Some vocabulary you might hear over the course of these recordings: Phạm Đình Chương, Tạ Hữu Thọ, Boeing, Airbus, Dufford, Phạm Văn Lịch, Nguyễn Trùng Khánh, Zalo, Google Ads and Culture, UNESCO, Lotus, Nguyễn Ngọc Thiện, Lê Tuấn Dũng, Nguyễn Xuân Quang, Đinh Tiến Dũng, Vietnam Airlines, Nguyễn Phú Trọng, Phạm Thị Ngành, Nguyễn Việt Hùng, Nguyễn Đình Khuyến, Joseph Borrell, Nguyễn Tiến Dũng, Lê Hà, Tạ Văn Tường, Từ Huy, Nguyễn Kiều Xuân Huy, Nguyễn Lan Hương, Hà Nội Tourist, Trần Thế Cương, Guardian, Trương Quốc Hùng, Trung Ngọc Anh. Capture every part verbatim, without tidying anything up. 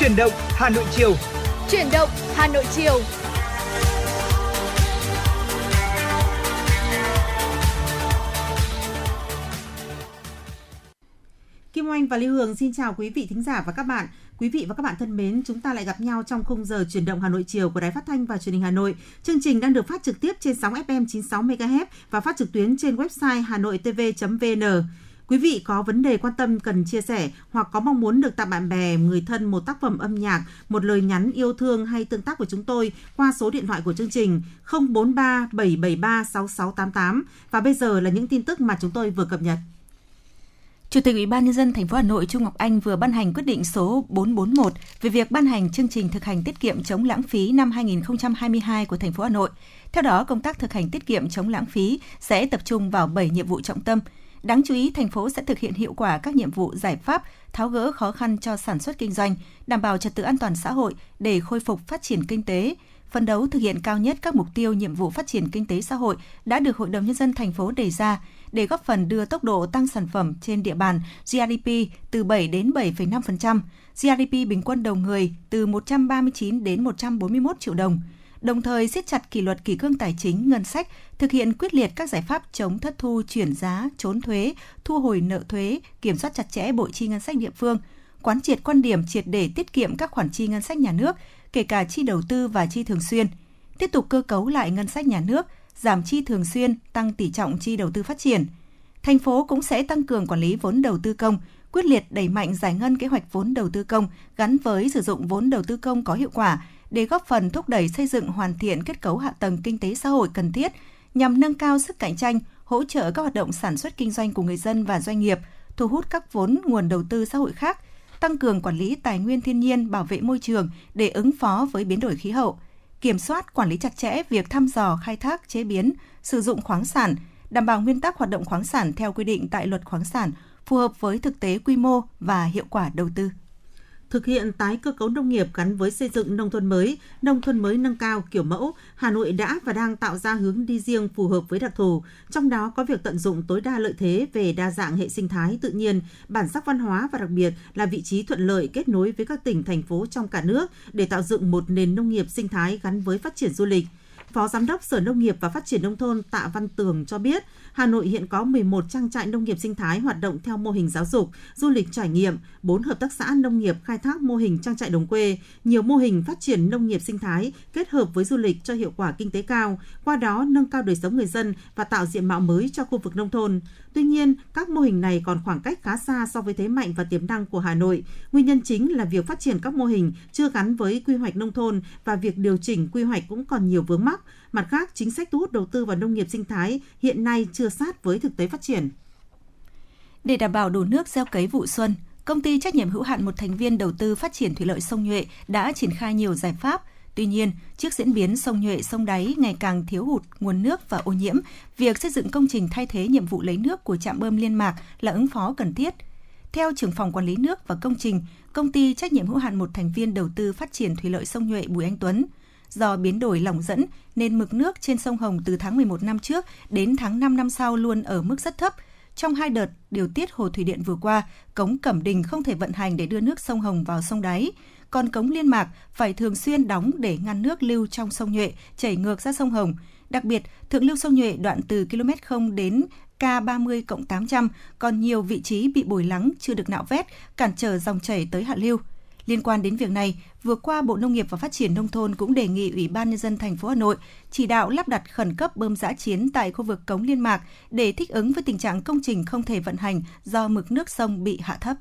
Chuyển động Hà Nội chiều. Chuyển động Hà Nội chiều. Kim Oanh và Lưu Hường xin chào quý vị thính giả và các bạn. Quý vị và các bạn thân mến, chúng ta lại gặp nhau trong khung giờ Chuyển động Hà Nội chiều của Đài Phát thanh và Truyền hình Hà Nội. Chương trình đang được phát trực tiếp trên sóng ép em chín mươi sáu mê ga héc và phát trực tuyến trên website hanoitv chấm vê en. Quý vị có vấn đề quan tâm cần chia sẻ hoặc có mong muốn được tặng bạn bè, người thân một tác phẩm âm nhạc, một lời nhắn yêu thương hay tương tác với chúng tôi qua số điện thoại của chương trình không bốn ba bảy bảy ba sáu sáu tám tám. Và bây giờ là những tin tức mà chúng tôi vừa cập nhật. Chủ tịch Ủy ban Nhân dân thành phố Hà Nội Trung Ngọc Anh vừa ban hành quyết định số bốn bốn một về việc ban hành chương trình thực hành tiết kiệm chống lãng phí năm hai không hai hai của thành phố Hà Nội. Theo đó, công tác thực hành tiết kiệm chống lãng phí sẽ tập trung vào bảy nhiệm vụ trọng tâm. Đáng chú ý, thành phố sẽ thực hiện hiệu quả các nhiệm vụ giải pháp, tháo gỡ khó khăn cho sản xuất kinh doanh, đảm bảo trật tự an toàn xã hội để khôi phục phát triển kinh tế, phấn đấu thực hiện cao nhất các mục tiêu nhiệm vụ phát triển kinh tế xã hội đã được Hội đồng Nhân dân thành phố đề ra, để góp phần đưa tốc độ tăng sản phẩm trên địa bàn giê đê pê từ bảy đến bảy phẩy năm phần trăm, giê đê pê bình quân đầu người từ một trăm ba mươi chín đến một trăm bốn mươi mốt triệu đồng, đồng thời siết chặt kỷ luật kỷ cương tài chính ngân sách, thực hiện quyết liệt các giải pháp chống thất thu, chuyển giá, trốn thuế, thu hồi nợ thuế, kiểm soát chặt chẽ bộ chi ngân sách địa phương, quán triệt quan điểm triệt để tiết kiệm các khoản chi ngân sách nhà nước, kể cả chi đầu tư và chi thường xuyên, tiếp tục cơ cấu lại ngân sách nhà nước, giảm chi thường xuyên, tăng tỷ trọng chi đầu tư phát triển. Thành phố cũng sẽ tăng cường quản lý vốn đầu tư công, quyết liệt đẩy mạnh giải ngân kế hoạch vốn đầu tư công gắn với sử dụng vốn đầu tư công có hiệu quả để góp phần thúc đẩy xây dựng hoàn thiện kết cấu hạ tầng kinh tế xã hội cần thiết nhằm nâng cao sức cạnh tranh, hỗ trợ các hoạt động sản xuất kinh doanh của người dân và doanh nghiệp, thu hút các vốn nguồn đầu tư xã hội khác, tăng cường quản lý tài nguyên thiên nhiên, bảo vệ môi trường để ứng phó với biến đổi khí hậu, kiểm soát, quản lý chặt chẽ việc thăm dò, khai thác, chế biến, sử dụng khoáng sản, đảm bảo nguyên tắc hoạt động khoáng sản theo quy định tại Luật khoáng sản, phù hợp với thực tế quy mô và hiệu quả đầu tư. Thực hiện tái cơ cấu nông nghiệp gắn với xây dựng nông thôn mới, nông thôn mới nâng cao kiểu mẫu, Hà Nội đã và đang tạo ra hướng đi riêng phù hợp với đặc thù, trong đó có việc tận dụng tối đa lợi thế về đa dạng hệ sinh thái tự nhiên, bản sắc văn hóa và đặc biệt là vị trí thuận lợi kết nối với các tỉnh, thành phố trong cả nước để tạo dựng một nền nông nghiệp sinh thái gắn với phát triển du lịch. Phó Giám đốc Sở Nông nghiệp và Phát triển Nông thôn Tạ Văn Tường cho biết, Hà Nội hiện có mười một trang trại nông nghiệp sinh thái hoạt động theo mô hình giáo dục, du lịch trải nghiệm, bốn hợp tác xã nông nghiệp khai thác mô hình trang trại đồng quê, nhiều mô hình phát triển nông nghiệp sinh thái kết hợp với du lịch cho hiệu quả kinh tế cao, qua đó nâng cao đời sống người dân và tạo diện mạo mới cho khu vực nông thôn. Tuy nhiên, các mô hình này còn khoảng cách khá xa so với thế mạnh và tiềm năng của Hà Nội. Nguyên nhân chính là việc phát triển các mô hình chưa gắn với quy hoạch nông thôn và việc điều chỉnh quy hoạch cũng còn nhiều vướng mắc. Mặt khác, chính sách thu hút đầu tư vào nông nghiệp sinh thái hiện nay chưa sát với thực tế phát triển. Để đảm bảo đủ nước gieo cấy vụ xuân, công ty trách nhiệm hữu hạn một thành viên đầu tư phát triển thủy lợi sông Nhuệ đã triển khai nhiều giải pháp. Tuy nhiên, trước diễn biến sông Nhuệ, sông Đáy ngày càng thiếu hụt nguồn nước và ô nhiễm, việc xây dựng công trình thay thế nhiệm vụ lấy nước của trạm bơm liên mạc là ứng phó cần thiết. Theo trưởng phòng quản lý nước và công trình, công ty trách nhiệm hữu hạn một thành viên đầu tư phát triển thủy lợi sông Nhuệ Bùi Anh Tuấn, do biến đổi lỏng dẫn nên mực nước trên sông Hồng từ tháng mười một năm trước đến tháng năm năm sau luôn ở mức rất thấp. Trong hai đợt điều tiết hồ thủy điện vừa qua, cống Cẩm Đình không thể vận hành để đưa nước sông Hồng vào sông Đáy, còn cống Liên Mạc phải thường xuyên đóng để ngăn nước lưu trong sông Nhuệ chảy ngược ra sông Hồng. Đặc biệt, thượng lưu sông Nhuệ đoạn từ ki lô mét không đến K ba mươi cộng tám trăm còn nhiều vị trí bị bồi lắng chưa được nạo vét, cản trở dòng chảy tới hạ lưu. Liên quan đến việc này, vừa qua Bộ Nông nghiệp và Phát triển Nông thôn cũng đề nghị Ủy ban Nhân dân thành phố Hà Nội chỉ đạo lắp đặt khẩn cấp bơm giã chiến tại khu vực cống Liên Mạc để thích ứng với tình trạng công trình không thể vận hành do mực nước sông bị hạ thấp.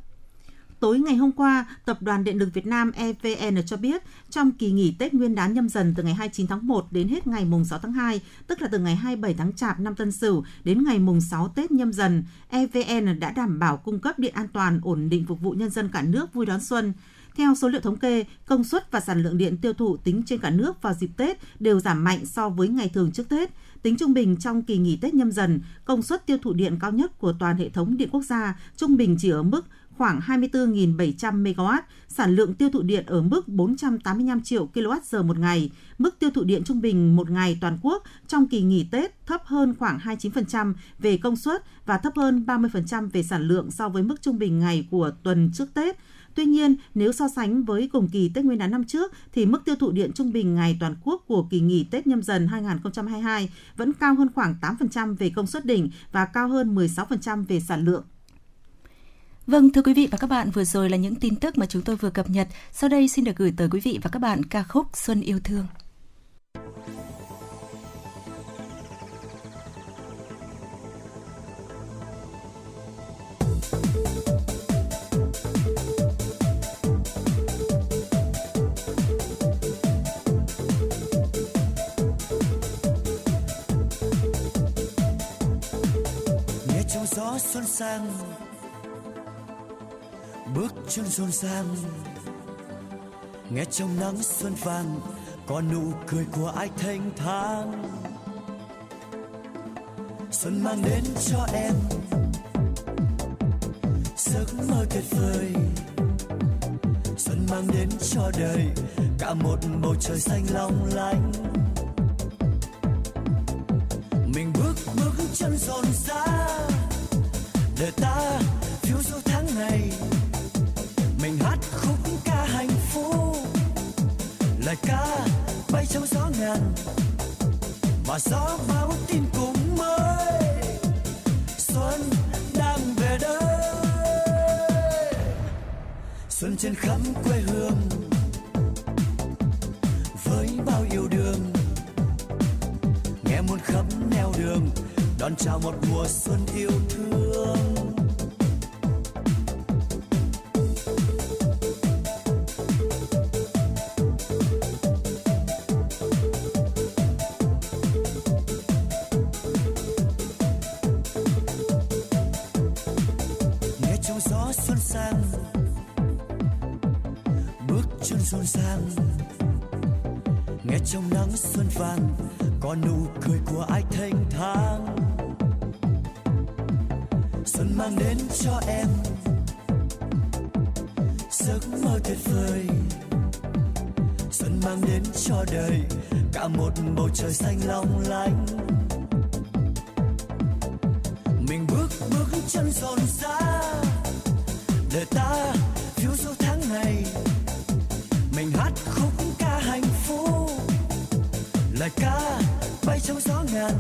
Tối ngày hôm qua, Tập đoàn Điện lực Việt Nam E V N cho biết, trong kỳ nghỉ Tết Nguyên đán Nhâm Dần từ ngày hai mươi chín tháng một đến hết ngày sáu tháng hai, tức là từ ngày hai mươi bảy tháng Chạp năm Tân Sửu đến ngày sáu Tết Nhâm Dần, E V N đã đảm bảo cung cấp điện an toàn, ổn định phục vụ nhân dân cả nước vui đón xuân. Theo số liệu thống kê, công suất và sản lượng điện tiêu thụ tính trên cả nước vào dịp Tết đều giảm mạnh so với ngày thường trước Tết. Tính trung bình trong kỳ nghỉ Tết Nhâm Dần, công suất tiêu thụ điện cao nhất của toàn hệ thống điện quốc gia trung bình chỉ ở mức khoảng hai mươi tư nghìn bảy trăm mê ga oát, sản lượng tiêu thụ điện ở mức bốn trăm tám mươi lăm triệu ki lô oát giờ một ngày. Mức tiêu thụ điện trung bình một ngày toàn quốc trong kỳ nghỉ Tết thấp hơn khoảng hai mươi chín phần trăm về công suất và thấp hơn ba mươi phần trăm về sản lượng so với mức trung bình ngày của tuần trước Tết. Tuy nhiên, nếu so sánh với cùng kỳ Tết Nguyên đán năm trước, thì mức tiêu thụ điện trung bình ngày toàn quốc của kỳ nghỉ Tết Nhâm Dần hai nghìn không trăm hai mươi hai vẫn cao hơn khoảng tám phần trăm về công suất đỉnh và cao hơn mười sáu phần trăm về sản lượng. Vâng, thưa quý vị và các bạn, vừa rồi là những tin tức mà chúng tôi vừa cập nhật. Sau đây xin được gửi tới quý vị và các bạn ca khúc Xuân Yêu Thương. Nghe trong gió xuân sang, bước chân rộn ràng, nghe trong nắng xuân vàng có nụ cười của ai thanh thang. Xuân mang đến cho em giấc mơ tuyệt vời, xuân mang đến cho đời cả một bầu trời xanh long lanh. Mình bước bước chân rộn ràng để ta phiêu du tháng ngày. Mình hát khúc ca hạnh phúc, lời ca bay trong gió ngàn và gió báo tin cũng mới xuân đang về đây. Xuân trên khắp quê hương với bao yêu đương, nghe muôn khắp nẻo đường đón chào một mùa xuân yêu thương. Trong nắng xuân vàng có nụ cười của ai thanh thang. Xuân mang đến cho em giấc mơ tuyệt vời, xuân mang đến cho đời cả một bầu trời xanh long lanh. Mình bước bước chân rộn rã để ta phiêu du tháng ngày. Mình hát khúc ca hạnh phúc, lời ca bay trong gió ngàn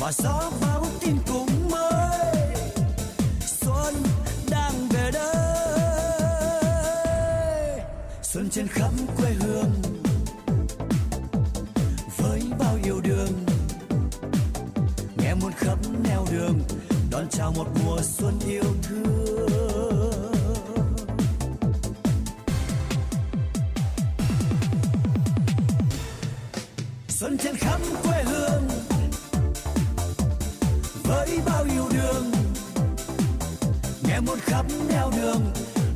và gió báo tin cũng mới xuân đang về đây. Xuân trên khắp quê hương với bao yêu đương, nghe muôn khắp nẻo đường đón chào một mùa xuân yêu thương. Xuân trên khắp quê hương với bao yêu đương, nghe muôn khắp nẻo đường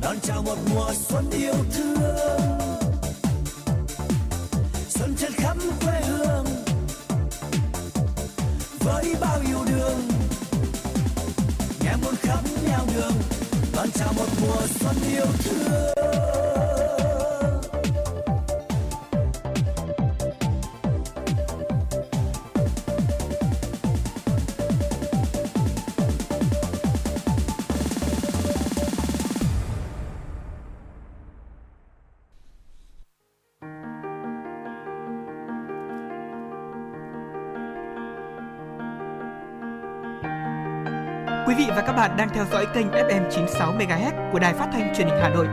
đón chào một mùa xuân yêu thương. Xuân trên khắp quê hương với bao yêu đương, nghe muôn khắp nẻo đường đón chào một mùa xuân yêu thương. Bạn đang theo dõi kênh ép em chín mươi sáu MHz của Đài Phát thanh Truyền hình Hà Nội.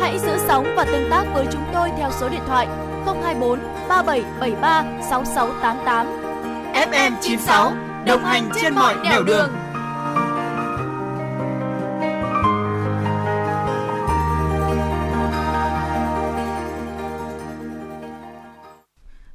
Hãy giữ sóng và tương tác với chúng tôi theo số điện thoại không hai bốn ba bảy bảy ba sáu sáu tám tám. ép em chín mươi sáu đồng hành trên mọi nẻo đường.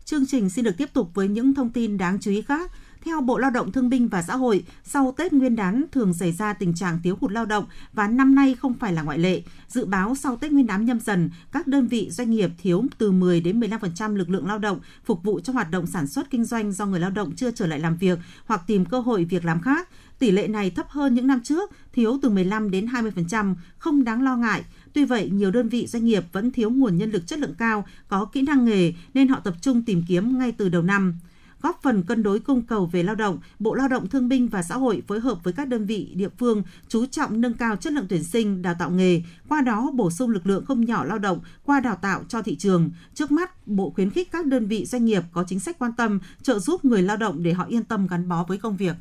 Chương trình xin được tiếp tục với những thông tin đáng chú ý khác. Theo Bộ Lao động Thương binh và Xã hội, sau Tết Nguyên đán thường xảy ra tình trạng thiếu hụt lao động và năm nay không phải là ngoại lệ. Dự báo sau Tết Nguyên đán Nhâm Dần, các đơn vị doanh nghiệp thiếu từ mười đến mười lăm phần trăm lực lượng lao động phục vụ cho hoạt động sản xuất kinh doanh do người lao động chưa trở lại làm việc hoặc tìm cơ hội việc làm khác. Tỷ lệ này thấp hơn những năm trước, thiếu từ mười lăm đến hai mươi phần trăm, không đáng lo ngại. Tuy vậy, nhiều đơn vị doanh nghiệp vẫn thiếu nguồn nhân lực chất lượng cao, có kỹ năng nghề nên họ tập trung tìm kiếm ngay từ đầu năm. góp phần cân đối cung cầu về lao động, Bộ Lao động Thương binh và Xã hội phối hợp với các đơn vị địa phương chú trọng nâng cao chất lượng tuyển sinh, đào tạo nghề, qua đó bổ sung lực lượng không nhỏ lao động qua đào tạo cho thị trường. Trước mắt, Bộ khuyến khích các đơn vị doanh nghiệp có chính sách quan tâm, trợ giúp người lao động để họ yên tâm gắn bó với công việc.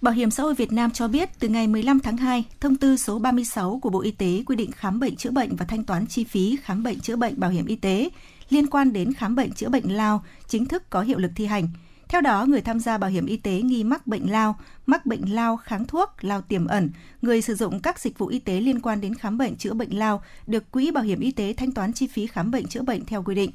Bảo hiểm xã hội Việt Nam cho biết, từ ngày mười lăm tháng hai, thông tư số ba mươi sáu của Bộ Y tế quy định khám bệnh chữa bệnh và thanh toán chi phí khám bệnh chữa bệnh bảo hiểm y tế liên quan đến khám bệnh chữa bệnh lao chính thức có hiệu lực thi hành. Theo đó, người tham gia bảo hiểm y tế nghi mắc bệnh lao, mắc bệnh lao kháng thuốc, lao tiềm ẩn, người sử dụng các dịch vụ y tế liên quan đến khám bệnh chữa bệnh lao được Quỹ Bảo hiểm Y tế thanh toán chi phí khám bệnh chữa bệnh theo quy định.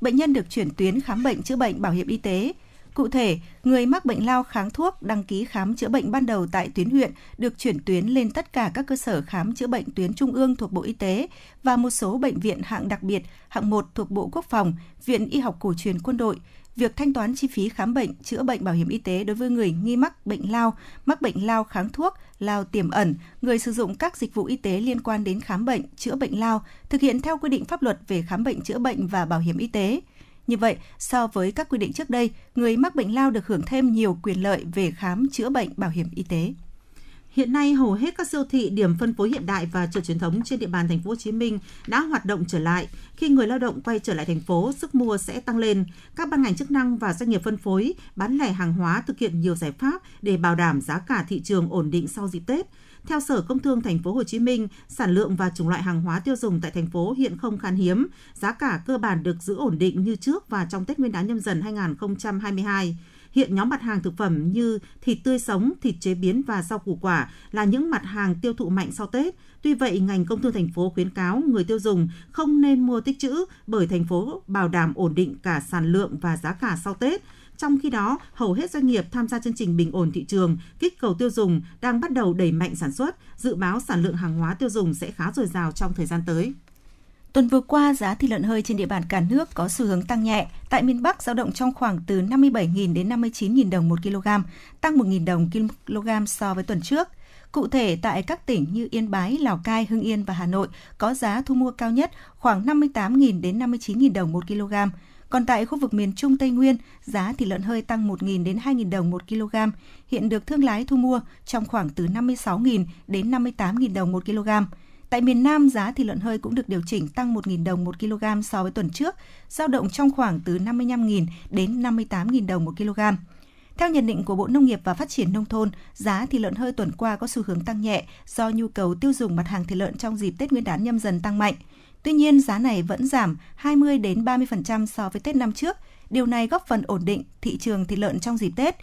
Bệnh nhân được chuyển tuyến khám bệnh chữa bệnh bảo hiểm y tế. Cụ thể, người mắc bệnh lao kháng thuốc đăng ký khám chữa bệnh ban đầu tại tuyến huyện được chuyển tuyến lên tất cả các cơ sở khám chữa bệnh tuyến trung ương thuộc Bộ Y tế và một số bệnh viện hạng đặc biệt, hạng một thuộc Bộ Quốc phòng, Viện Y học Cổ truyền Quân đội. Việc thanh toán chi phí khám bệnh, chữa bệnh bảo hiểm y tế đối với người nghi mắc bệnh lao, mắc bệnh lao kháng thuốc, lao tiềm ẩn, người sử dụng các dịch vụ y tế liên quan đến khám bệnh, chữa bệnh lao, thực hiện theo quy định pháp luật về khám bệnh, chữa bệnh và bảo hiểm y tế. Như vậy, so với các quy định trước đây, người mắc bệnh lao được hưởng thêm nhiều quyền lợi về khám, chữa bệnh, bảo hiểm y tế. Hiện nay, hầu hết các siêu thị, điểm phân phối hiện đại và chợ truyền thống trên địa bàn thành phố Hồ Chí Minh đã hoạt động trở lại. Khi người lao động quay trở lại thành phố, sức mua sẽ tăng lên. Các ban ngành chức năng và doanh nghiệp phân phối, bán lẻ hàng hóa thực hiện nhiều giải pháp để bảo đảm giá cả thị trường ổn định sau dịp Tết. Theo Sở Công Thương thành phố Hồ Chí Minh, sản lượng và chủng loại hàng hóa tiêu dùng tại thành phố hiện không khan hiếm, giá cả cơ bản được giữ ổn định như trước và trong Tết Nguyên đán Nhâm Dần hai nghìn không trăm hai mươi hai. Hiện nhóm mặt hàng thực phẩm như thịt tươi sống, thịt chế biến và rau củ quả là những mặt hàng tiêu thụ mạnh sau Tết. Tuy vậy, ngành công thương thành phố khuyến cáo người tiêu dùng không nên mua tích trữ bởi thành phố bảo đảm ổn định cả sản lượng và giá cả sau Tết. Trong khi đó, hầu hết doanh nghiệp tham gia chương trình bình ổn thị trường, kích cầu tiêu dùng đang bắt đầu đẩy mạnh sản xuất, dự báo sản lượng hàng hóa tiêu dùng sẽ khá dồi dào trong thời gian tới. Tuần vừa qua, giá thịt lợn hơi trên địa bàn cả nước có xu hướng tăng nhẹ. Tại miền Bắc, dao động trong khoảng từ năm mươi bảy nghìn đến năm mươi chín nghìn đồng một kg, tăng một nghìn đồng kg so với tuần trước. Cụ thể, tại các tỉnh như Yên Bái, Lào Cai, Hưng Yên và Hà Nội có giá thu mua cao nhất khoảng năm mươi tám nghìn đến năm mươi chín nghìn đồng một kg. Còn tại khu vực miền Trung Tây Nguyên, giá thịt lợn hơi tăng một nghìn đến hai nghìn đồng một kg, hiện được thương lái thu mua trong khoảng từ năm mươi sáu nghìn đến năm mươi tám nghìn đồng một kg. Tại miền Nam, giá thịt lợn hơi cũng được điều chỉnh tăng một nghìn đồng một kg so với tuần trước, dao động trong khoảng từ năm mươi lăm nghìn đến năm mươi tám nghìn đồng một kg. Theo nhận định của Bộ Nông nghiệp và Phát triển Nông thôn, giá thịt lợn hơi tuần qua có xu hướng tăng nhẹ do nhu cầu tiêu dùng mặt hàng thịt lợn trong dịp Tết Nguyên đán Nhâm Dần tăng mạnh. Tuy nhiên, giá này vẫn giảm hai mươi đến ba mươi phần trăm so với Tết năm trước. Điều này góp phần ổn định thị trường thịt lợn trong dịp Tết.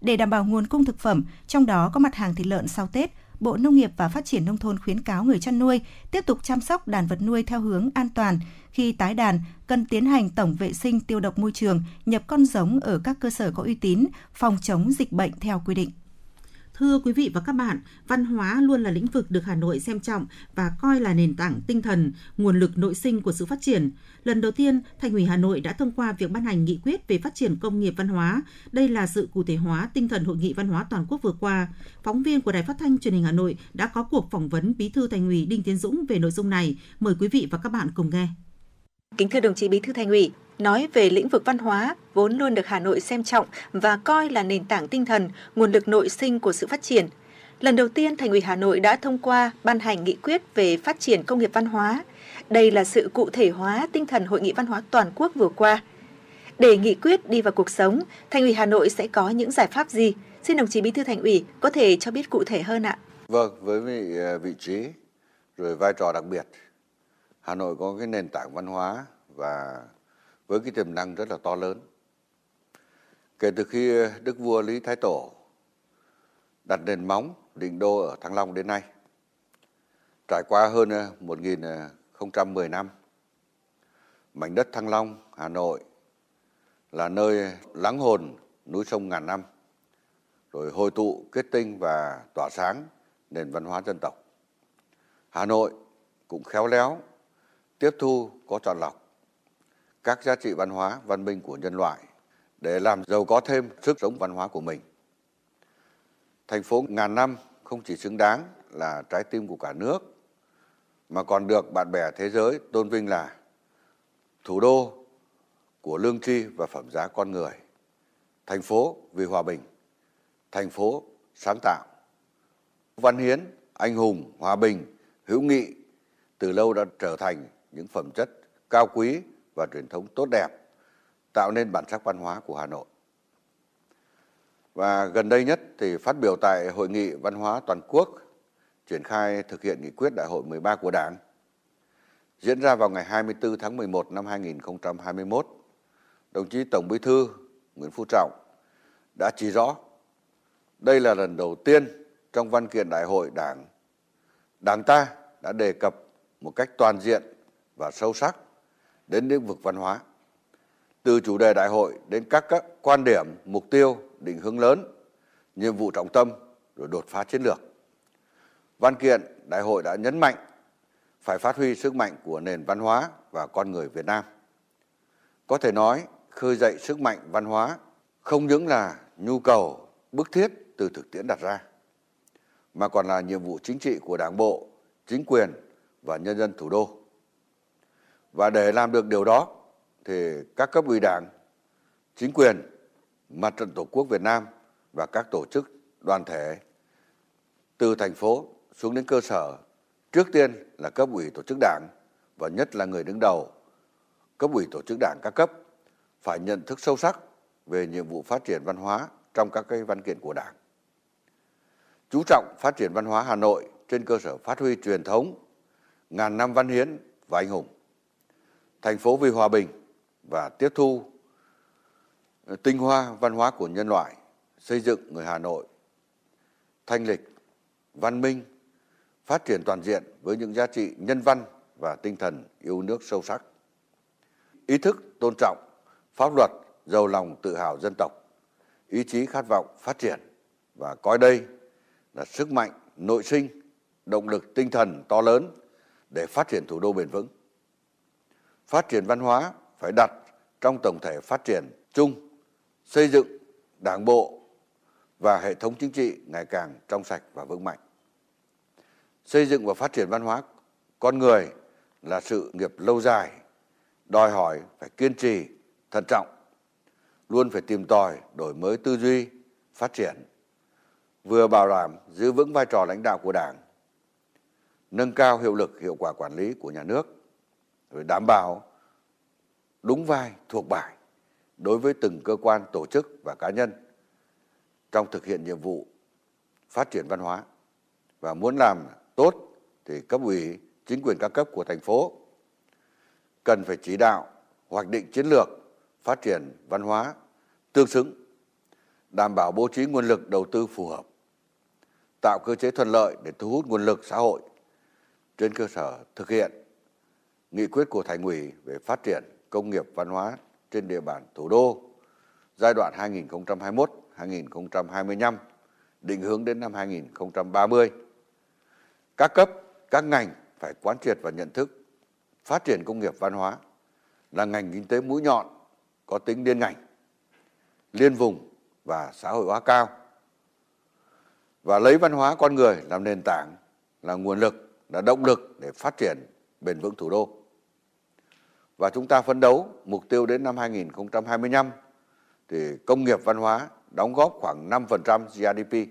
Để đảm bảo nguồn cung thực phẩm, trong đó có mặt hàng thịt lợn sau Tết, Bộ Nông nghiệp và Phát triển Nông thôn khuyến cáo người chăn nuôi tiếp tục chăm sóc đàn vật nuôi theo hướng an toàn. Khi tái đàn, cần tiến hành tổng vệ sinh tiêu độc môi trường, nhập con giống ở các cơ sở có uy tín, phòng chống dịch bệnh theo quy định. Thưa quý vị và các bạn, văn hóa luôn là lĩnh vực được Hà Nội xem trọng và coi là nền tảng tinh thần, nguồn lực nội sinh của sự phát triển. Lần đầu tiên, Thành ủy Hà Nội đã thông qua việc ban hành nghị quyết về phát triển công nghiệp văn hóa. Đây là sự cụ thể hóa tinh thần hội nghị văn hóa toàn quốc vừa qua. Phóng viên của Đài Phát thanh Truyền hình Hà Nội đã có cuộc phỏng vấn Bí thư Thành ủy Đinh Tiến Dũng về nội dung này. Mời quý vị và các bạn cùng nghe. Kính thưa đồng chí Bí thư Thành ủy, nói về lĩnh vực văn hóa, vốn luôn được Hà Nội xem trọng và coi là nền tảng tinh thần, nguồn lực nội sinh của sự phát triển. Lần đầu tiên, Thành ủy Hà Nội đã thông qua ban hành nghị quyết về phát triển công nghiệp văn hóa. Đây là sự cụ thể hóa tinh thần Hội nghị văn hóa toàn quốc vừa qua. Để nghị quyết đi vào cuộc sống, Thành ủy Hà Nội sẽ có những giải pháp gì? Xin đồng chí Bí thư Thành ủy có thể cho biết cụ thể hơn ạ. Vâng, với vị, vị trí, rồi vai trò đặc biệt, Hà Nội có cái nền tảng văn hóa và với cái tiềm năng rất là to lớn. Kể từ khi Đức Vua Lý Thái Tổ đặt nền móng định đô ở Thăng Long đến nay, trải qua hơn một nghìn không trăm mười năm, mảnh đất Thăng Long, Hà Nội là nơi lắng hồn núi sông ngàn năm, rồi hội tụ, kết tinh và tỏa sáng nền văn hóa dân tộc. Hà Nội cũng khéo léo, tiếp thu có chọn lọc các giá trị văn hóa, văn minh của nhân loại để làm giàu có thêm sức sống văn hóa của mình. Thành phố ngàn năm không chỉ xứng đáng là trái tim của cả nước, mà còn được bạn bè thế giới tôn vinh là thủ đô của lương tri và phẩm giá con người, Thành phố vì hòa bình, thành phố sáng tạo. Văn hiến, anh hùng, hòa bình, hữu nghị từ lâu đã trở thành những phẩm chất cao quý và truyền thống tốt đẹp, tạo nên bản sắc văn hóa của Hà Nội. Và gần đây nhất thì phát biểu tại Hội nghị Văn hóa Toàn quốc triển khai thực hiện nghị quyết Đại hội mười ba của Đảng, diễn ra vào ngày hai mươi tư tháng mười một năm hai nghìn không trăm hai mươi mốt, đồng chí Tổng Bí thư Nguyễn Phú Trọng đã chỉ rõ đây là lần đầu tiên trong văn kiện Đại hội Đảng, Đảng ta đã đề cập một cách toàn diện và sâu sắc đến lĩnh vực văn hóa, từ chủ đề đại hội đến các, các quan điểm, mục tiêu, định hướng lớn, nhiệm vụ trọng tâm rồi đột phá chiến lược. Văn kiện Đại hội đã nhấn mạnh phải phát huy sức mạnh của nền văn hóa và con người Việt Nam. Có thể nói khơi dậy sức mạnh văn hóa không những là nhu cầu bức thiết từ thực tiễn đặt ra, mà còn là nhiệm vụ chính trị của Đảng bộ, chính quyền và nhân dân thủ đô. Và để làm được điều đó thì các cấp ủy Đảng, chính quyền, Mặt trận Tổ quốc Việt Nam và các tổ chức, đoàn thể từ thành phố xuống đến cơ sở, trước tiên là cấp ủy tổ chức Đảng và nhất là người đứng đầu cấp ủy tổ chức Đảng các cấp phải nhận thức sâu sắc về nhiệm vụ phát triển văn hóa trong các cái văn kiện của Đảng. Chú trọng phát triển văn hóa Hà Nội trên cơ sở phát huy truyền thống ngàn năm văn hiến và anh hùng, thành phố vì hòa bình và tiếp thu tinh hoa văn hóa của nhân loại, xây dựng người Hà Nội thanh lịch, văn minh, phát triển toàn diện với những giá trị nhân văn và tinh thần yêu nước sâu sắc. Ý thức tôn trọng pháp luật, giàu lòng tự hào dân tộc, ý chí khát vọng phát triển và coi đây là sức mạnh nội sinh, động lực tinh thần to lớn để phát triển thủ đô bền vững. Phát triển văn hóa phải đặt trong tổng thể phát triển chung, xây dựng Đảng bộ và hệ thống chính trị ngày càng trong sạch và vững mạnh. Xây dựng và phát triển văn hóa con người là sự nghiệp lâu dài, đòi hỏi phải kiên trì, thận trọng, luôn phải tìm tòi, đổi mới tư duy, phát triển, vừa bảo đảm giữ vững vai trò lãnh đạo của Đảng, nâng cao hiệu lực, hiệu quả quản lý của nhà nước, rồi đảm bảo đúng vai, thuộc bài đối với từng cơ quan, tổ chức và cá nhân trong thực hiện nhiệm vụ phát triển văn hóa. Và muốn làm tốt thì cấp ủy, chính quyền các cấp của thành phố cần phải chỉ đạo, hoạch định chiến lược phát triển văn hóa tương xứng, đảm bảo bố trí nguồn lực đầu tư phù hợp, tạo cơ chế thuận lợi để thu hút nguồn lực xã hội trên cơ sở thực hiện nghị quyết của Thành ủy về phát triển công nghiệp văn hóa trên địa bàn thủ đô giai đoạn hai nghìn không trăm hai mươi mốt đến hai nghìn không trăm hai mươi lăm, định hướng đến năm hai nghìn không trăm ba mươi. Các cấp, các ngành phải quán triệt và nhận thức phát triển công nghiệp văn hóa là ngành kinh tế mũi nhọn có tính liên ngành, liên vùng và xã hội hóa cao. Và lấy văn hóa con người làm nền tảng, là nguồn lực, là động lực để phát triển bền vững thủ đô. Và chúng ta phấn đấu mục tiêu đến năm hai nghìn không trăm hai mươi lăm thì công nghiệp văn hóa đóng góp khoảng năm phần trăm giê đê pê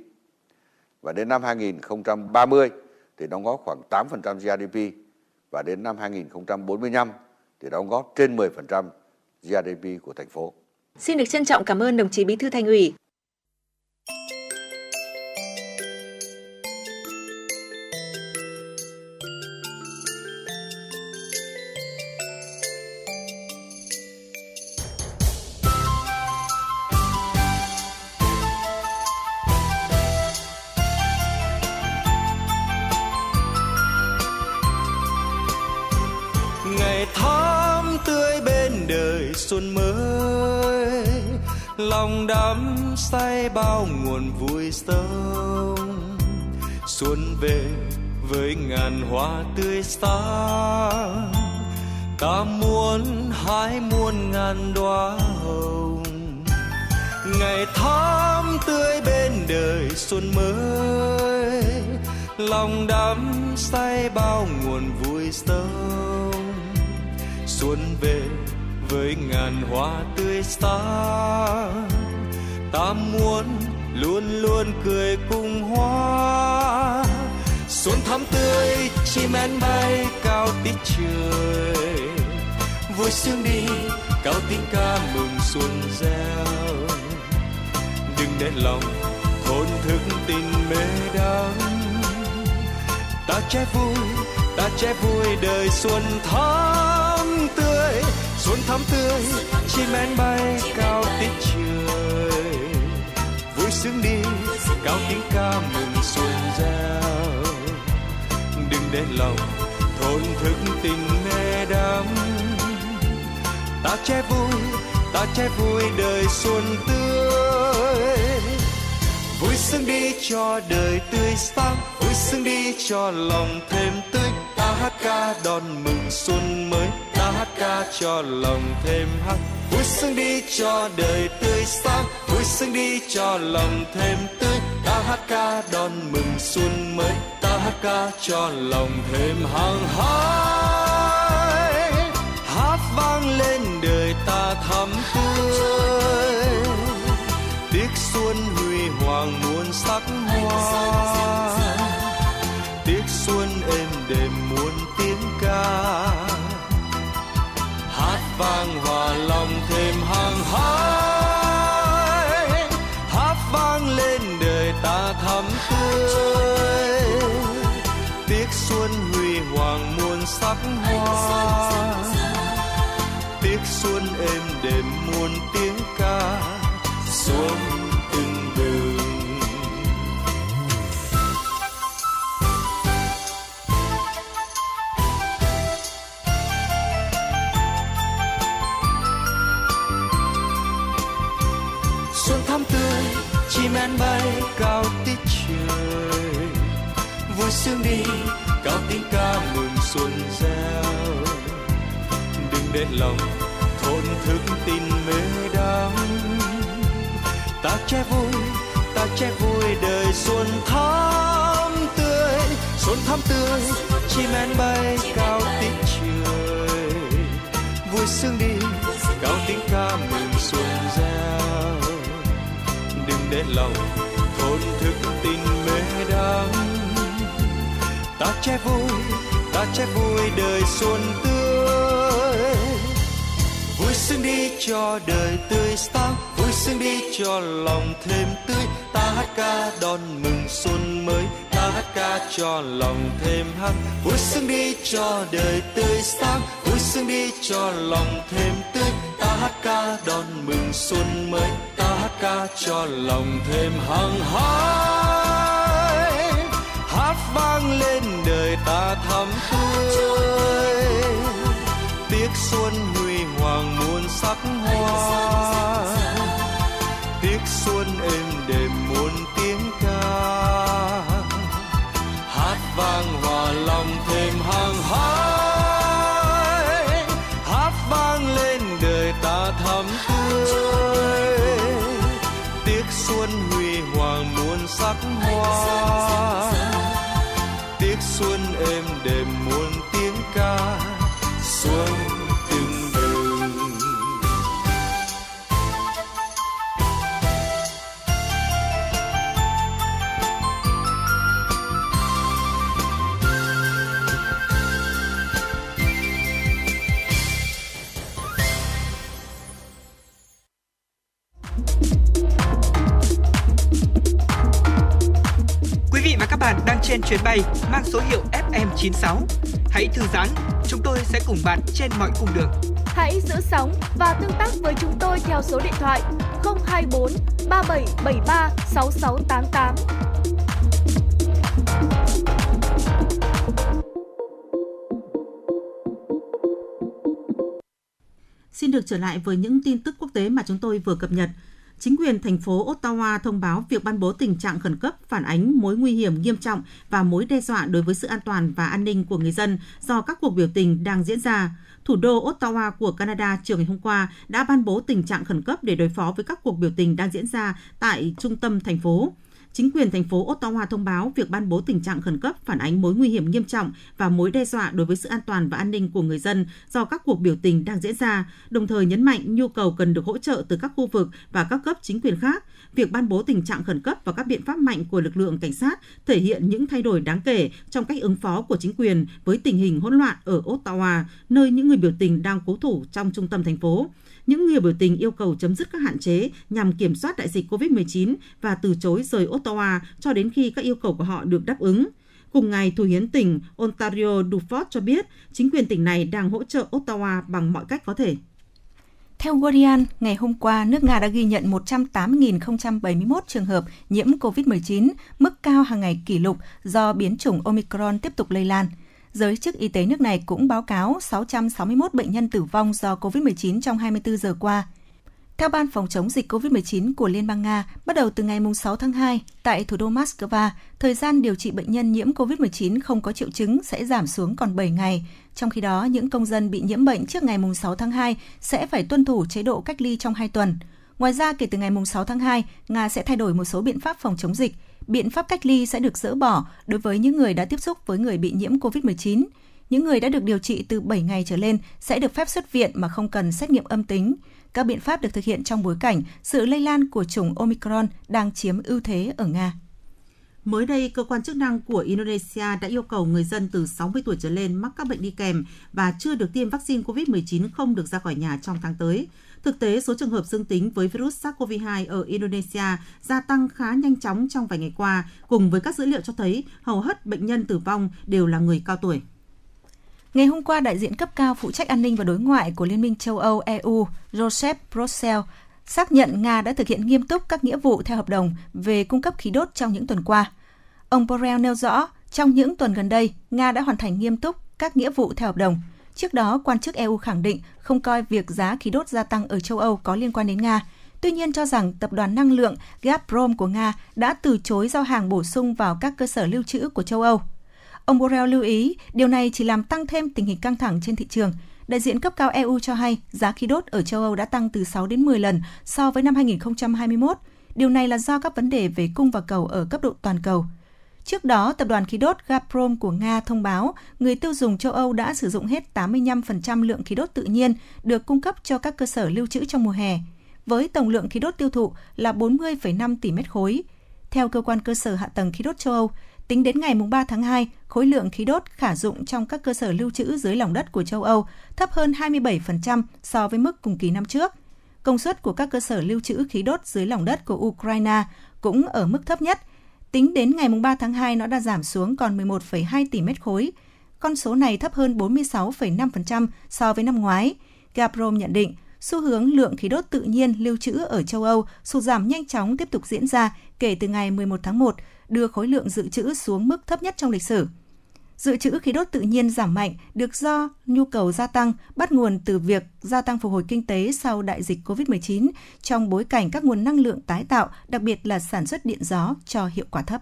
và đến năm hai nghìn không trăm ba mươi thì đóng góp khoảng tám phần trăm giê đê pê và đến năm hai nghìn không trăm bốn mươi lăm thì đóng góp trên mười phần trăm giê đê pê của thành phố. Xin được trân trọng cảm ơn đồng chí Bí thư Thành ủy. Đắm say bao nguồn vui sông, xuân về với ngàn hoa tươi sáng, ta muốn hái muôn ngàn đóa hồng. Ngày tháng tươi bên đời xuân mới, lòng đắm say bao nguồn vui sông, xuân về với ngàn hoa tươi sáng, ta muốn luôn luôn cười cùng hoa. Xuân thắm tươi, chim én bay cao tít trời, vui sướng đi, cao tiếng ca mừng xuân reo. Đừng để lòng thốn thức tình mê đắm, ta che vui, ta che vui đời xuân thắm tươi. Xuân thắm tươi, chim én bay cao tít trời, vui sướng đi, cao tiếng ca mừng xuân reo. Đừng để lòng thốn thức tình mê đắm, ta che vui, ta che vui đời xuân tươi. Vui sướng đi cho đời tươi sáng, vui sướng đi cho lòng thêm tươi. Ta hát ca đón mừng xuân mới, ta hát ca cho lòng thêm hát. Vui sướng đi cho đời tươi sáng, vui sướng đi cho lòng thêm tươi. Ta hát ca đón mừng xuân mới, ta hát ca cho lòng thêm hăng hái. Hát vang lên đời ta thắm tươi, tiếc xuân huy hoàng muôn sắc hoa. Tiếc xuân êm đềm muôn tiếng ca, hát vang hòa lòng thêm hăng hái. Hát vang lên đời ta thắm tươi, tiếc xuân huy hoàng muôn sắc hoa. Tiếc xuân êm đềm muôn tiếng ca, xuân từng đường. Xuân thắm tươi, chim én bay cao tít trời, vui sướng đi, cao tiếng ca mừng xuân reo. Đừng để lòng thốn thức tin mê đắm, ta che vui, ta che vui đời xuân thắm tươi. Xuân thắm tươi, chim én bay cao tít trời, vui sướng đi, cao tiếng ca mừng xuân reo. Đừng để lòng thốn thức tình mê đắm, ta che vui, ta che vui đời xuân tươi. Vui sướng đi cho đời tươi sáng, vui sướng đi cho lòng thêm tươi. Ta hát ca đón mừng xuân mới, ta hát ca cho lòng thêm hăng. Vui sướng đi cho đời tươi sáng, vui sướng đi cho lòng thêm tươi. Ta hát ca đón mừng xuân mới, ta hát ca cho lòng thêm hăng hái. Hát vang lên đời ta thắm tươi, tiếc xuân huy hoàng muôn sắc hoa. Tiếc xuân êm đềm muôn tiếng ca, hát vang hòa lòng thêm hăng hái. Hát vang lên đời ta thắm tươi, tiếc xuân huy hoàng muôn sắc hoa. Tiếc xuân êm đềm muôn tiếng ca, xuân từng đường. Quý vị và các bạn đang trên chuyến bay mang số hiệu ép em chín sáu. Hãy thư giãn, chúng tôi sẽ cùng bạn trên mọi cung đường. Hãy giữ sóng và tương tác với chúng tôi theo số điện thoại không hai bốn ba bảy bảy ba sáu sáu tám tám. Xin được trở lại với những tin tức quốc tế mà chúng tôi vừa cập nhật. Chính quyền thành phố Ottawa thông báo việc ban bố tình trạng khẩn cấp phản ánh mối nguy hiểm nghiêm trọng và mối đe dọa đối với sự an toàn và an ninh của người dân do các cuộc biểu tình đang diễn ra. Thủ đô Ottawa của Canada chiều ngày hôm qua đã ban bố tình trạng khẩn cấp để đối phó với các cuộc biểu tình đang diễn ra tại trung tâm thành phố. Chính quyền thành phố Ottawa thông báo việc ban bố tình trạng khẩn cấp phản ánh mối nguy hiểm nghiêm trọng và mối đe dọa đối với sự an toàn và an ninh của người dân do các cuộc biểu tình đang diễn ra, đồng thời nhấn mạnh nhu cầu cần được hỗ trợ từ các khu vực và các cấp chính quyền khác. Việc ban bố tình trạng khẩn cấp và các biện pháp mạnh của lực lượng cảnh sát thể hiện những thay đổi đáng kể trong cách ứng phó của chính quyền với tình hình hỗn loạn ở Ottawa, nơi những người biểu tình đang cố thủ trong trung tâm thành phố. Những người biểu tình yêu cầu chấm dứt các hạn chế nhằm kiểm soát đại dịch covid mười chín và từ chối rời Ottawa cho đến khi các yêu cầu của họ được đáp ứng. Cùng ngày, Thủ hiến tỉnh Ontario Dufford cho biết chính quyền tỉnh này đang hỗ trợ Ottawa bằng mọi cách có thể. Theo Guardian, ngày hôm qua, nước Nga đã ghi nhận một trăm tám mươi nghìn không trăm bảy mươi mốt trường hợp nhiễm covid mười chín, mức cao hàng ngày kỷ lục do biến chủng Omicron tiếp tục lây lan. Giới chức y tế nước này cũng báo cáo sáu trăm sáu mươi mốt bệnh nhân tử vong do covid mười chín trong hai mươi tư giờ qua. Theo Ban phòng chống dịch covid mười chín của Liên bang Nga, bắt đầu từ ngày sáu tháng hai, tại thủ đô Moscow, thời gian điều trị bệnh nhân nhiễm covid mười chín không có triệu chứng sẽ giảm xuống còn bảy ngày. Trong khi đó, những công dân bị nhiễm bệnh trước ngày sáu tháng hai sẽ phải tuân thủ chế độ cách ly trong hai tuần. Ngoài ra, kể từ ngày sáu tháng hai, Nga sẽ thay đổi một số biện pháp phòng chống dịch. Biện pháp cách ly sẽ được dỡ bỏ đối với những người đã tiếp xúc với người bị nhiễm covid mười chín. Những người đã được điều trị từ bảy ngày trở lên sẽ được phép xuất viện mà không cần xét nghiệm âm tính. Các biện pháp được thực hiện trong bối cảnh sự lây lan của chủng Omicron đang chiếm ưu thế ở Nga. Mới đây, cơ quan chức năng của Indonesia đã yêu cầu người dân từ sáu mươi tuổi trở lên mắc các bệnh đi kèm và chưa được tiêm vaccine covid mười chín không được ra khỏi nhà trong tháng tới. Thực tế, số trường hợp dương tính với virus SARS-xê o vê hai ở Indonesia gia tăng khá nhanh chóng trong vài ngày qua, cùng với các dữ liệu cho thấy hầu hết bệnh nhân tử vong đều là người cao tuổi. Ngày hôm qua, đại diện cấp cao phụ trách an ninh và đối ngoại của Liên minh châu Âu e u, Joseph Borrell, xác nhận Nga đã thực hiện nghiêm túc các nghĩa vụ theo hợp đồng về cung cấp khí đốt trong những tuần qua. Ông Borrell nêu rõ, trong những tuần gần đây, Nga đã hoàn thành nghiêm túc các nghĩa vụ theo hợp đồng. Trước đó, quan chức e u khẳng định không coi việc giá khí đốt gia tăng ở châu Âu có liên quan đến Nga. Tuy nhiên cho rằng tập đoàn năng lượng Gazprom của Nga đã từ chối giao hàng bổ sung vào các cơ sở lưu trữ của châu Âu. Ông Borrell lưu ý, điều này chỉ làm tăng thêm tình hình căng thẳng trên thị trường. Đại diện cấp cao e u cho hay giá khí đốt ở châu Âu đã tăng từ sáu đến mười lần so với năm hai nghìn không trăm hai mươi mốt. Điều này là do các vấn đề về cung và cầu ở cấp độ toàn cầu. Trước đó, tập đoàn khí đốt Gazprom của Nga thông báo người tiêu dùng châu Âu đã sử dụng hết tám mươi lăm phần trăm lượng khí đốt tự nhiên được cung cấp cho các cơ sở lưu trữ trong mùa hè, với tổng lượng khí đốt tiêu thụ là bốn mươi phẩy năm tỷ mét khối. Theo cơ quan cơ sở hạ tầng khí đốt châu Âu, tính đến ngày ba tháng hai, khối lượng khí đốt khả dụng trong các cơ sở lưu trữ dưới lòng đất của châu Âu thấp hơn hai mươi bảy phần trăm so với mức cùng kỳ năm trước. Công suất của các cơ sở lưu trữ khí đốt dưới lòng đất của Ukraine cũng ở mức thấp nhất. Tính đến ngày ba tháng hai, nó đã giảm xuống còn mười một phẩy hai tỷ mét khối. Con số này thấp hơn bốn mươi sáu phẩy năm phần trăm so với năm ngoái. Gazprom nhận định, xu hướng lượng khí đốt tự nhiên lưu trữ ở châu Âu sụt giảm nhanh chóng tiếp tục diễn ra kể từ ngày mười một tháng một, đưa khối lượng dự trữ xuống mức thấp nhất trong lịch sử. Dự trữ khí đốt tự nhiên giảm mạnh được do nhu cầu gia tăng bắt nguồn từ việc gia tăng phục hồi kinh tế sau đại dịch covid mười chín trong bối cảnh các nguồn năng lượng tái tạo, đặc biệt là sản xuất điện gió cho hiệu quả thấp.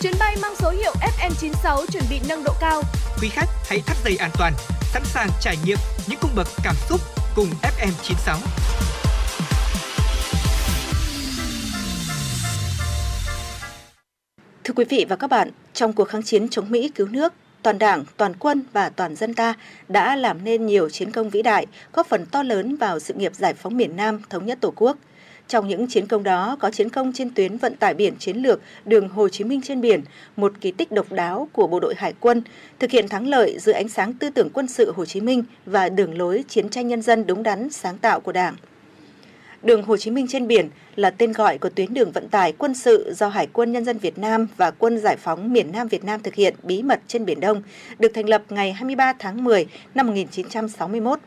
Chuyến bay mang số hiệu ép en chín sáu chuẩn bị nâng độ cao. Quý khách hãy thắt dây an toàn, sẵn sàng trải nghiệm những cung bậc cảm xúc cùng ép en chín sáu. Thưa quý vị và các bạn, trong cuộc kháng chiến chống Mỹ cứu nước, toàn Đảng, toàn quân và toàn dân ta đã làm nên nhiều chiến công vĩ đại, góp phần to lớn vào sự nghiệp giải phóng miền Nam, thống nhất Tổ quốc. Trong những chiến công đó có chiến công trên tuyến vận tải biển chiến lược đường Hồ Chí Minh trên biển, một kỳ tích độc đáo của bộ đội Hải quân, thực hiện thắng lợi dưới ánh sáng tư tưởng quân sự Hồ Chí Minh và đường lối chiến tranh nhân dân đúng đắn, sáng tạo của Đảng. Đường Hồ Chí Minh trên biển là tên gọi của tuyến đường vận tải quân sự do Hải quân Nhân dân Việt Nam và Quân Giải phóng miền Nam Việt Nam thực hiện bí mật trên Biển Đông, được thành lập ngày hai mươi ba tháng mười năm một nghìn chín trăm sáu mươi mốt.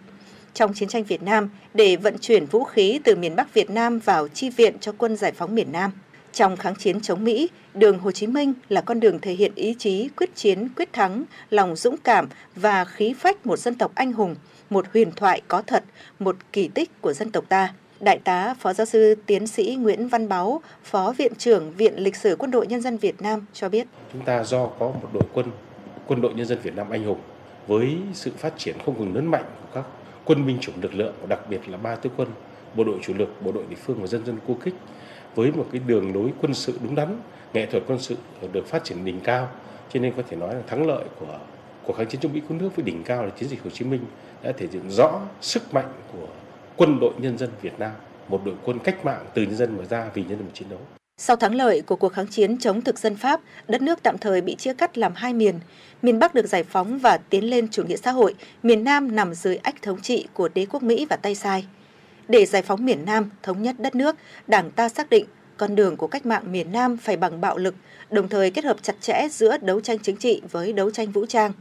Trong chiến tranh Việt Nam, để vận chuyển vũ khí từ miền Bắc Việt Nam vào chi viện cho Quân Giải phóng miền Nam. Trong kháng chiến chống Mỹ, đường Hồ Chí Minh là con đường thể hiện ý chí, quyết chiến, quyết thắng, lòng dũng cảm và khí phách một dân tộc anh hùng, một huyền thoại có thật, một kỳ tích của dân tộc ta. Đại tá Phó Giáo sư Tiến sĩ Nguyễn Văn Báu, Phó Viện trưởng Viện Lịch sử Quân đội Nhân dân Việt Nam cho biết. Chúng ta do có một đội quân, quân đội Nhân dân Việt Nam anh hùng, với sự phát triển không ngừng lớn mạnh của các quân binh chủng lực lượng, đặc biệt là ba tứ quân bộ đội chủ lực, bộ đội địa phương và dân dân cô kích với một cái đường lối quân sự đúng đắn, nghệ thuật quân sự được phát triển đỉnh cao. Cho nên có thể nói là thắng lợi của cuộc kháng chiến chống Mỹ cứu nước với đỉnh cao là chiến dịch Hồ Chí Minh đã thể hiện rõ sức mạnh của quân đội nhân dân Việt Nam, một đội quân cách mạng từ nhân dân mà ra vì nhân dân chiến đấu. Sau thắng lợi của cuộc kháng chiến chống thực dân Pháp, đất nước tạm thời bị chia cắt làm hai miền. Miền Bắc được giải phóng và tiến lên chủ nghĩa xã hội, miền Nam nằm dưới ách thống trị của đế quốc Mỹ và tay sai. Để giải phóng miền Nam, thống nhất đất nước, Đảng ta xác định con đường của cách mạng miền Nam phải bằng bạo lực, đồng thời kết hợp chặt chẽ giữa đấu tranh chính trị với đấu tranh vũ trang.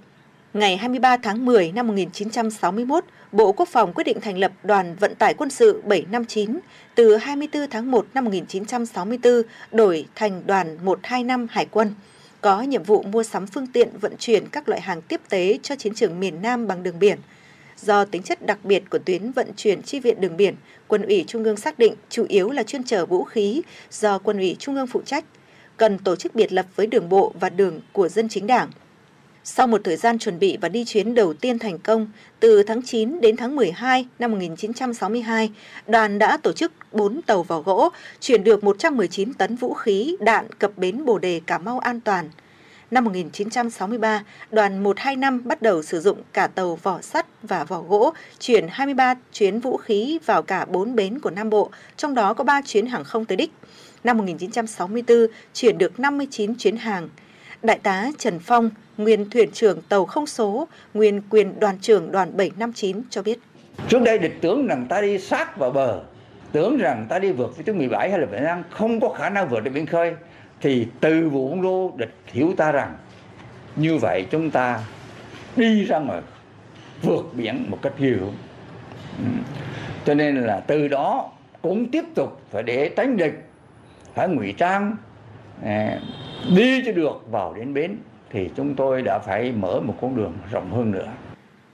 Ngày hai mươi ba tháng mười năm một nghìn chín trăm sáu mươi mốt, Bộ Quốc phòng quyết định thành lập Đoàn Vận tải Quân sự bảy năm chín, từ hai mươi tư tháng một năm một nghìn chín trăm sáu mươi tư đổi thành Đoàn một hai năm Hải quân, có nhiệm vụ mua sắm phương tiện vận chuyển các loại hàng tiếp tế cho chiến trường miền Nam bằng đường biển. Do tính chất đặc biệt của tuyến vận chuyển chi viện đường biển, Quân ủy Trung ương xác định chủ yếu là chuyên chở vũ khí do Quân ủy Trung ương phụ trách, cần tổ chức biệt lập với đường bộ và đường của dân chính đảng. Sau một thời gian chuẩn bị và đi chuyến đầu tiên thành công, từ tháng chín đến tháng mười hai năm một nghìn chín trăm sáu mươi hai, đoàn đã tổ chức bốn tàu vỏ gỗ, chuyển được một trăm mười chín tấn vũ khí, đạn cập bến Bồ Đề Cà Mau an toàn. Năm một nghìn chín trăm sáu mươi ba, đoàn một hai năm bắt đầu sử dụng cả tàu vỏ sắt và vỏ gỗ, chuyển hai mươi ba chuyến vũ khí vào cả bốn bến của Nam Bộ, trong đó có ba chuyến hàng không tới đích. Năm một nghìn chín trăm sáu mươi tư, chuyển được năm mươi chín chuyến hàng. Đại tá Trần Phong, nguyên thuyền trưởng tàu không số, nguyên quyền đoàn trưởng đoàn bảy năm chín cho biết. Trước đây địch tưởng rằng ta đi sát vào bờ, tưởng rằng ta đi vượt với thứ mười bảy hay là bảy năm, không có khả năng vượt được biển khơi. Thì từ vụ Vũng Rô, địch hiểu ta rằng như vậy chúng ta đi ra ngoài vượt biển một cách hiểu. Cho nên là từ đó cũng tiếp tục phải để tránh địch, phải ngụy trang, đi cho được vào đến bến thì chúng tôi đã phải mở một con đường rộng hơn nữa.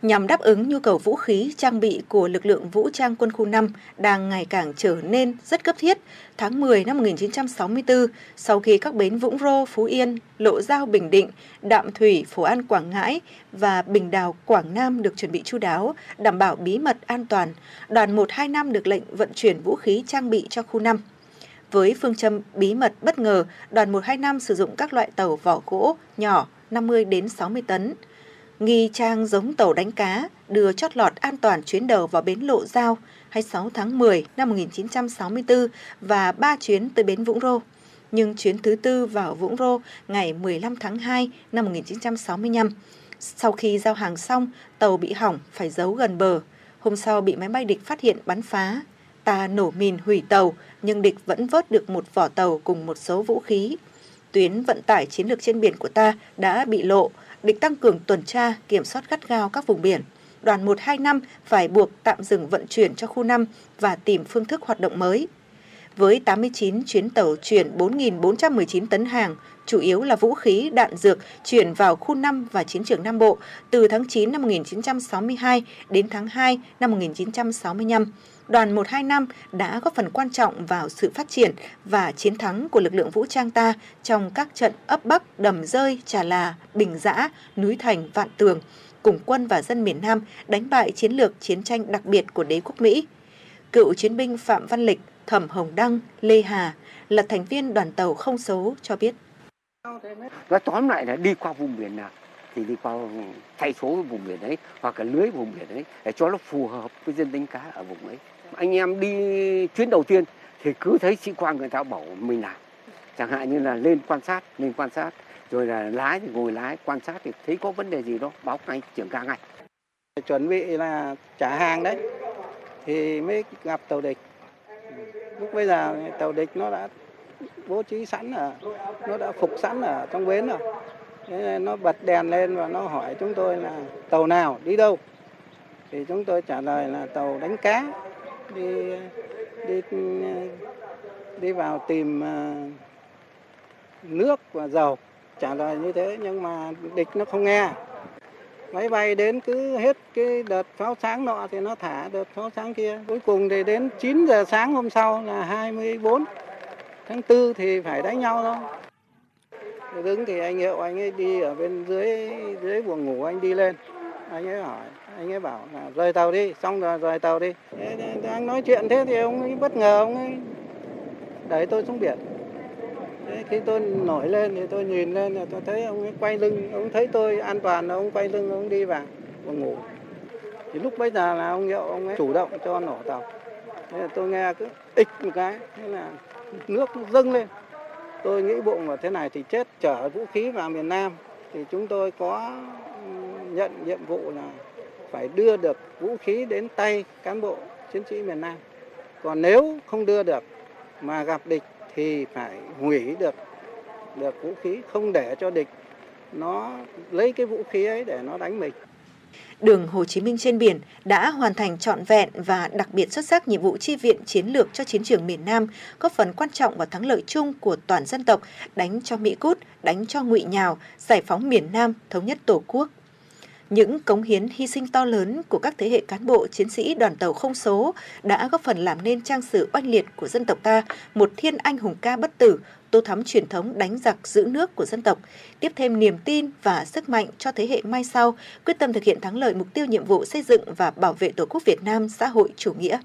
Nhằm đáp ứng nhu cầu vũ khí, trang bị của lực lượng vũ trang quân khu năm đang ngày càng trở nên rất cấp thiết, tháng mười năm một nghìn chín trăm sáu mươi tư, sau khi các bến Vũng Rô, Phú Yên, Lộ Dao, Bình Định, Đạm Thủy, Phổ An, Quảng Ngãi và Bình Đào, Quảng Nam được chuẩn bị chu đáo, đảm bảo bí mật an toàn, đoàn một hai năm được lệnh vận chuyển vũ khí trang bị cho khu năm. Với phương châm bí mật bất ngờ, đoàn một hai năm sử dụng các loại tàu vỏ gỗ nhỏ năm mươi đến sáu mươi tấn, nghi trang giống tàu đánh cá, đưa chót lọt an toàn chuyến đầu vào bến Lộ Dao hai mươi sáu tháng mười năm một nghìn chín trăm sáu mươi tư và ba chuyến tới bến Vũng Rô. Nhưng chuyến thứ tư vào Vũng Rô ngày mười lăm tháng hai năm một nghìn chín trăm sáu mươi lăm, sau khi giao hàng xong, tàu bị hỏng phải giấu gần bờ. Hôm sau bị máy bay địch phát hiện bắn phá. Ta nổ mìn hủy tàu, nhưng địch vẫn vớt được một vỏ tàu cùng một số vũ khí. Tuyến vận tải chiến lược trên biển của ta đã bị lộ, địch tăng cường tuần tra, kiểm soát gắt gao các vùng biển. Đoàn một hai năm phải buộc tạm dừng vận chuyển cho khu năm và tìm phương thức hoạt động mới. Với tám mươi chín chuyến tàu chuyển bốn nghìn bốn trăm mười chín tấn hàng, chủ yếu là vũ khí, đạn dược chuyển vào khu năm và chiến trường Nam Bộ từ tháng chín năm một nghìn chín trăm sáu mươi hai đến tháng hai năm một nghìn chín trăm sáu mươi lăm, đoàn một hai năm đã góp phần quan trọng vào sự phát triển và chiến thắng của lực lượng vũ trang ta trong các trận ấp Bắc, Đầm Rơi, Trà Là, Bình Giã, Núi Thành, Vạn Tường, cùng quân và dân miền Nam đánh bại chiến lược chiến tranh đặc biệt của đế quốc Mỹ. Cựu chiến binh Phạm Văn Lịch, Thẩm Hồng Đăng, Lê Hà là thành viên đoàn tàu không số cho biết. Nói tóm lại là đi qua vùng biển nào thì đi qua thay số vùng biển đấy hoặc là lưới vùng biển đấy để cho nó phù hợp với dân đánh cá ở vùng ấy. Anh em đi chuyến đầu tiên thì cứ thấy sĩ quan người ta bảo mình làm, chẳng hạn như là lên quan sát, lên quan sát rồi là lái thì ngồi lái quan sát thì thấy có vấn đề gì đó báo ngay trưởng ca ngay. Chuẩn bị là trả hàng đấy thì mới gặp tàu địch. Lúc bây giờ tàu địch nó đã bố trí sẵn ở, nó đã phục sẵn ở trong bến rồi. Nên nó bật đèn lên và nó hỏi chúng tôi là tàu nào, đi đâu. Thì chúng tôi trả lời là tàu đánh cá, đi đi đi vào tìm nước và dầu. Trả lời như thế nhưng mà địch nó không nghe. Máy bay đến cứ hết cái đợt pháo sáng nọ thì nó thả đợt pháo sáng kia. Cuối cùng thì đến chín giờ sáng hôm sau là hai mươi tư tháng tư thì phải đánh nhau thôi. Đứng thì anh Hiệu anh ấy đi ở bên dưới dưới buồng ngủ anh đi lên. Anh ấy hỏi, anh ấy bảo là rời tàu đi, xong rồi rời tàu đi. Thế, đang nói chuyện thế thì ông ấy bất ngờ, ông ấy đẩy tôi xuống biển. Thế khi tôi nổi lên thì tôi nhìn lên là tôi thấy ông ấy quay lưng, ông thấy tôi an toàn, ông quay lưng, ông đi vào và ngủ. Thì lúc bấy giờ là ông Hiệu, ông ấy chủ động cho nổ tàu. Thế là tôi nghe cứ ịch một cái, thế là nước nó dâng lên. Tôi nghĩ bụng là thế này thì chết, chở vũ khí vào miền Nam. Thì chúng tôi có nhận nhiệm vụ là phải đưa được vũ khí đến tay cán bộ chiến sĩ miền Nam. Còn nếu không đưa được mà gặp địch thì phải hủy được được vũ khí, không để cho địch nó lấy cái vũ khí ấy để nó đánh mình. Đường Hồ Chí Minh trên biển đã hoàn thành trọn vẹn và đặc biệt xuất sắc nhiệm vụ chi viện chiến lược cho chiến trường miền Nam, góp phần quan trọng vào thắng lợi chung của toàn dân tộc, đánh cho Mỹ cút, đánh cho Ngụy Nhào, giải phóng miền Nam, thống nhất Tổ quốc. Những cống hiến hy sinh to lớn của các thế hệ cán bộ chiến sĩ đoàn tàu không số đã góp phần làm nên trang sử oanh liệt của dân tộc ta, một thiên anh hùng ca bất tử, tô thắm truyền thống đánh giặc giữ nước của dân tộc, tiếp thêm niềm tin và sức mạnh cho thế hệ mai sau, quyết tâm thực hiện thắng lợi mục tiêu nhiệm vụ xây dựng và bảo vệ Tổ quốc Việt Nam xã hội chủ nghĩa.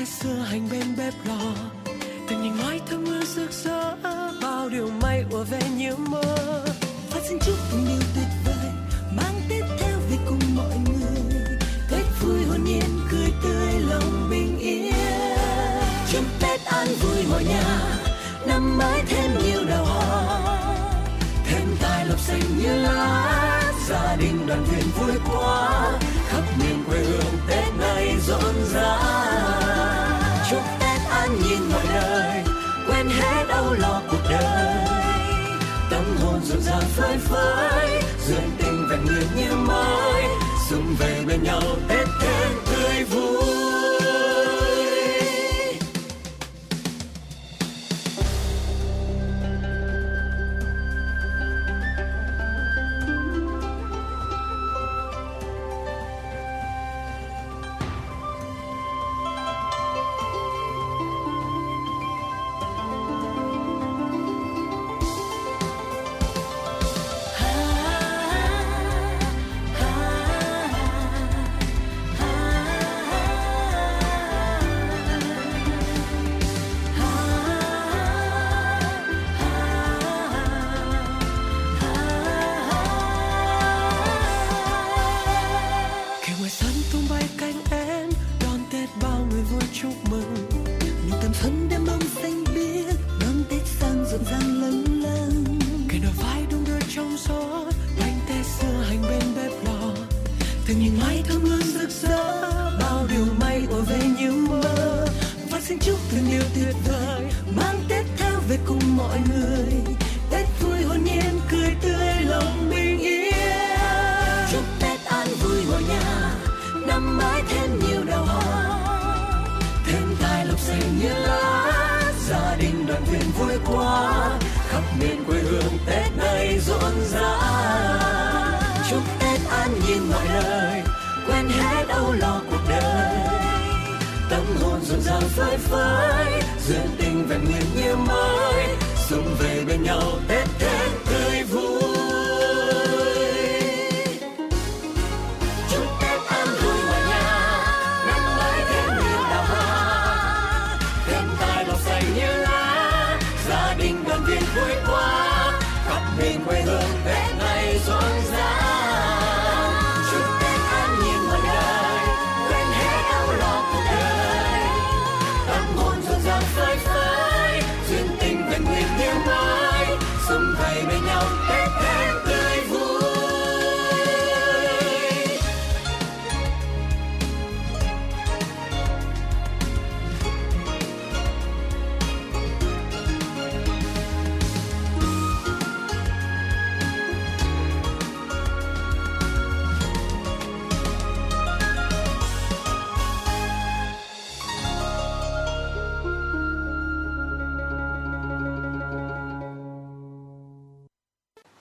lê xưa hành bên bếp lò, từng nhìn ngói thơm mưa rực rỡ, bao điều may ùa về nhiều mơ. Phát sinh chúc từng điều tuyệt vời, mang tiếp theo về cùng mọi người. Tết vui hồn nhiên, cười tươi lòng bình yên. Trong Tết an vui mọi nhà, năm mới thêm nhiều đào hoa, thêm tài lộc xanh như lá, gia đình đoàn viên vui quá. Khắp miền quê hương Tết này rộn rã, chúc Tết an nhiên mọi nơi, quên hết âu lo cuộc đời. Tâm hồn rộn ràng phơi phới, duyên tình vẹn nguyên như mới, sum về bên nhau Tết thêm tươi vui.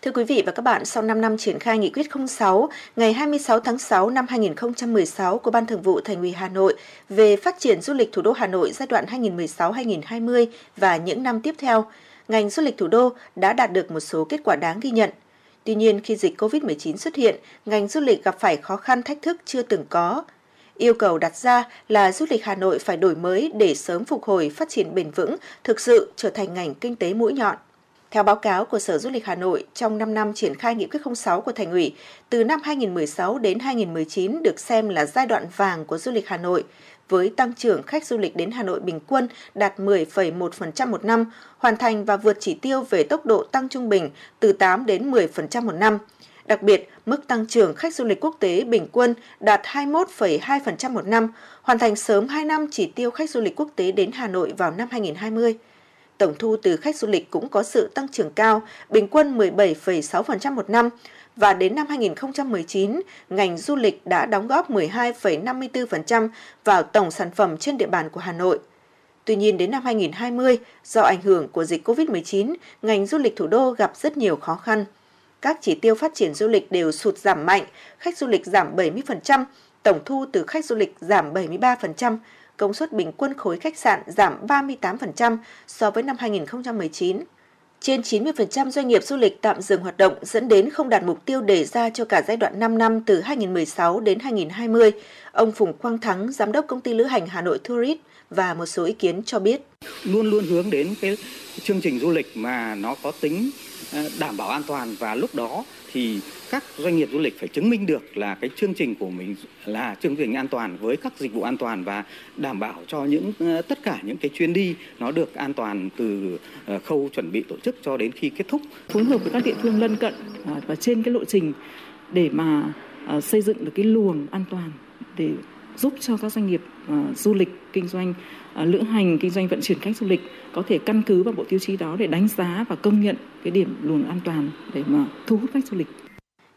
Thưa quý vị và các bạn, sau năm năm triển khai nghị quyết không sáu ngày hai mươi sáu tháng sáu năm hai nghìn không trăm mười sáu của Ban Thường vụ Thành ủy Hà Nội về phát triển du lịch thủ đô Hà Nội giai đoạn hai nghìn không trăm mười sáu đến hai nghìn không trăm hai mươi và những năm tiếp theo, ngành du lịch thủ đô đã đạt được một số kết quả đáng ghi nhận. Tuy nhiên, khi dịch cô vít mười chín xuất hiện, ngành du lịch gặp phải khó khăn thách thức chưa từng có. Yêu cầu đặt ra là du lịch Hà Nội phải đổi mới để sớm phục hồi, phát triển bền vững, thực sự trở thành ngành kinh tế mũi nhọn. Theo báo cáo của Sở Du lịch Hà Nội, trong năm năm triển khai nghị quyết không sáu của Thành ủy, từ năm hai nghìn không trăm mười sáu đến hai nghìn không trăm mười chín được xem là giai đoạn vàng của du lịch Hà Nội, với tăng trưởng khách du lịch đến Hà Nội bình quân đạt mười phẩy một phần trăm một năm, hoàn thành và vượt chỉ tiêu về tốc độ tăng trung bình từ tám đến mười phần trăm một năm. Đặc biệt, mức tăng trưởng khách du lịch quốc tế bình quân đạt hai mươi mốt phẩy hai phần trăm một năm, hoàn thành sớm hai năm chỉ tiêu khách du lịch quốc tế đến Hà Nội vào năm hai nghìn không trăm hai mươi. Tổng thu từ khách du lịch cũng có sự tăng trưởng cao, bình quân mười bảy phẩy sáu phần trăm một năm, và đến năm hai nghìn không trăm mười chín, ngành du lịch đã đóng góp mười hai phẩy năm mươi tư phần trăm vào tổng sản phẩm trên địa bàn của Hà Nội. Tuy nhiên, đến năm hai nghìn không trăm hai mươi, do ảnh hưởng của dịch cô vít mười chín, ngành du lịch thủ đô gặp rất nhiều khó khăn. Các chỉ tiêu phát triển du lịch đều sụt giảm mạnh, khách du lịch giảm bảy mươi phần trăm, tổng thu từ khách du lịch giảm bảy mươi ba phần trăm, công suất bình quân khối khách sạn giảm ba mươi tám phần trăm so với năm hai nghìn không trăm mười chín. Trên chín mươi phần trăm doanh nghiệp du lịch tạm dừng hoạt động dẫn đến không đạt mục tiêu đề ra cho cả giai đoạn năm năm từ hai nghìn không trăm mười sáu đến hai nghìn không trăm hai mươi. Ông Phùng Quang Thắng, Giám đốc Công ty Lữ hành Hà Nội Tourist và một số ý kiến cho biết. Luôn luôn hướng đến cái chương trình du lịch mà nó có tính đảm bảo an toàn, và lúc đó thì các doanh nghiệp du lịch phải chứng minh được là cái chương trình của mình là chương trình an toàn với các dịch vụ an toàn và đảm bảo cho những tất cả những cái chuyến đi nó được an toàn từ khâu chuẩn bị tổ chức cho đến khi kết thúc. Phối hợp với các địa phương lân cận và trên cái lộ trình để mà xây dựng được cái luồng an toàn để giúp cho các doanh nghiệp uh, du lịch, kinh doanh, uh, lữ hành, kinh doanh vận chuyển khách du lịch có thể căn cứ vào bộ tiêu chí đó để đánh giá và công nhận cái điểm luồng an toàn để mà thu hút khách du lịch.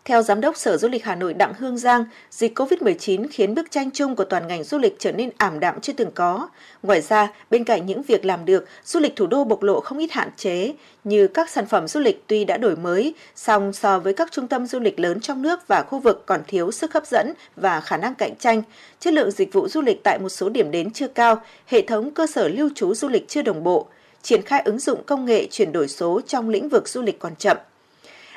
Theo Giám đốc Sở Du lịch Hà Nội Đặng Hương Giang, dịch cô vít mười chín khiến bức tranh chung của toàn ngành du lịch trở nên ảm đạm chưa từng có. Ngoài ra, bên cạnh những việc làm được, du lịch thủ đô bộc lộ không ít hạn chế, như các sản phẩm du lịch tuy đã đổi mới, song so với các trung tâm du lịch lớn trong nước và khu vực còn thiếu sức hấp dẫn và khả năng cạnh tranh. Chất lượng dịch vụ du lịch tại một số điểm đến chưa cao, hệ thống cơ sở lưu trú du lịch chưa đồng bộ, triển khai ứng dụng công nghệ chuyển đổi số trong lĩnh vực du lịch còn chậm.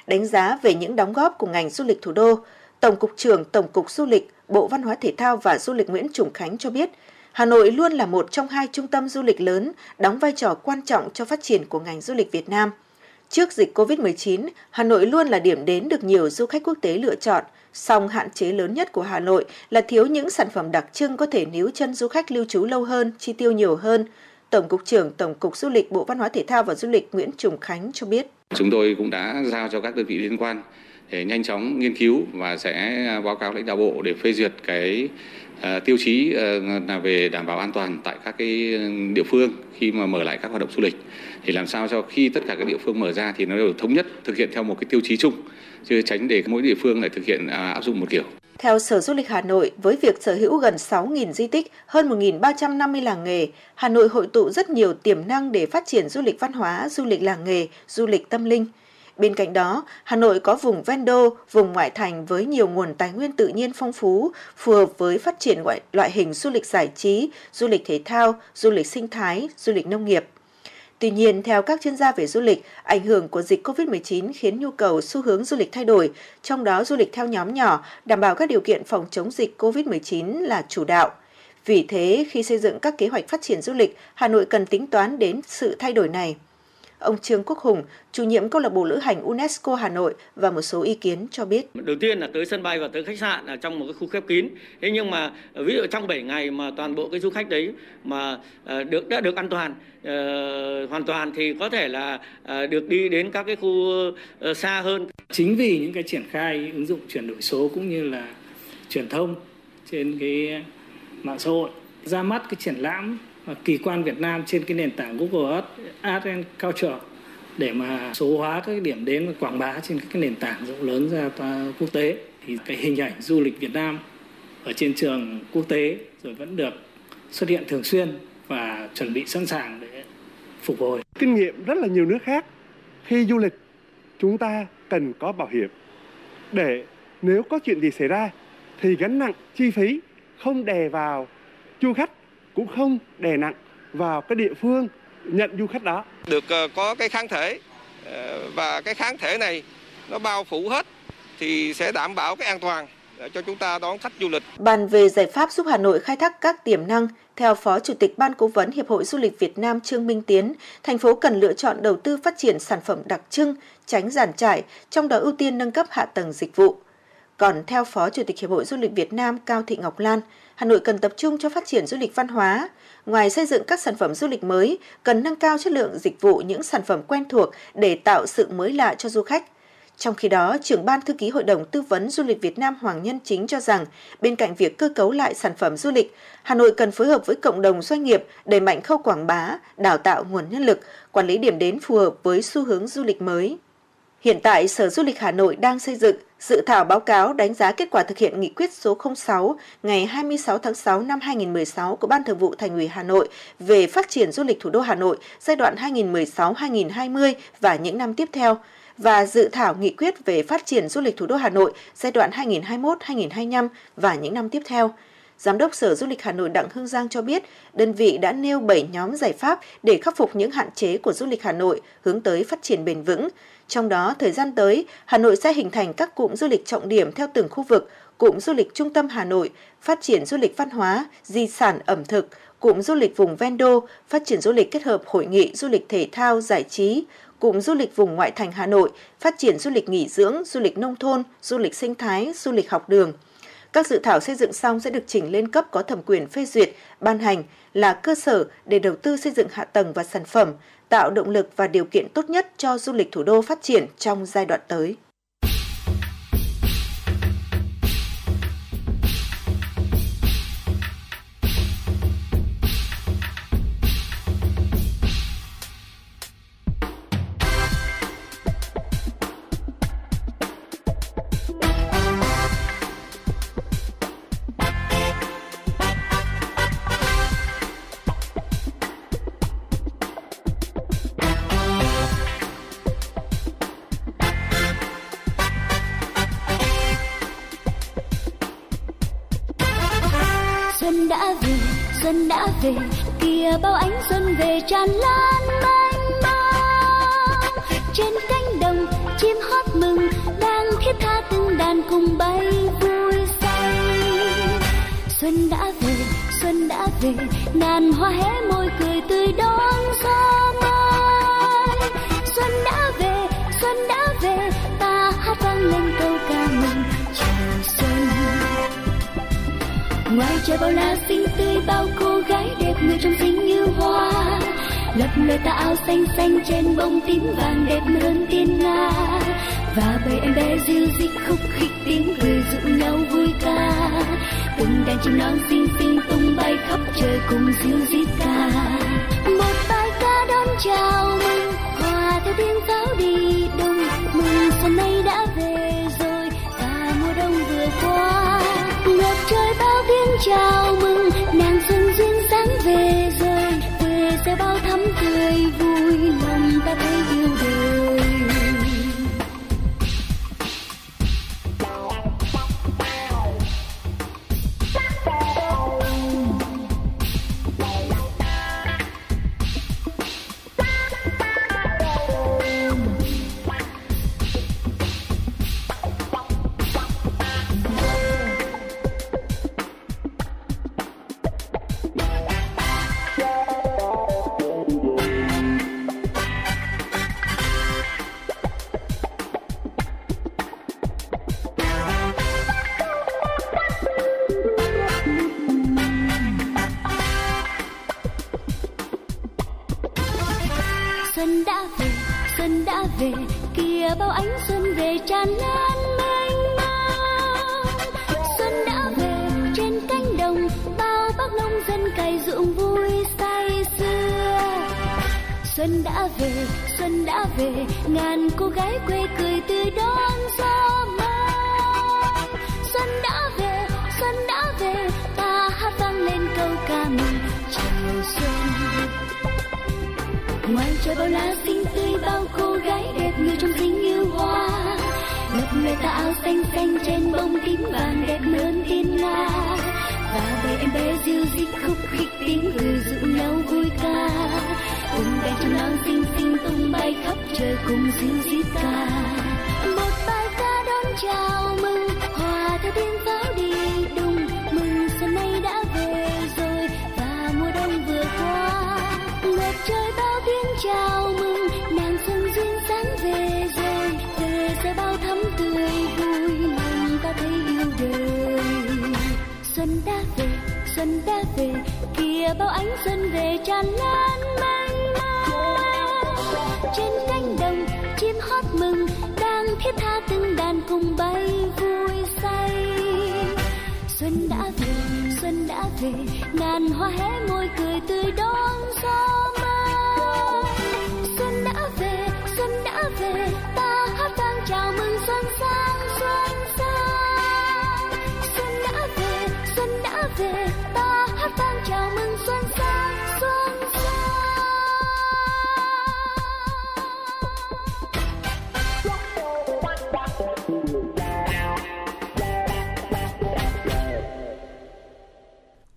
Đánh giá về những đóng góp của ngành du lịch thủ đô, Tổng cục trưởng Tổng cục Du lịch, Bộ Văn hóa Thể thao và Du lịch Nguyễn Trùng Khánh cho biết, Hà Nội luôn là một trong hai trung tâm du lịch lớn, đóng vai trò quan trọng cho phát triển của ngành du lịch Việt Nam. Trước dịch cô vít mười chín, Hà Nội luôn là điểm đến được nhiều du khách quốc tế lựa chọn, song hạn chế lớn nhất của Hà Nội là thiếu những sản phẩm đặc trưng có thể níu chân du khách lưu trú lâu hơn, chi tiêu nhiều hơn. Tổng cục trưởng Tổng cục Du lịch, Bộ Văn hóa Thể thao và Du lịch Nguyễn Trùng Khánh cho biết. Chúng tôi cũng đã giao cho các đơn vị liên quan để nhanh chóng nghiên cứu và sẽ báo cáo lãnh đạo bộ để phê duyệt cái uh, tiêu chí uh, là về đảm bảo an toàn tại các cái địa phương khi mà mở lại các hoạt động du lịch. Thì làm sao cho khi tất cả các địa phương mở ra thì nó đều thống nhất thực hiện theo một cái tiêu chí chung, chứ tránh để mỗi địa phương lại thực hiện uh, áp dụng một kiểu. Theo Sở Du lịch Hà Nội, với việc sở hữu gần sáu nghìn di tích, hơn một nghìn ba trăm năm mươi làng nghề, Hà Nội hội tụ rất nhiều tiềm năng để phát triển du lịch văn hóa, du lịch làng nghề, du lịch tâm linh. Bên cạnh đó, Hà Nội có vùng ven đô, vùng ngoại thành với nhiều nguồn tài nguyên tự nhiên phong phú, phù hợp với phát triển loại hình du lịch giải trí, du lịch thể thao, du lịch sinh thái, du lịch nông nghiệp. Tuy nhiên, theo các chuyên gia về du lịch, ảnh hưởng của dịch cô vít mười chín khiến nhu cầu xu hướng du lịch thay đổi, trong đó du lịch theo nhóm nhỏ, đảm bảo các điều kiện phòng chống dịch cô vít mười chín là chủ đạo. Vì thế, khi xây dựng các kế hoạch phát triển du lịch, Hà Nội cần tính toán đến sự thay đổi này. Ông Trương Quốc Hùng, chủ nhiệm câu lạc bộ lữ hành UNESCO Hà Nội và một số ý kiến cho biết. Đầu tiên là tới sân bay và tới khách sạn là trong một cái khu khép kín. Thế nhưng mà ví dụ trong bảy ngày mà toàn bộ cái du khách đấy mà được đã được an toàn uh, hoàn toàn thì có thể là uh, được đi đến các cái khu uh, xa hơn. Chính vì những cái triển khai ứng dụng chuyển đổi số cũng như là truyền thông trên cái mạng xã hội, ra mắt cái triển lãm Kỳ quan Việt Nam trên cái nền tảng Google Ads and Culture để mà số hóa các điểm đến và quảng bá trên các nền tảng rộng lớn ra quốc tế, thì cái hình ảnh du lịch Việt Nam ở trên trường quốc tế rồi vẫn được xuất hiện thường xuyên và chuẩn bị sẵn sàng để phục hồi. Kinh nghiệm rất là nhiều nước khác, khi du lịch chúng ta cần có bảo hiểm để nếu có chuyện gì xảy ra thì gánh nặng chi phí không đè vào du khách, cũng không đè nặng vào cái địa phương nhận du khách đó. Được có cái kháng thể và cái kháng thể này nó bao phủ hết thì sẽ đảm bảo cái an toàn cho chúng ta đón khách du lịch. Bàn về giải pháp giúp Hà Nội khai thác các tiềm năng, theo Phó Chủ tịch Ban Cố vấn Hiệp hội Du lịch Việt Nam Trương Minh Tiến, thành phố cần lựa chọn đầu tư phát triển sản phẩm đặc trưng, tránh giàn trải, trong đó ưu tiên nâng cấp hạ tầng dịch vụ. Còn theo Phó Chủ tịch Hiệp hội Du lịch Việt Nam Cao Thị Ngọc Lan, Hà Nội cần tập trung cho phát triển du lịch văn hóa. Ngoài xây dựng các sản phẩm du lịch mới, cần nâng cao chất lượng dịch vụ những sản phẩm quen thuộc để tạo sự mới lạ cho du khách. Trong khi đó, trưởng ban thư ký Hội đồng Tư vấn Du lịch Việt Nam Hoàng Nhân Chính cho rằng, bên cạnh việc cơ cấu lại sản phẩm du lịch, Hà Nội cần phối hợp với cộng đồng doanh nghiệp, đẩy mạnh khâu quảng bá, đào tạo nguồn nhân lực, quản lý điểm đến phù hợp với xu hướng du lịch mới. Hiện tại, Sở Du lịch Hà Nội đang xây dựng dự thảo báo cáo đánh giá kết quả thực hiện nghị quyết số không sáu ngày hai mươi sáu tháng sáu năm hai nghìn không trăm mười sáu của Ban Thường vụ Thành ủy Hà Nội về phát triển du lịch thủ đô Hà Nội giai đoạn hai nghìn không trăm mười sáu đến hai nghìn không trăm hai mươi và những năm tiếp theo, và dự thảo nghị quyết về phát triển du lịch thủ đô Hà Nội giai đoạn hai nghìn không trăm hai mươi mốt đến hai nghìn không trăm hai mươi lăm và những năm tiếp theo. Giám đốc Sở Du lịch Hà Nội Đặng Hương Giang cho biết, đơn vị đã nêu bảy nhóm giải pháp để khắc phục những hạn chế của du lịch Hà Nội hướng tới phát triển bền vững. Trong đó, thời gian tới, Hà Nội sẽ hình thành các cụm du lịch trọng điểm theo từng khu vực, cụm du lịch trung tâm Hà Nội, phát triển du lịch văn hóa, di sản ẩm thực, cụm du lịch vùng ven đô, phát triển du lịch kết hợp hội nghị du lịch thể thao, giải trí, cụm du lịch vùng ngoại thành Hà Nội, phát triển du lịch nghỉ dưỡng, du lịch nông thôn, du lịch sinh thái, du lịch học đường. Các dự thảo xây dựng xong sẽ được trình lên cấp có thẩm quyền phê duyệt, ban hành là cơ sở để đầu tư xây dựng hạ tầng và sản phẩm, tạo động lực và điều kiện tốt nhất cho du lịch thủ đô phát triển trong giai đoạn tới. Xuân đã về, kìa bao ánh xuân về tràn lan mênh mông. Trên cánh đồng chim hót mừng đang thiết tha từng đàn cùng bay vui say. Xuân đã về, xuân đã về, ngàn hoa hé môi cười tươi đón gió mới. Xuân đã về, xuân đã về, ta hát vang lên câu ca mừng chào xuân. Ngoài trời bao la xinh tươi, bao cô gái đẹp người trong xinh như hoa, lập loài tà áo xanh xanh trên bông tím vàng đẹp hơn tiên nga. Và bầy em bé ríu rít khúc khích tiếng cười dụ nhau vui ca, từng đàn chim non xinh xinh tung bay khắp trời cùng ríu rít ca. Một bài ca đón chào mừng, hòa theo tiếng pháo đi đông, mừng xuân nay đã về rồi, ta mùa đông vừa qua. Ngập trời bao tiếng chào mừng, nàng xuân duyên dáng về rồi, về sẽ bao thắm tươi vui, lòng ta thấy yêu đời.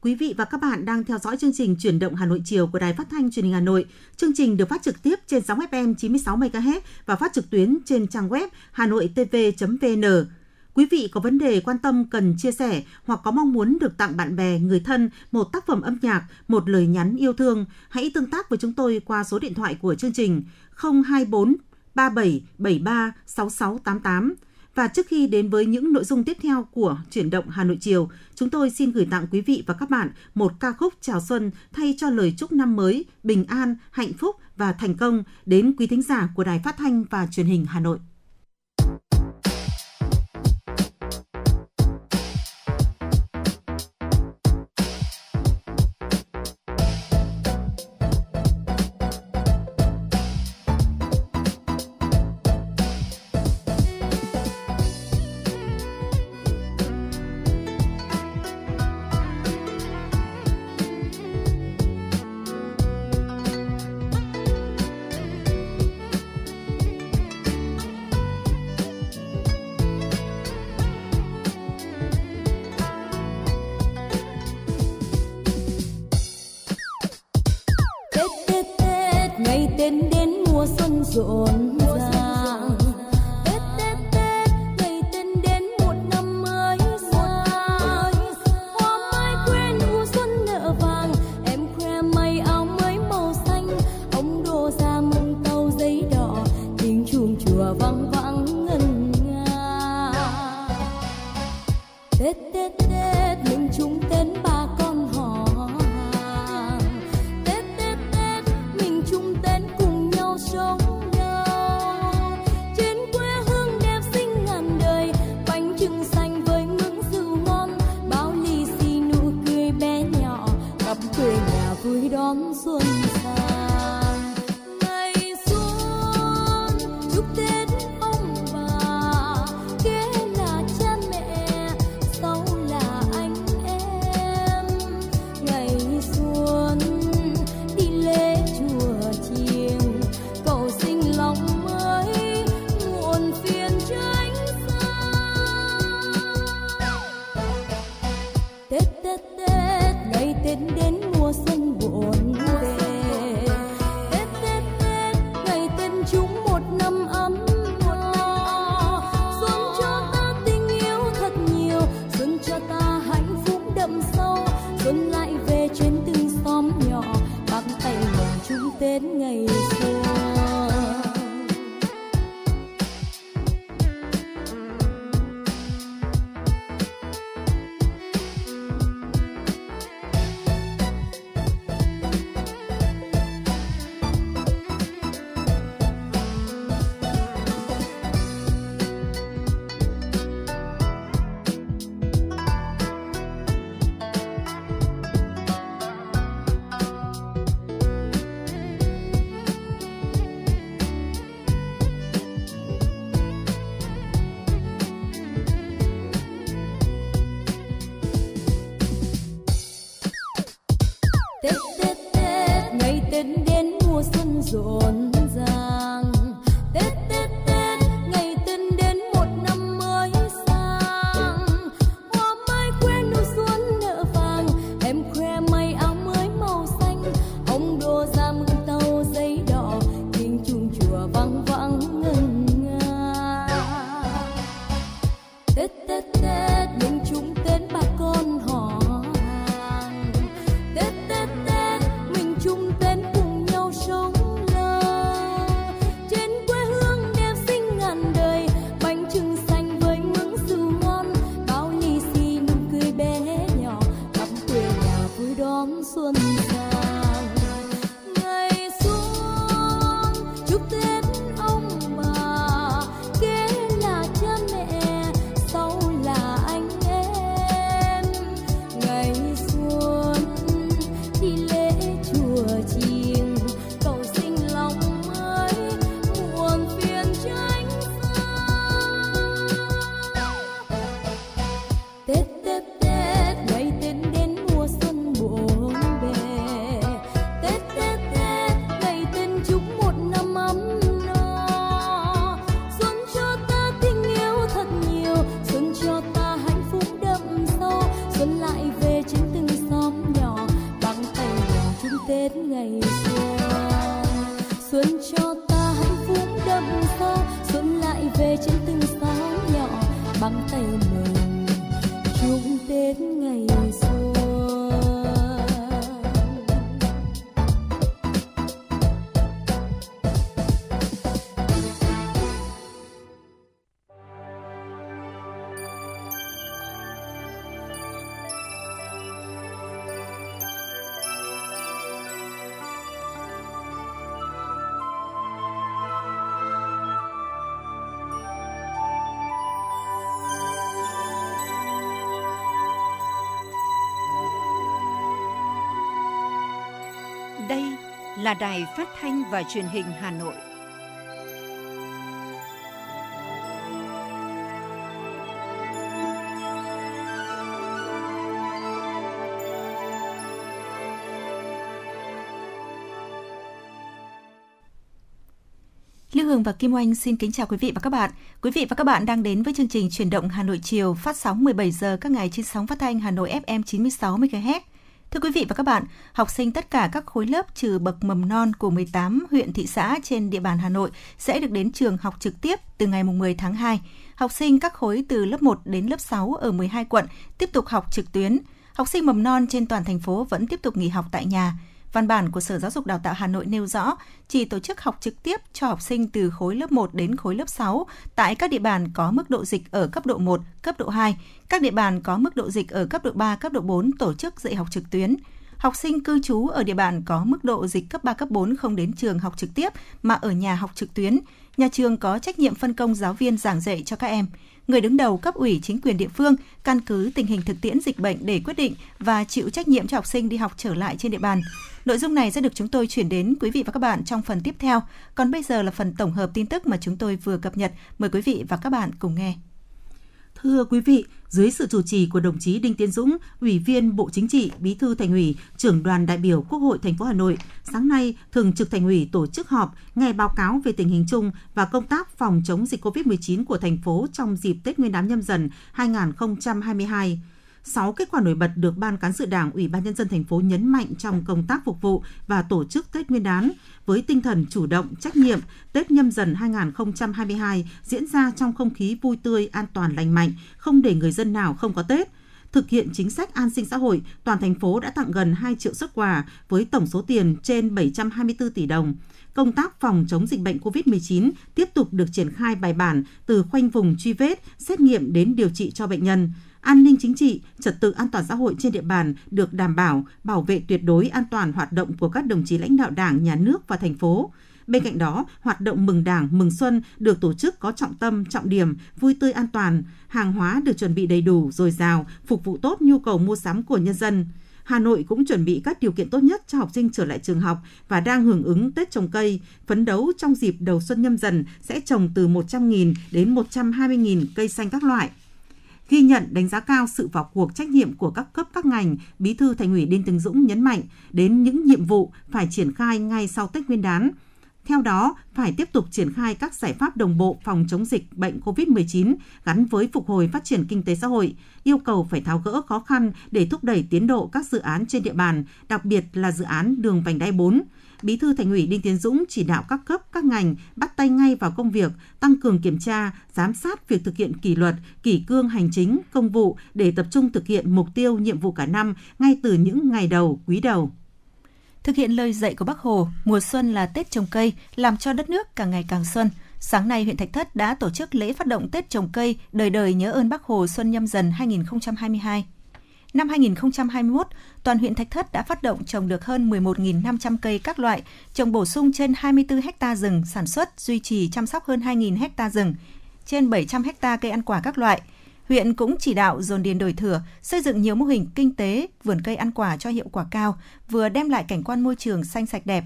Quý vị và các bạn đang theo dõi chương trình Chuyển động Hà Nội chiều của Đài Phát thanh Truyền hình Hà Nội. Chương trình được phát trực tiếp trên sóng ép em chín mươi sáu mê ga héc và phát trực tuyến trên trang web hanoitv chấm vê en. Quý vị có vấn đề quan tâm cần chia sẻ hoặc có mong muốn được tặng bạn bè, người thân một tác phẩm âm nhạc, một lời nhắn yêu thương, hãy tương tác với chúng tôi qua số điện thoại của chương trình không hai bốn ba bảy bảy ba sáu sáu tám tám. Và trước khi đến với những nội dung tiếp theo của Chuyển động Hà Nội chiều, chúng tôi xin gửi tặng quý vị và các bạn một ca khúc chào xuân thay cho lời chúc năm mới, bình an, hạnh phúc và thành công đến quý thính giả của Đài Phát thanh và Truyền hình Hà Nội. Tết Tết Tết ngày Tết đến mùa xuân buồn bề. Đây là Đài Phát thanh và Truyền hình Hà Nội. Lưu Hường và Kim Oanh xin kính chào quý vị và các bạn. Quý vị và các bạn đang đến với chương trình Chuyển động Hà Nội chiều phát sóng mười bảy giờ các ngày trên sóng phát thanh Hà Nội ép em chín mươi sáu mê ga héc. Thưa quý vị và các bạn, học sinh tất cả các khối lớp trừ bậc mầm non của mười tám huyện thị xã trên địa bàn Hà Nội sẽ được đến trường học trực tiếp từ ngày mười tháng hai. Học sinh các khối từ lớp một đến lớp sáu ở mười hai quận tiếp tục học trực tuyến. Học sinh mầm non trên toàn thành phố vẫn tiếp tục nghỉ học tại nhà. Văn bản của Sở Giáo dục Đào tạo Hà Nội nêu rõ chỉ tổ chức học trực tiếp cho học sinh từ khối lớp một đến khối lớp sáu tại các địa bàn có mức độ dịch ở cấp độ một, cấp độ hai, các địa bàn có mức độ dịch ở cấp độ ba, cấp độ bốn tổ chức dạy học trực tuyến. Học sinh cư trú ở địa bàn có mức độ dịch cấp ba, cấp bốn không đến trường học trực tiếp mà ở nhà học trực tuyến. Nhà trường có trách nhiệm phân công giáo viên giảng dạy cho các em. Người đứng đầu cấp ủy chính quyền địa phương căn cứ tình hình thực tiễn dịch bệnh để quyết định và chịu trách nhiệm cho học sinh đi học trở lại trên địa bàn. Nội dung này sẽ được chúng tôi chuyển đến quý vị và các bạn trong phần tiếp theo. Còn bây giờ là phần tổng hợp tin tức mà chúng tôi vừa cập nhật. Mời quý vị và các bạn cùng nghe. Thưa quý vị, dưới sự chủ trì của đồng chí Đinh Tiến Dũng, Ủy viên Bộ Chính trị, Bí thư Thành ủy, Trưởng đoàn đại biểu Quốc hội thành phố Hà Nội, sáng nay, Thường trực Thành ủy tổ chức họp nghe báo cáo về tình hình chung và công tác phòng chống dịch cô vít mười chín của thành phố trong dịp Tết Nguyên đán Nhâm Dần hai nghìn không trăm hai mươi hai. Sáu kết quả nổi bật được Ban Cán sự Đảng, Ủy ban Nhân dân thành phố nhấn mạnh trong công tác phục vụ và tổ chức Tết Nguyên đán với tinh thần chủ động, trách nhiệm. Tết Nhâm Dần hai nghìn không trăm hai mươi hai diễn ra trong không khí vui tươi, an toàn, lành mạnh, không để người dân nào không có Tết. Thực hiện chính sách an sinh xã hội, toàn thành phố đã tặng gần hai triệu suất quà với tổng số tiền trên bảy trăm hai mươi tư tỷ đồng. Công tác phòng chống dịch bệnh cô vít mười chín tiếp tục được triển khai bài bản từ khoanh vùng truy vết, xét nghiệm đến điều trị cho bệnh nhân. An ninh chính trị, trật tự an toàn xã hội trên địa bàn được đảm bảo, bảo vệ tuyệt đối an toàn hoạt động của các đồng chí lãnh đạo Đảng, Nhà nước và thành phố. Bên cạnh đó, hoạt động mừng Đảng, mừng Xuân được tổ chức có trọng tâm, trọng điểm, vui tươi an toàn, hàng hóa được chuẩn bị đầy đủ, dồi dào, phục vụ tốt nhu cầu mua sắm của nhân dân. Hà Nội cũng chuẩn bị các điều kiện tốt nhất cho học sinh trở lại trường học và đang hưởng ứng Tết trồng cây, phấn đấu trong dịp đầu xuân Nhâm Dần sẽ trồng từ một trăm nghìn đến một trăm hai mươi nghìn cây xanh các loại. Ghi nhận đánh giá cao sự vào cuộc trách nhiệm của các cấp các ngành, Bí thư Thành ủy Đinh Tiến Dũng nhấn mạnh đến những nhiệm vụ phải triển khai ngay sau Tết Nguyên đán. Theo đó, phải tiếp tục triển khai các giải pháp đồng bộ phòng chống dịch bệnh cô vít mười chín gắn với phục hồi phát triển kinh tế xã hội, yêu cầu phải tháo gỡ khó khăn để thúc đẩy tiến độ các dự án trên địa bàn, đặc biệt là dự án đường vành đai bốn. Bí thư Thành ủy Đinh Tiến Dũng chỉ đạo các cấp, các ngành bắt tay ngay vào công việc, tăng cường kiểm tra, giám sát việc thực hiện kỷ luật, kỷ cương hành chính, công vụ để tập trung thực hiện mục tiêu, nhiệm vụ cả năm ngay từ những ngày đầu, quý đầu. Thực hiện lời dạy của Bác Hồ, mùa xuân là Tết trồng cây, làm cho đất nước càng ngày càng xuân. Sáng nay, huyện Thạch Thất đã tổ chức lễ phát động Tết trồng cây, đời đời nhớ ơn Bác Hồ xuân Nhâm Dần hai nghìn không trăm hai mươi hai. Năm hai nghìn không trăm hai mươi mốt, toàn huyện Thạch Thất đã phát động trồng được hơn mười một nghìn năm trăm cây các loại, trồng bổ sung trên hai mươi tư héc ta rừng sản xuất, duy trì chăm sóc hơn hai nghìn héc ta rừng, trên bảy trăm héc ta cây ăn quả các loại. Huyện cũng chỉ đạo dồn điền đổi thửa, xây dựng nhiều mô hình kinh tế, vườn cây ăn quả cho hiệu quả cao, vừa đem lại cảnh quan môi trường xanh sạch đẹp.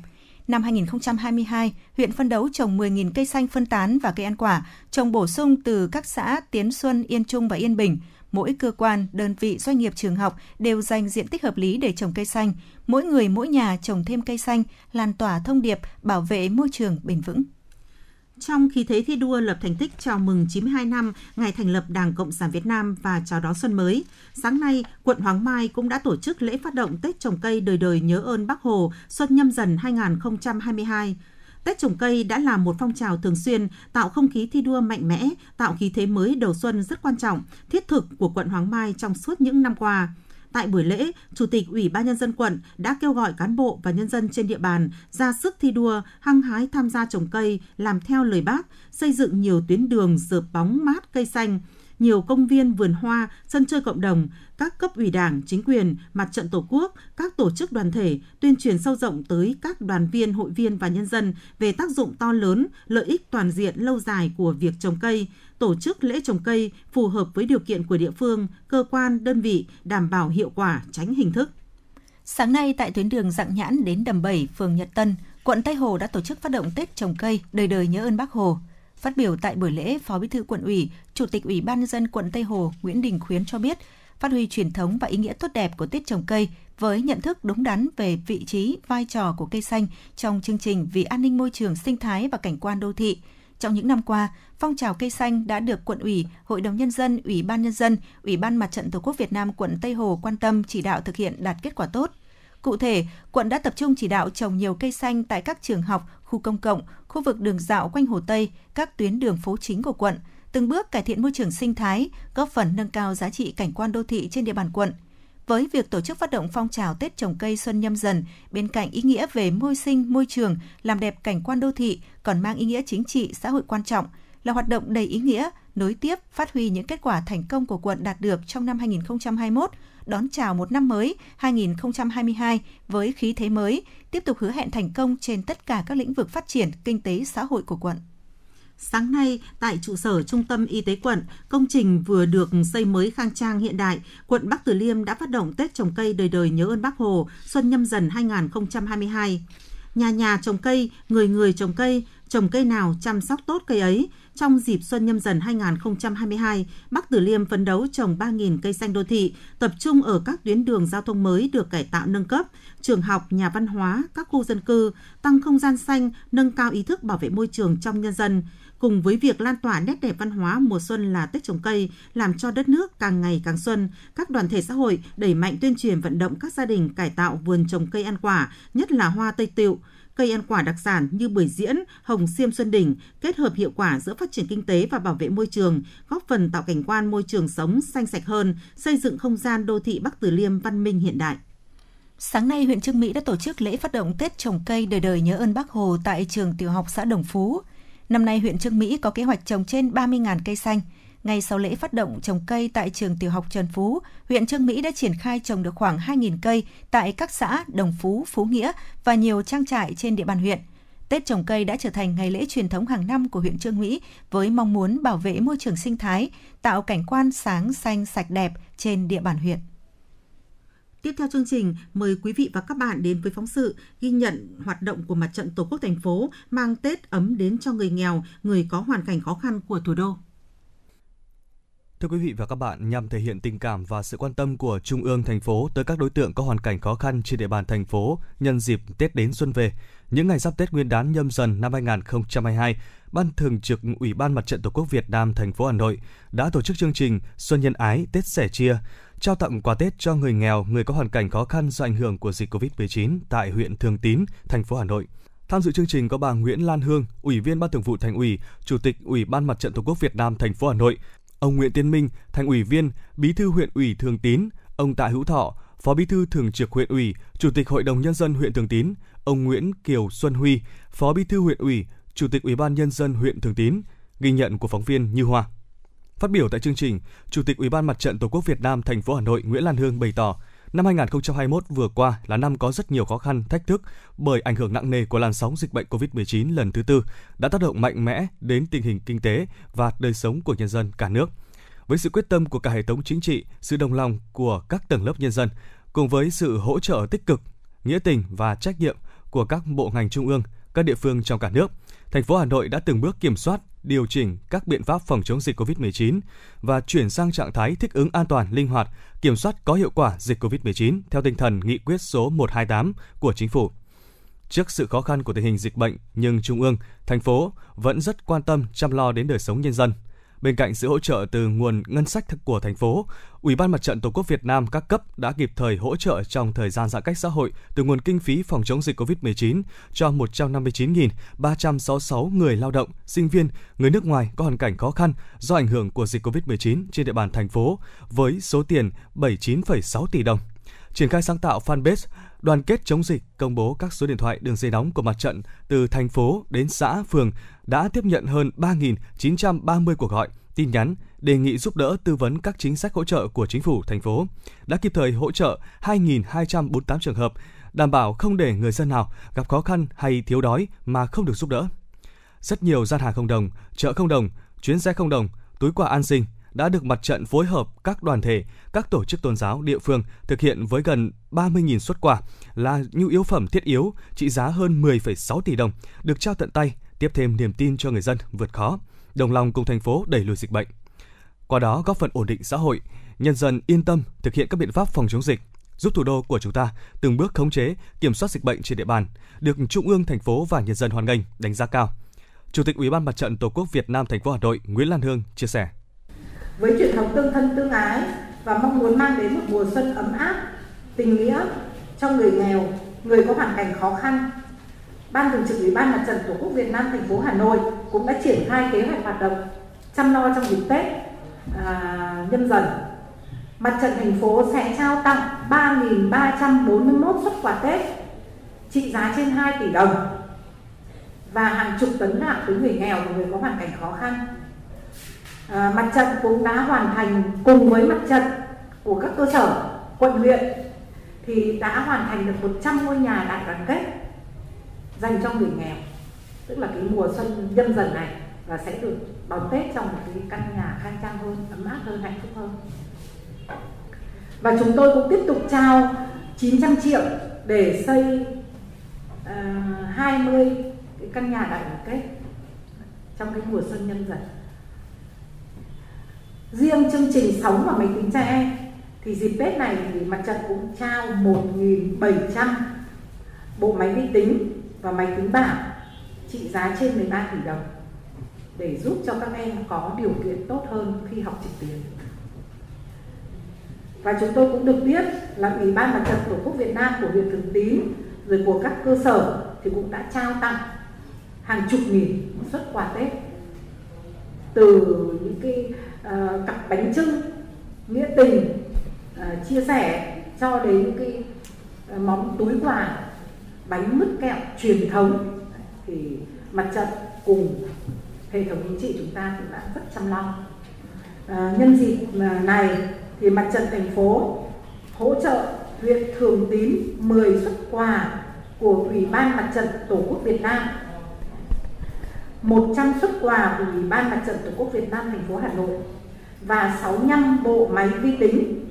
Năm hai nghìn không trăm hai mươi hai, huyện phấn đấu trồng mười nghìn cây xanh phân tán và cây ăn quả, trồng bổ sung từ các xã Tiến Xuân, Yên Trung và Yên Bình. Mỗi cơ quan, đơn vị, doanh nghiệp, trường học đều dành diện tích hợp lý để trồng cây xanh. Mỗi người, mỗi nhà trồng thêm cây xanh, lan tỏa thông điệp, bảo vệ môi trường bền vững. Trong khí thế thi đua lập thành tích chào mừng chín mươi hai năm ngày thành lập Đảng Cộng sản Việt Nam và chào đón xuân mới, sáng nay, quận Hoàng Mai cũng đã tổ chức lễ phát động Tết trồng cây đời đời nhớ ơn Bác Hồ xuân Nhâm Dần hai nghìn không trăm hai mươi hai. Tết trồng cây đã là một phong trào thường xuyên, tạo không khí thi đua mạnh mẽ, tạo khí thế mới đầu xuân rất quan trọng, thiết thực của quận Hoàng Mai trong suốt những năm qua. Tại buổi lễ, Chủ tịch Ủy ban Nhân dân quận đã kêu gọi cán bộ và nhân dân trên địa bàn ra sức thi đua, hăng hái tham gia trồng cây, làm theo lời Bác, xây dựng nhiều tuyến đường rợp bóng mát cây xanh, nhiều công viên, vườn hoa, sân chơi cộng đồng, các cấp ủy Đảng, chính quyền, mặt trận Tổ quốc, các tổ chức đoàn thể tuyên truyền sâu rộng tới các đoàn viên, hội viên và nhân dân về tác dụng to lớn, lợi ích toàn diện lâu dài của việc trồng cây, tổ chức lễ trồng cây phù hợp với điều kiện của địa phương, cơ quan, đơn vị, đảm bảo hiệu quả, tránh hình thức. Sáng nay tại tuyến đường Dặng Nhãn đến Đầm Bảy, phường Nhật Tân, quận Tây Hồ đã tổ chức phát động Tết trồng cây đời đời nhớ ơn Bác Hồ. Phát biểu tại buổi lễ, Phó Bí thư Quận ủy, Chủ tịch Ủy ban nhân dân quận Tây Hồ Nguyễn Đình Khuyến cho biết, phát huy truyền thống và ý nghĩa tốt đẹp của Tết trồng cây với nhận thức đúng đắn về vị trí, vai trò của cây xanh trong chương trình vì an ninh môi trường, sinh thái và cảnh quan đô thị. Trong những năm qua, phong trào cây xanh đã được Quận ủy, Hội đồng Nhân dân, Ủy ban Nhân dân, Ủy ban Mặt trận Tổ quốc Việt Nam quận Tây Hồ quan tâm chỉ đạo thực hiện đạt kết quả tốt. Cụ thể, quận đã tập trung chỉ đạo trồng nhiều cây xanh tại các trường học, khu công cộng, khu vực đường dạo quanh Hồ Tây, các tuyến đường phố chính của quận, từng bước cải thiện môi trường sinh thái, góp phần nâng cao giá trị cảnh quan đô thị trên địa bàn quận. Với việc tổ chức phát động phong trào Tết trồng cây Xuân Nhâm Dần, bên cạnh ý nghĩa về môi sinh, môi trường, làm đẹp cảnh quan đô thị, còn mang ý nghĩa chính trị, xã hội quan trọng, là hoạt động đầy ý nghĩa, nối tiếp, phát huy những kết quả thành công của quận đạt được trong năm hai nghìn không trăm hai mươi mốt, đón chào một năm mới hai nghìn không trăm hai mươi hai với khí thế mới, tiếp tục hứa hẹn thành công trên tất cả các lĩnh vực phát triển, kinh tế, xã hội của quận. Sáng nay, tại trụ sở Trung tâm Y tế quận, công trình vừa được xây mới khang trang hiện đại, quận Bắc Từ Liêm đã phát động Tết trồng cây đời đời nhớ ơn Bác Hồ Xuân Nhâm Dần hai nghìn không trăm hai mươi hai. Nhà nhà trồng cây, người người trồng cây, trồng cây nào chăm sóc tốt cây ấy. Trong dịp Xuân Nhâm Dần hai nghìn không trăm hai mươi hai, Bắc Từ Liêm phấn đấu trồng ba nghìn cây xanh đô thị, tập trung ở các tuyến đường giao thông mới được cải tạo nâng cấp, trường học, nhà văn hóa, các khu dân cư, tăng không gian xanh, nâng cao ý thức bảo vệ môi trường trong nhân dân. Cùng với việc lan tỏa nét đẹp văn hóa mùa xuân là Tết trồng cây, làm cho đất nước càng ngày càng xuân, các đoàn thể xã hội đẩy mạnh tuyên truyền vận động các gia đình cải tạo vườn trồng cây ăn quả, nhất là hoa tây tựu. Cây ăn quả đặc sản như bưởi diễn, hồng xiêm Xuân Đỉnh kết hợp hiệu quả giữa phát triển kinh tế và bảo vệ môi trường, góp phần tạo cảnh quan môi trường sống xanh sạch hơn, xây dựng không gian đô thị Bắc Từ Liêm văn minh hiện đại. Sáng nay, huyện Chương Mỹ đã tổ chức lễ phát động Tết trồng cây đời đời nhớ ơn Bác Hồ tại trường tiểu học xã Đồng Phú. Năm nay, huyện Chương Mỹ có kế hoạch trồng trên ba mươi nghìn cây xanh. Ngay sau lễ phát động trồng cây tại trường tiểu học Trần Phú, huyện Chương Mỹ đã triển khai trồng được khoảng hai nghìn cây tại các xã Đồng Phú, Phú Nghĩa và nhiều trang trại trên địa bàn huyện. Tết trồng cây đã trở thành ngày lễ truyền thống hàng năm của huyện Chương Mỹ với mong muốn bảo vệ môi trường sinh thái, tạo cảnh quan sáng, xanh, sạch đẹp trên địa bàn huyện. Tiếp theo chương trình, mời quý vị và các bạn đến với phóng sự ghi nhận hoạt động của Mặt trận Tổ quốc thành phố mang Tết ấm đến cho người nghèo, người có hoàn cảnh khó khăn của thủ đô. Thưa quý vị và các bạn, nhằm thể hiện tình cảm và sự quan tâm của Trung ương thành phố tới các đối tượng có hoàn cảnh khó khăn trên địa bàn thành phố nhân dịp Tết đến xuân về, những ngày giáp Tết Nguyên đán Nhâm Dần năm hai nghìn không trăm hai mươi hai, Ban Thường trực Ủy ban Mặt trận Tổ quốc Việt Nam thành phố Hà Nội đã tổ chức chương trình Xuân Nhân Ái, Tết Sẻ Chia, trao tặng quà Tết cho người nghèo, người có hoàn cảnh khó khăn do ảnh hưởng của dịch covid mười chín tại huyện Thường Tín, thành phố Hà Nội. Tham dự chương trình có bà Nguyễn Lan Hương, Ủy viên Ban Thường vụ Thành ủy, Chủ tịch Ủy ban Mặt trận Tổ quốc Việt Nam thành phố Hà Nội, ông Nguyễn Tiến Minh, Thành ủy viên, Bí thư huyện ủy Thường Tín, ông Tạ Hữu Thọ, Phó Bí thư Thường trực huyện ủy, Chủ tịch Hội đồng Nhân dân huyện Thường Tín, ông Nguyễn Kiều Xuân Huy, Phó Bí thư huyện ủy, Chủ tịch Ủy ban Nhân dân huyện Thường Tín. Ghi nhận của phóng viên Như Hoa. Phát biểu tại chương trình, Chủ tịch Ủy ban Mặt trận Tổ quốc Việt Nam thành phố Hà Nội Nguyễn Lan Hương bày tỏ, năm hai nghìn không trăm hai mươi mốt vừa qua là năm có rất nhiều khó khăn, thách thức bởi ảnh hưởng nặng nề của làn sóng dịch bệnh covid mười chín lần thứ tư đã tác động mạnh mẽ đến tình hình kinh tế và đời sống của nhân dân cả nước. Với sự quyết tâm của cả hệ thống chính trị, sự đồng lòng của các tầng lớp nhân dân, cùng với sự hỗ trợ tích cực, nghĩa tình và trách nhiệm của các bộ ngành trung ương, các địa phương trong cả nước, thành phố Hà Nội đã từng bước kiểm soát, điều chỉnh các biện pháp phòng chống dịch covid mười chín và chuyển sang trạng thái thích ứng an toàn, linh hoạt, kiểm soát có hiệu quả dịch covid mười chín theo tinh thần nghị quyết số một trăm hai mươi tám của Chính phủ. Trước sự khó khăn của tình hình dịch bệnh, nhưng Trung ương, thành phố vẫn rất quan tâm chăm lo đến đời sống nhân dân. Bên cạnh sự hỗ trợ từ nguồn ngân sách của thành phố, Ủy ban Mặt trận Tổ quốc Việt Nam các cấp đã kịp thời hỗ trợ trong thời gian giãn cách xã hội từ nguồn kinh phí phòng chống dịch covid mười chín cho một trăm năm mươi chín nghìn ba trăm sáu mươi sáu người lao động, sinh viên, người nước ngoài có hoàn cảnh khó khăn do ảnh hưởng của dịch covid mười chín trên địa bàn thành phố với số tiền bảy mươi chín phẩy sáu tỷ đồng. Triển khai sáng tạo fanpage Đoàn kết chống dịch công bố các số điện thoại đường dây nóng của mặt trận từ thành phố đến xã, phường đã tiếp nhận hơn ba nghìn chín trăm ba mươi cuộc gọi, tin nhắn, đề nghị giúp đỡ tư vấn các chính sách hỗ trợ của Chính phủ, thành phố. Đã kịp thời hỗ trợ hai nghìn hai trăm bốn mươi tám trường hợp, đảm bảo không để người dân nào gặp khó khăn hay thiếu đói mà không được giúp đỡ. Rất nhiều gian hàng không đồng, chợ không đồng, chuyến xe không đồng, túi quà an sinh đã được mặt trận phối hợp các đoàn thể, các tổ chức tôn giáo địa phương thực hiện với gần ba mươi nghìn suất quà là nhu yếu phẩm thiết yếu trị giá hơn mười phẩy sáu tỷ đồng được trao tận tay, tiếp thêm niềm tin cho người dân vượt khó, đồng lòng cùng thành phố đẩy lùi dịch bệnh. Qua đó góp phần ổn định xã hội, nhân dân yên tâm thực hiện các biện pháp phòng chống dịch, giúp thủ đô của chúng ta từng bước khống chế, kiểm soát dịch bệnh trên địa bàn, được Trung ương, thành phố và nhân dân hoan nghênh, đánh giá cao. Chủ tịch Ủy ban Mặt trận Tổ quốc Việt Nam thành phố Hà Nội Nguyễn Lan Hương chia sẻ: với truyền thống tương thân tương ái và mong muốn mang đến một mùa xuân ấm áp, tình nghĩa cho người nghèo, người có hoàn cảnh khó khăn, Ban Thường trực Ủy ban Mặt trận Tổ quốc Việt Nam thành phố Hà Nội cũng đã triển khai kế hoạch hoạt động chăm lo trong dịp Tết à, Nhâm Dần. Mặt trận thành phố sẽ trao tặng ba nghìn ba trăm bốn mươi mốt suất quà Tết trị giá trên hai tỷ đồng và hàng chục tấn gạo tới người nghèo và người có hoàn cảnh khó khăn. À, mặt trận cũng đã hoàn thành cùng với mặt trận của các cơ sở, quận huyện thì đã hoàn thành được một trăm ngôi nhà đại đoàn kết dành cho người nghèo, tức là cái mùa xuân Nhâm Dần này, và sẽ được đón Tết trong một cái căn nhà khang trang hơn, ấm áp hơn, hạnh phúc hơn. Và chúng tôi cũng tiếp tục trao chín trăm triệu để xây uh, hai mươi cái căn nhà đại đoàn kết trong cái mùa xuân Nhâm Dần. Riêng chương trình Sống và Máy tính trẻ em thì dịp Tết này thì mặt trận cũng trao một nghìn bảy trăm bộ máy vi tính và máy tính bảng trị giá trên mười ba tỷ đồng để giúp cho các em có điều kiện tốt hơn khi học trực tuyến. Và chúng tôi cũng được biết là Ủy ban Mặt trận Tổ quốc Việt Nam của huyện Thường Tín rồi của các cơ sở thì cũng đã trao tặng hàng chục nghìn suất quà Tết, từ những cái uh, cặp bánh chưng nghĩa tình uh, chia sẻ cho đến cái uh, món túi quà, bánh mứt kẹo truyền thống. Thì mặt trận cùng hệ thống chính trị chúng ta cũng đã rất chăm lo. À, nhân dịp này thì mặt trận thành phố hỗ trợ huyện Thường Tín mười suất quà của Ủy ban Mặt trận Tổ quốc Việt Nam, một trăm suất quà của Ủy ban Mặt trận Tổ quốc Việt Nam thành phố Hà Nội và sáu mươi lăm bộ máy vi tính,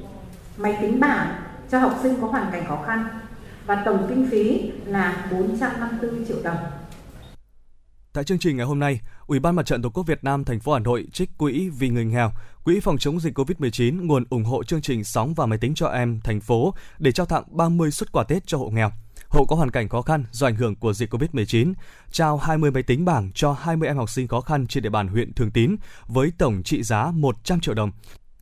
máy tính bảng cho học sinh có hoàn cảnh khó khăn, và tổng kinh phí là bốn trăm năm mươi tư triệu đồng. Tại chương trình ngày hôm nay, Ủy ban Mặt trận Tổ quốc Việt Nam thành phố Hà Nội trích quỹ vì người nghèo, quỹ phòng chống dịch covid mười chín nguồn ủng hộ chương trình Sóng và Máy tính cho em thành phố để trao tặng ba mươi suất quà Tết cho hộ nghèo, hộ có hoàn cảnh khó khăn do ảnh hưởng của dịch covid mười chín, trao hai mươi máy tính bảng cho hai mươi em học sinh khó khăn trên địa bàn huyện Thường Tín với tổng trị giá một trăm triệu đồng.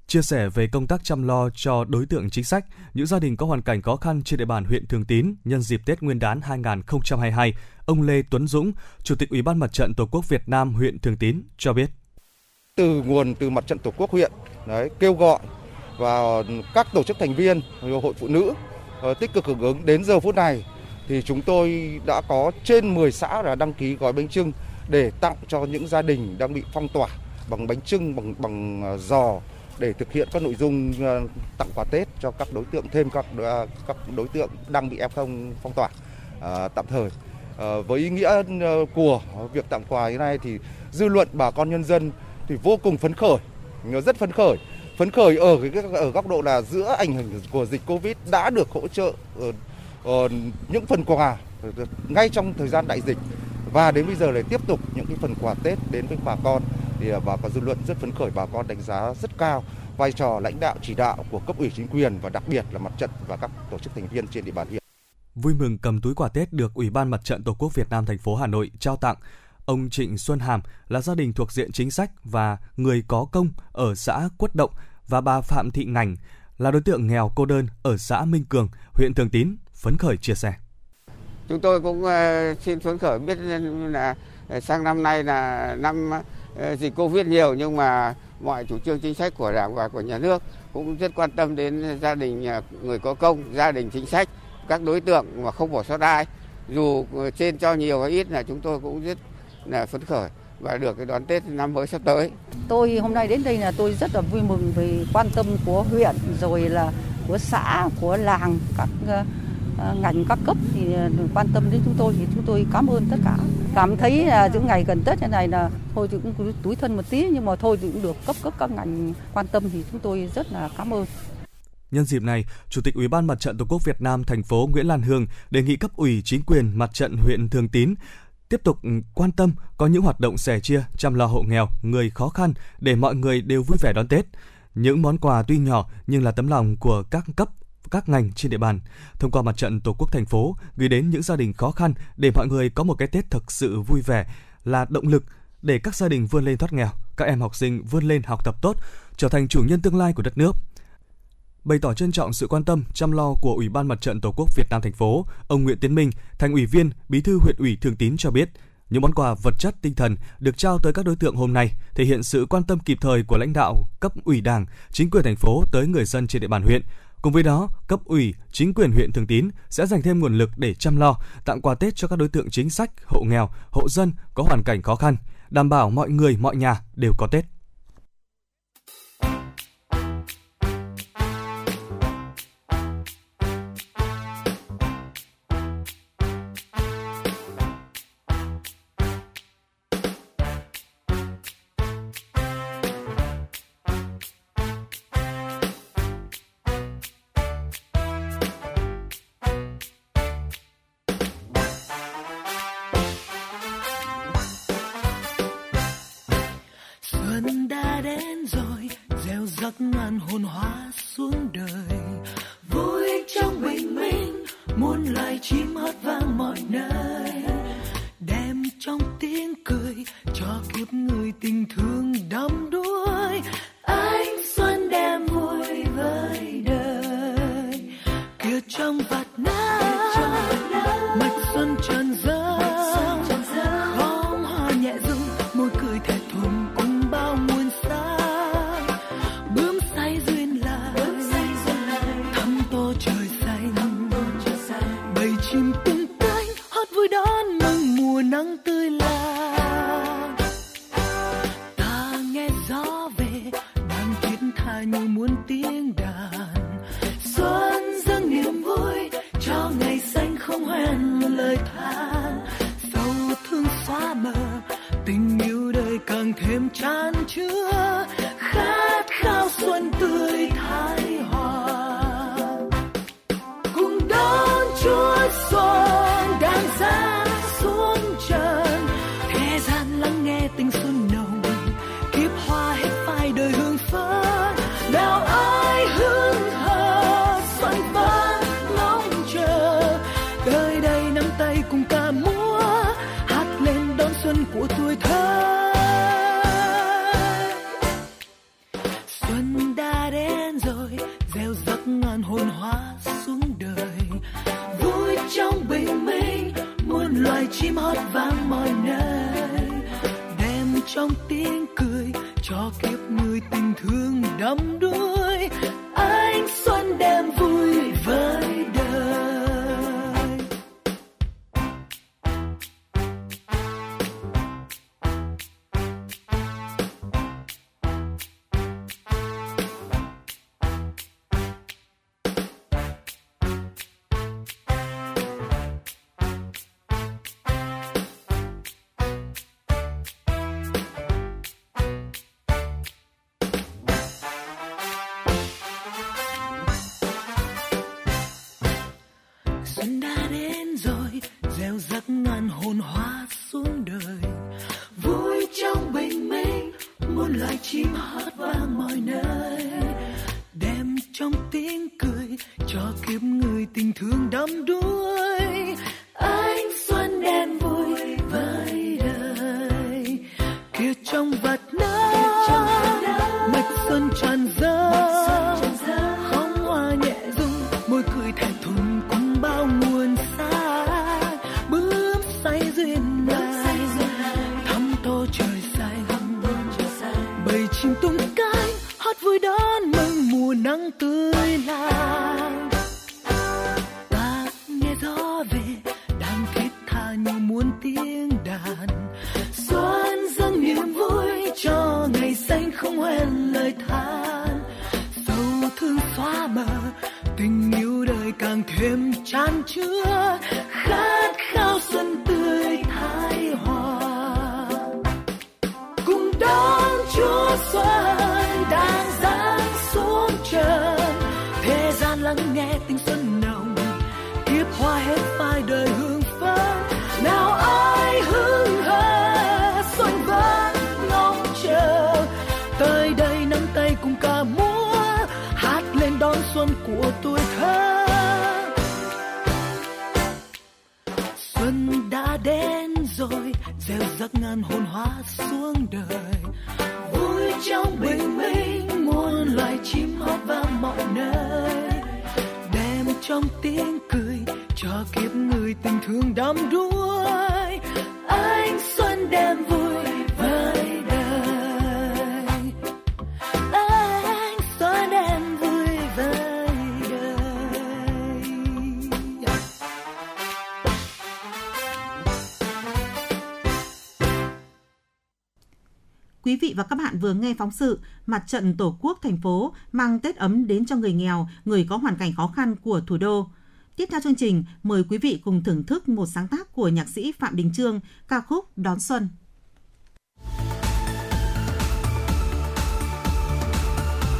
Chia sẻ về công tác chăm lo cho đối tượng chính sách, những gia đình có hoàn cảnh khó khăn trên địa bàn huyện Thường Tín nhân dịp Tết Nguyên đán hai nghìn không trăm hai mươi hai, ông Lê Tuấn Dũng, Chủ tịch Ủy ban Mặt trận Tổ quốc Việt Nam huyện Thường Tín cho biết: từ nguồn từ Mặt trận Tổ quốc huyện đấy, kêu gọi và các tổ chức thành viên, hội phụ nữ tích cực hưởng ứng, đến giờ phút này thì chúng tôi đã có trên mười xã đã đăng ký gói bánh chưng để tặng cho những gia đình đang bị phong tỏa bằng bánh chưng, bằng bằng giò, để thực hiện các nội dung tặng quà Tết cho các đối tượng, thêm các các đối tượng đang bị ép không phong tỏa à, tạm thời. À, với ý nghĩa của việc tặng quà như này thì dư luận bà con nhân dân thì vô cùng phấn khởi, rất phấn khởi, phấn khởi ở cái ở góc độ là giữa ảnh hưởng của dịch Covid đã được hỗ trợ ở, ở những phần quà ngay trong thời gian đại dịch, và đến bây giờ lại tiếp tục những cái phần quà Tết đến với bà con. Thì bà con dư luận rất phấn khởi, bà con đánh giá rất cao vai trò lãnh đạo chỉ đạo của cấp ủy chính quyền và đặc biệt là mặt trận và các tổ chức thành viên trên địa bàn huyện. Vui mừng cầm túi quà Tết được Ủy ban Mặt trận Tổ quốc Việt Nam thành phố Hà Nội trao tặng, ông Trịnh Xuân Hàm là gia đình thuộc diện chính sách và người có công ở xã Quất Động và bà Phạm Thị Ngành là đối tượng nghèo cô đơn ở xã Minh Cường, huyện Thường Tín phấn khởi chia sẻ. Chúng tôi cũng xin phấn khởi biết là sang năm nay là năm dịch Covid nhiều, nhưng mà mọi chủ trương chính sách của Đảng và của nhà nước cũng rất quan tâm đến gia đình người có công, gia đình chính sách, các đối tượng mà không bỏ sót ai. Dù trên cho nhiều hay ít là chúng tôi cũng rất là phấn khởi và được cái đón Tết năm mới sắp tới. Tôi hôm nay đến đây là tôi rất là vui mừng vì quan tâm của huyện rồi là của xã, của làng, các ngành các cấp thì quan tâm đến chúng tôi thì chúng tôi cảm ơn tất cả. Cảm thấy là những ngày gần Tết như này là thôi thì cũng túi thân một tí, nhưng mà thôi thì cũng được cấp cấp các ngành quan tâm thì chúng tôi rất là cảm ơn. Nhân dịp này, Chủ tịch Ủy ban Mặt trận Tổ quốc Việt Nam thành phố Nguyễn Lan Hương đề nghị cấp ủy, chính quyền Mặt trận huyện Thường Tín tiếp tục quan tâm có những hoạt động sẻ chia, chăm lo hộ nghèo, người khó khăn để mọi người đều vui vẻ đón Tết. Những món quà tuy nhỏ nhưng là tấm lòng của các cấp, các ngành trên địa bàn, thông qua Mặt trận Tổ quốc thành phố gửi đến những gia đình khó khăn để mọi người có một cái Tết thật sự vui vẻ, là động lực để các gia đình vươn lên thoát nghèo, các em học sinh vươn lên học tập tốt, trở thành chủ nhân tương lai của đất nước. Bày tỏ trân trọng sự quan tâm, chăm lo của Ủy ban Mặt trận Tổ quốc Việt Nam thành phố, ông Nguyễn Tiến Minh, Thành ủy viên, Bí thư Huyện ủy Thường Tín cho biết, những món quà vật chất tinh thần được trao tới các đối tượng hôm nay thể hiện sự quan tâm kịp thời của lãnh đạo, cấp ủy Đảng, chính quyền thành phố tới người dân trên địa bàn huyện. Cùng với đó, cấp ủy, chính quyền huyện Thường Tín sẽ dành thêm nguồn lực để chăm lo, tặng quà Tết cho các đối tượng chính sách, hộ nghèo, hộ dân có hoàn cảnh khó khăn, đảm bảo mọi người, mọi nhà đều có Tết. Xuân đã đến rồi, gieo rắc ngàn hồn hoa xuống đời. Vui trong bình minh, muôn loài chim hót vang mọi nơi. Đem trong tiếng cười cho kiếp người tình thương đắm đuối. Anh xuân đem vui với đời. Anh xuân đem vui với đời. Quý vị và các bạn vừa nghe phóng sự Mặt trận Tổ quốc thành phố mang Tết ấm đến cho người nghèo, người có hoàn cảnh khó khăn của thủ đô. Tiếp theo chương trình, mời quý vị cùng thưởng thức một sáng tác của nhạc sĩ Phạm Đình Chương, ca khúc Đón Xuân.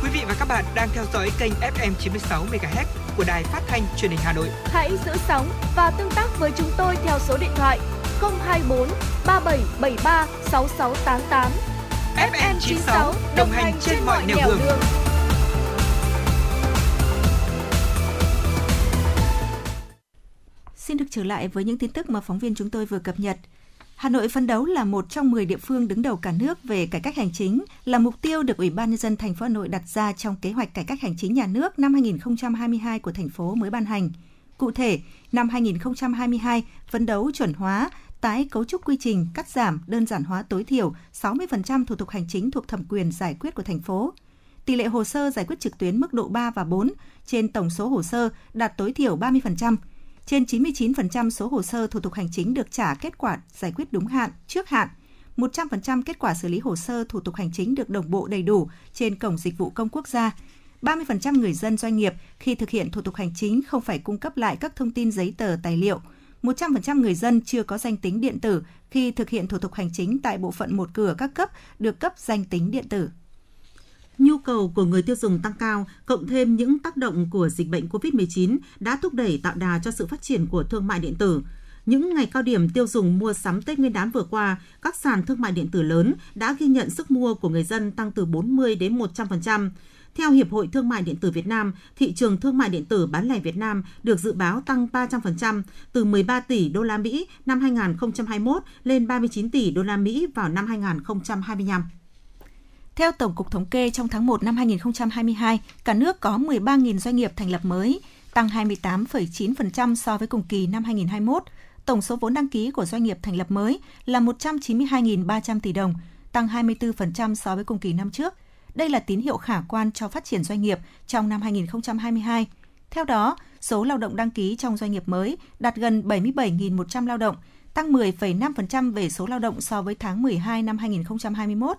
Quý vị và các bạn đang theo dõi kênh ép em chín mươi sáu MHz của Đài Phát thanh Truyền hình Hà Nội. Hãy giữ sóng và tương tác với chúng tôi theo số điện thoại không hai bốn ba bảy bảy ba sáu sáu tám tám. ép em chín mươi sáu đồng hành trên mọi nẻo đường. đường. Xin được trở lại với những tin tức mà phóng viên chúng tôi vừa cập nhật. Hà Nội phấn đấu là một trong mười địa phương đứng đầu cả nước về cải cách hành chính, là mục tiêu được Ủy ban Nhân dân thành phố Hà Nội đặt ra trong kế hoạch cải cách hành chính nhà nước năm hai không hai hai của thành phố mới ban hành. Cụ thể, năm hai không hai hai phấn đấu chuẩn hóa, tái cấu trúc quy trình, cắt giảm, đơn giản hóa tối thiểu sáu mươi phần trăm thủ tục hành chính thuộc thẩm quyền giải quyết của thành phố. Tỷ lệ hồ sơ giải quyết trực tuyến mức độ ba và bốn trên tổng số hồ sơ đạt tối thiểu ba mươi phần trăm. Trên chín mươi chín phần trăm số hồ sơ thủ tục hành chính được trả kết quả giải quyết đúng hạn, trước hạn. một trăm phần trăm kết quả xử lý hồ sơ thủ tục hành chính được đồng bộ đầy đủ trên Cổng Dịch vụ Công Quốc gia. ba mươi phần trăm người dân doanh nghiệp khi thực hiện thủ tục hành chính không phải cung cấp lại các thông tin giấy tờ, tài liệu. một trăm phần trăm người dân chưa có danh tính điện tử khi thực hiện thủ tục hành chính tại bộ phận một cửa các cấp được cấp danh tính điện tử. Nhu cầu của người tiêu dùng tăng cao, cộng thêm những tác động của dịch bệnh covid mười chín đã thúc đẩy tạo đà cho sự phát triển của thương mại điện tử. Những ngày cao điểm tiêu dùng mua sắm Tết Nguyên đán vừa qua, các sàn thương mại điện tử lớn đã ghi nhận sức mua của người dân tăng từ bốn mươi đến một trăm phần trăm. Theo Hiệp hội Thương mại điện tử Việt Nam, thị trường thương mại điện tử bán lẻ Việt Nam được dự báo tăng ba trăm phần trăm từ mười ba tỷ đô la Mỹ năm hai không hai mốt lên ba mươi chín tỷ đô la Mỹ vào năm hai không hai lăm. Theo Tổng cục Thống kê, trong tháng một năm hai không hai hai, cả nước có mười ba nghìn doanh nghiệp thành lập mới, tăng hai mươi tám phẩy chín phần trăm so với cùng kỳ năm hai không hai mốt. Tổng số vốn đăng ký của doanh nghiệp thành lập mới là một trăm chín mươi hai nghìn ba trăm tỷ đồng, tăng hai mươi tư phần trăm so với cùng kỳ năm trước. Đây là tín hiệu khả quan cho phát triển doanh nghiệp trong năm hai không hai hai. Theo đó, số lao động đăng ký trong doanh nghiệp mới đạt gần bảy mươi bảy nghìn một trăm lao động, tăng mười phẩy năm phần trăm về số lao động so với tháng mười hai năm hai không hai mốt.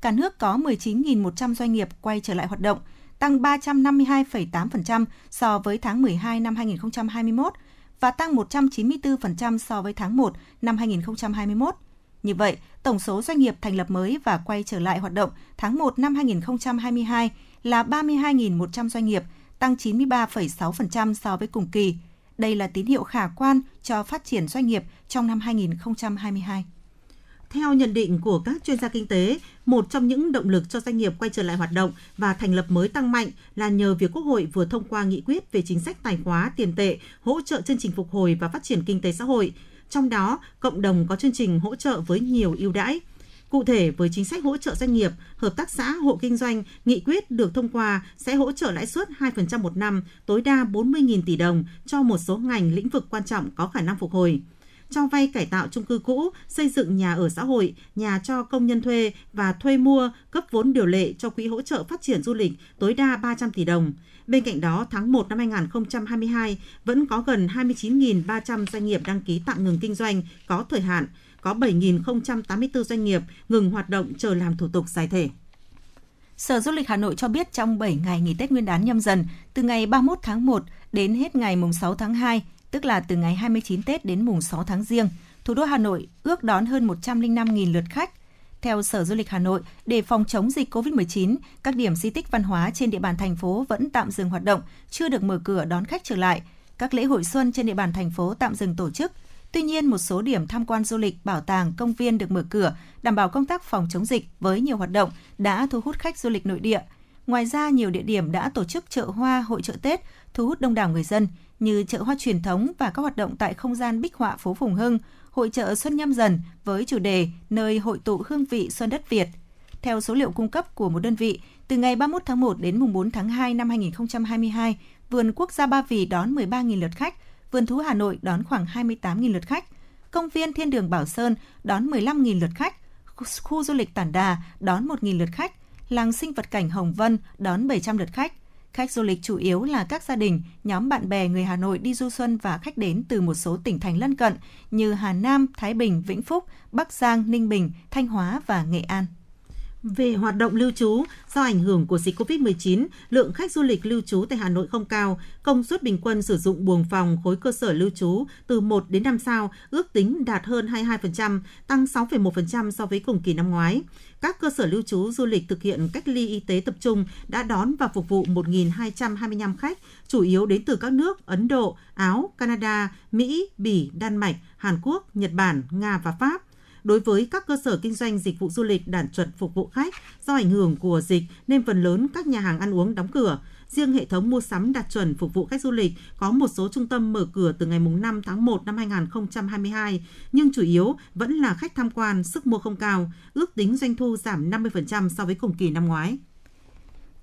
Cả nước có mười chín nghìn một trăm doanh nghiệp quay trở lại hoạt động, tăng ba trăm năm mươi hai phẩy tám phần trăm so với tháng mười hai năm hai không hai mốt và tăng một trăm chín mươi tư phần trăm so với tháng một năm hai không hai mốt. Như vậy, tổng số doanh nghiệp thành lập mới và quay trở lại hoạt động tháng một năm hai không hai hai là ba mươi hai nghìn một trăm doanh nghiệp, tăng chín mươi ba phẩy sáu phần trăm so với cùng kỳ. Đây là tín hiệu khả quan cho phát triển doanh nghiệp trong năm hai không hai hai. Theo nhận định của các chuyên gia kinh tế, một trong những động lực cho doanh nghiệp quay trở lại hoạt động và thành lập mới tăng mạnh là nhờ việc Quốc hội vừa thông qua nghị quyết về chính sách tài khóa tiền tệ hỗ trợ chương trình phục hồi và phát triển kinh tế xã hội. Trong đó, cộng đồng có chương trình hỗ trợ với nhiều ưu đãi. Cụ thể, với chính sách hỗ trợ doanh nghiệp, hợp tác xã, hộ kinh doanh, nghị quyết được thông qua sẽ hỗ trợ lãi suất hai phần trăm một năm, tối đa bốn mươi nghìn tỷ đồng cho một số ngành lĩnh vực quan trọng có khả năng phục hồi. Cho vay cải tạo chung cư cũ, xây dựng nhà ở xã hội, nhà cho công nhân thuê và thuê mua, cấp vốn điều lệ cho quỹ hỗ trợ phát triển du lịch tối đa ba trăm tỷ đồng. Bên cạnh đó, tháng một năm hai không hai hai vẫn có gần hai mươi chín nghìn ba trăm doanh nghiệp đăng ký tạm ngừng kinh doanh có thời hạn, có bảy nghìn không trăm tám mươi tư doanh nghiệp ngừng hoạt động chờ làm thủ tục giải thể. Sở Du lịch Hà Nội cho biết trong bảy ngày nghỉ Tết Nguyên đán Nhâm Dần, từ ngày ba mươi mốt tháng một đến hết ngày sáu tháng hai, tức là từ ngày hai mươi chín Tết đến mùng sáu tháng Giêng, thủ đô Hà Nội ước đón hơn một trăm lẻ năm nghìn lượt khách. Theo Sở Du lịch Hà Nội, để phòng chống dịch covid mười chín, các điểm di tích văn hóa trên địa bàn thành phố vẫn tạm dừng hoạt động, chưa được mở cửa đón khách trở lại. Các lễ hội xuân trên địa bàn thành phố tạm dừng tổ chức. Tuy nhiên, một số điểm tham quan du lịch, bảo tàng, công viên được mở cửa, đảm bảo công tác phòng chống dịch với nhiều hoạt động đã thu hút khách du lịch nội địa. Ngoài ra, nhiều địa điểm đã tổ chức chợ hoa, hội chợ Tết, thu hút đông đảo người dân như chợ hoa truyền thống và các hoạt động tại không gian bích họa phố Phùng Hưng, hội chợ Xuân Nhâm Dần với chủ đề nơi hội tụ hương vị Xuân đất Việt. Theo số liệu cung cấp của một đơn vị, từ ngày ba mươi mốt tháng một đến mùng bốn tháng hai năm hai nghìn không trăm hai mươi hai, Vườn Quốc gia Ba Vì đón mười ba nghìn lượt khách, Vườn Thú Hà Nội đón khoảng hai mươi tám nghìn lượt khách, Công viên Thiên đường Bảo Sơn đón mười lăm nghìn lượt khách, Khu du lịch Tản Đà đón một nghìn lượt khách, Làng sinh vật cảnh Hồng Vân đón bảy trăm lượt khách. Khách du lịch chủ yếu là các gia đình, nhóm bạn bè người Hà Nội đi du xuân và khách đến từ một số tỉnh thành lân cận như Hà Nam, Thái Bình, Vĩnh Phúc, Bắc Giang, Ninh Bình, Thanh Hóa và Nghệ An. Về hoạt động lưu trú, do ảnh hưởng của dịch covid mười chín, lượng khách du lịch lưu trú tại Hà Nội không cao. Công suất bình quân sử dụng buồng phòng khối cơ sở lưu trú từ một đến năm sao ước tính đạt hơn hai mươi hai phần trăm, tăng sáu phẩy một phần trăm so với cùng kỳ năm ngoái. Các cơ sở lưu trú du lịch thực hiện cách ly y tế tập trung đã đón và phục vụ một nghìn hai trăm hai mươi lăm khách, chủ yếu đến từ các nước Ấn Độ, Áo, Canada, Mỹ, Bỉ, Đan Mạch, Hàn Quốc, Nhật Bản, Nga và Pháp. Đối với các cơ sở kinh doanh dịch vụ du lịch đạt chuẩn phục vụ khách, do ảnh hưởng của dịch nên phần lớn các nhà hàng ăn uống đóng cửa. Riêng hệ thống mua sắm đạt chuẩn phục vụ khách du lịch có một số trung tâm mở cửa từ ngày năm tháng một năm hai nghìn không trăm hai mươi hai, nhưng chủ yếu vẫn là khách tham quan, sức mua không cao, ước tính doanh thu giảm năm mươi phần trăm so với cùng kỳ năm ngoái.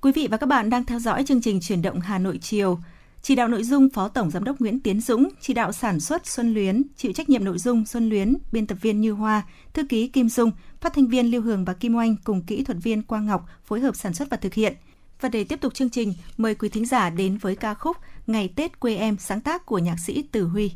Quý vị và các bạn đang theo dõi chương trình Chuyển động Hà Nội chiều. Chỉ đạo nội dung Phó Tổng Giám đốc Nguyễn Tiến Dũng, chỉ đạo sản xuất Xuân Luyến, chịu trách nhiệm nội dung Xuân Luyến, biên tập viên Như Hoa, thư ký Kim Dung, phát thanh viên Lưu Hường và Kim Oanh cùng kỹ thuật viên Quang Ngọc phối hợp sản xuất và thực hiện. Và để tiếp tục chương trình, mời quý thính giả đến với ca khúc Ngày Tết Quê Em sáng tác của nhạc sĩ Từ Huy.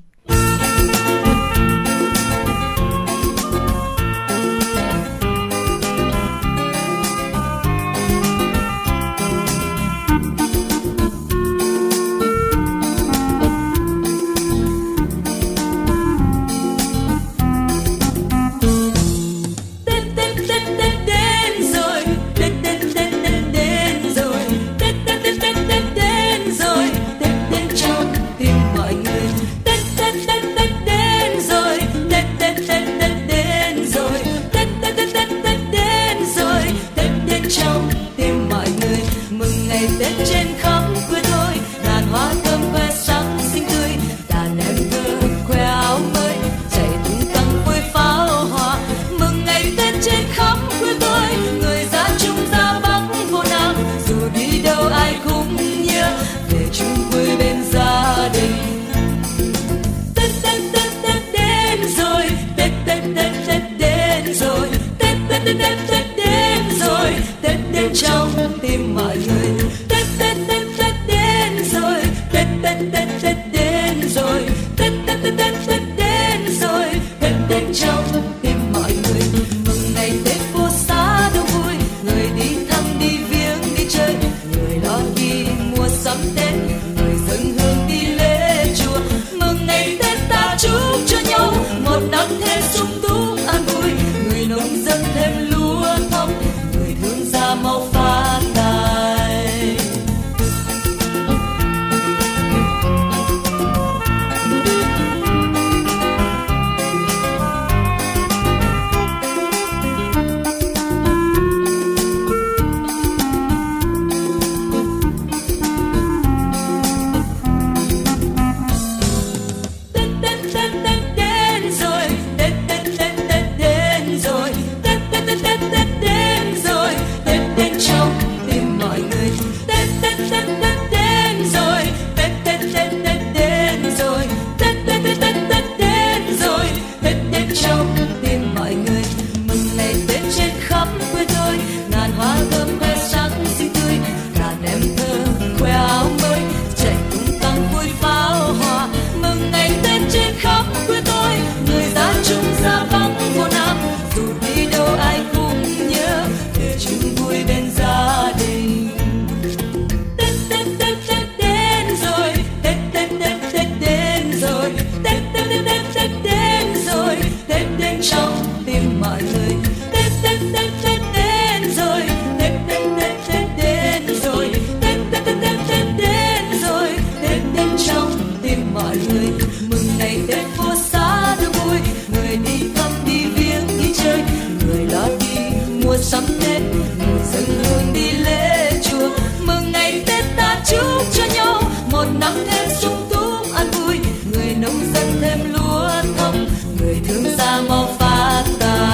Sắm Tết, người dân hương đi lễ chùa, mau phát tài.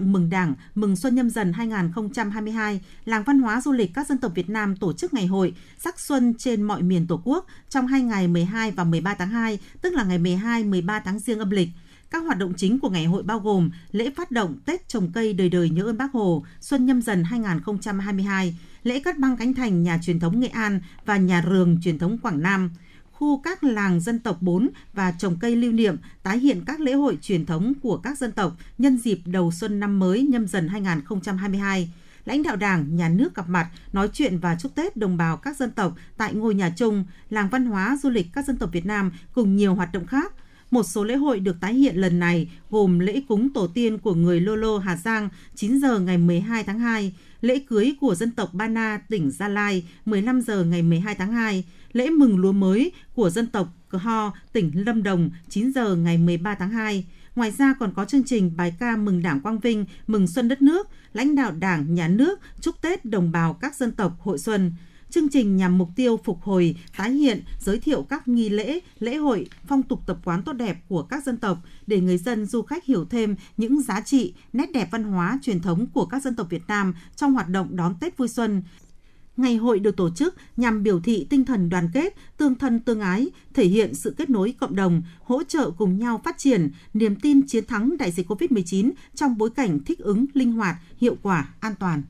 Mừng Đảng, mừng Xuân Nhâm Dần hai không hai hai, Làng Văn hóa Du lịch các dân tộc Việt Nam tổ chức ngày hội Sắc Xuân trên mọi miền Tổ quốc trong hai ngày mười hai và mười ba tháng hai, tức là ngày mười hai mười ba tháng Giêng âm lịch. Các hoạt động chính của ngày hội bao gồm lễ phát động Tết trồng cây đời đời nhớ ơn Bác Hồ Xuân Nhâm Dần hai không hai hai, lễ cắt băng cánh thành nhà truyền thống Nghệ An và nhà rường truyền thống Quảng Nam, khu các làng dân tộc bốn và trồng cây lưu niệm tái hiện các lễ hội truyền thống của các dân tộc nhân dịp đầu xuân năm mới Nhâm Dần hai không hai hai. Lãnh đạo Đảng, Nhà nước gặp mặt, nói chuyện và chúc Tết đồng bào các dân tộc tại ngôi nhà chung, Làng Văn hóa Du lịch các dân tộc Việt Nam cùng nhiều hoạt động khác. Một số lễ hội được tái hiện lần này gồm lễ cúng tổ tiên của người Lô Lô Hà Giang chín giờ ngày mười hai tháng hai, lễ cưới của dân tộc Ba Na tỉnh Gia Lai mười lăm giờ ngày mười hai tháng hai, lễ mừng lúa mới của dân tộc Cờ Ho tỉnh Lâm Đồng chín giờ ngày mười ba tháng hai. Ngoài ra còn có chương trình bài ca mừng Đảng Quang Vinh, mừng xuân đất nước, lãnh đạo Đảng, Nhà nước chúc Tết đồng bào các dân tộc hội xuân. Chương trình nhằm mục tiêu phục hồi, tái hiện, giới thiệu các nghi lễ, lễ hội, phong tục tập quán tốt đẹp của các dân tộc để người dân, du khách hiểu thêm những giá trị, nét đẹp văn hóa, truyền thống của các dân tộc Việt Nam trong hoạt động đón Tết vui xuân. Ngày hội được tổ chức nhằm biểu thị tinh thần đoàn kết, tương thân tương ái, thể hiện sự kết nối cộng đồng, hỗ trợ cùng nhau phát triển, niềm tin chiến thắng đại dịch covid mười chín trong bối cảnh thích ứng, linh hoạt, hiệu quả, an toàn.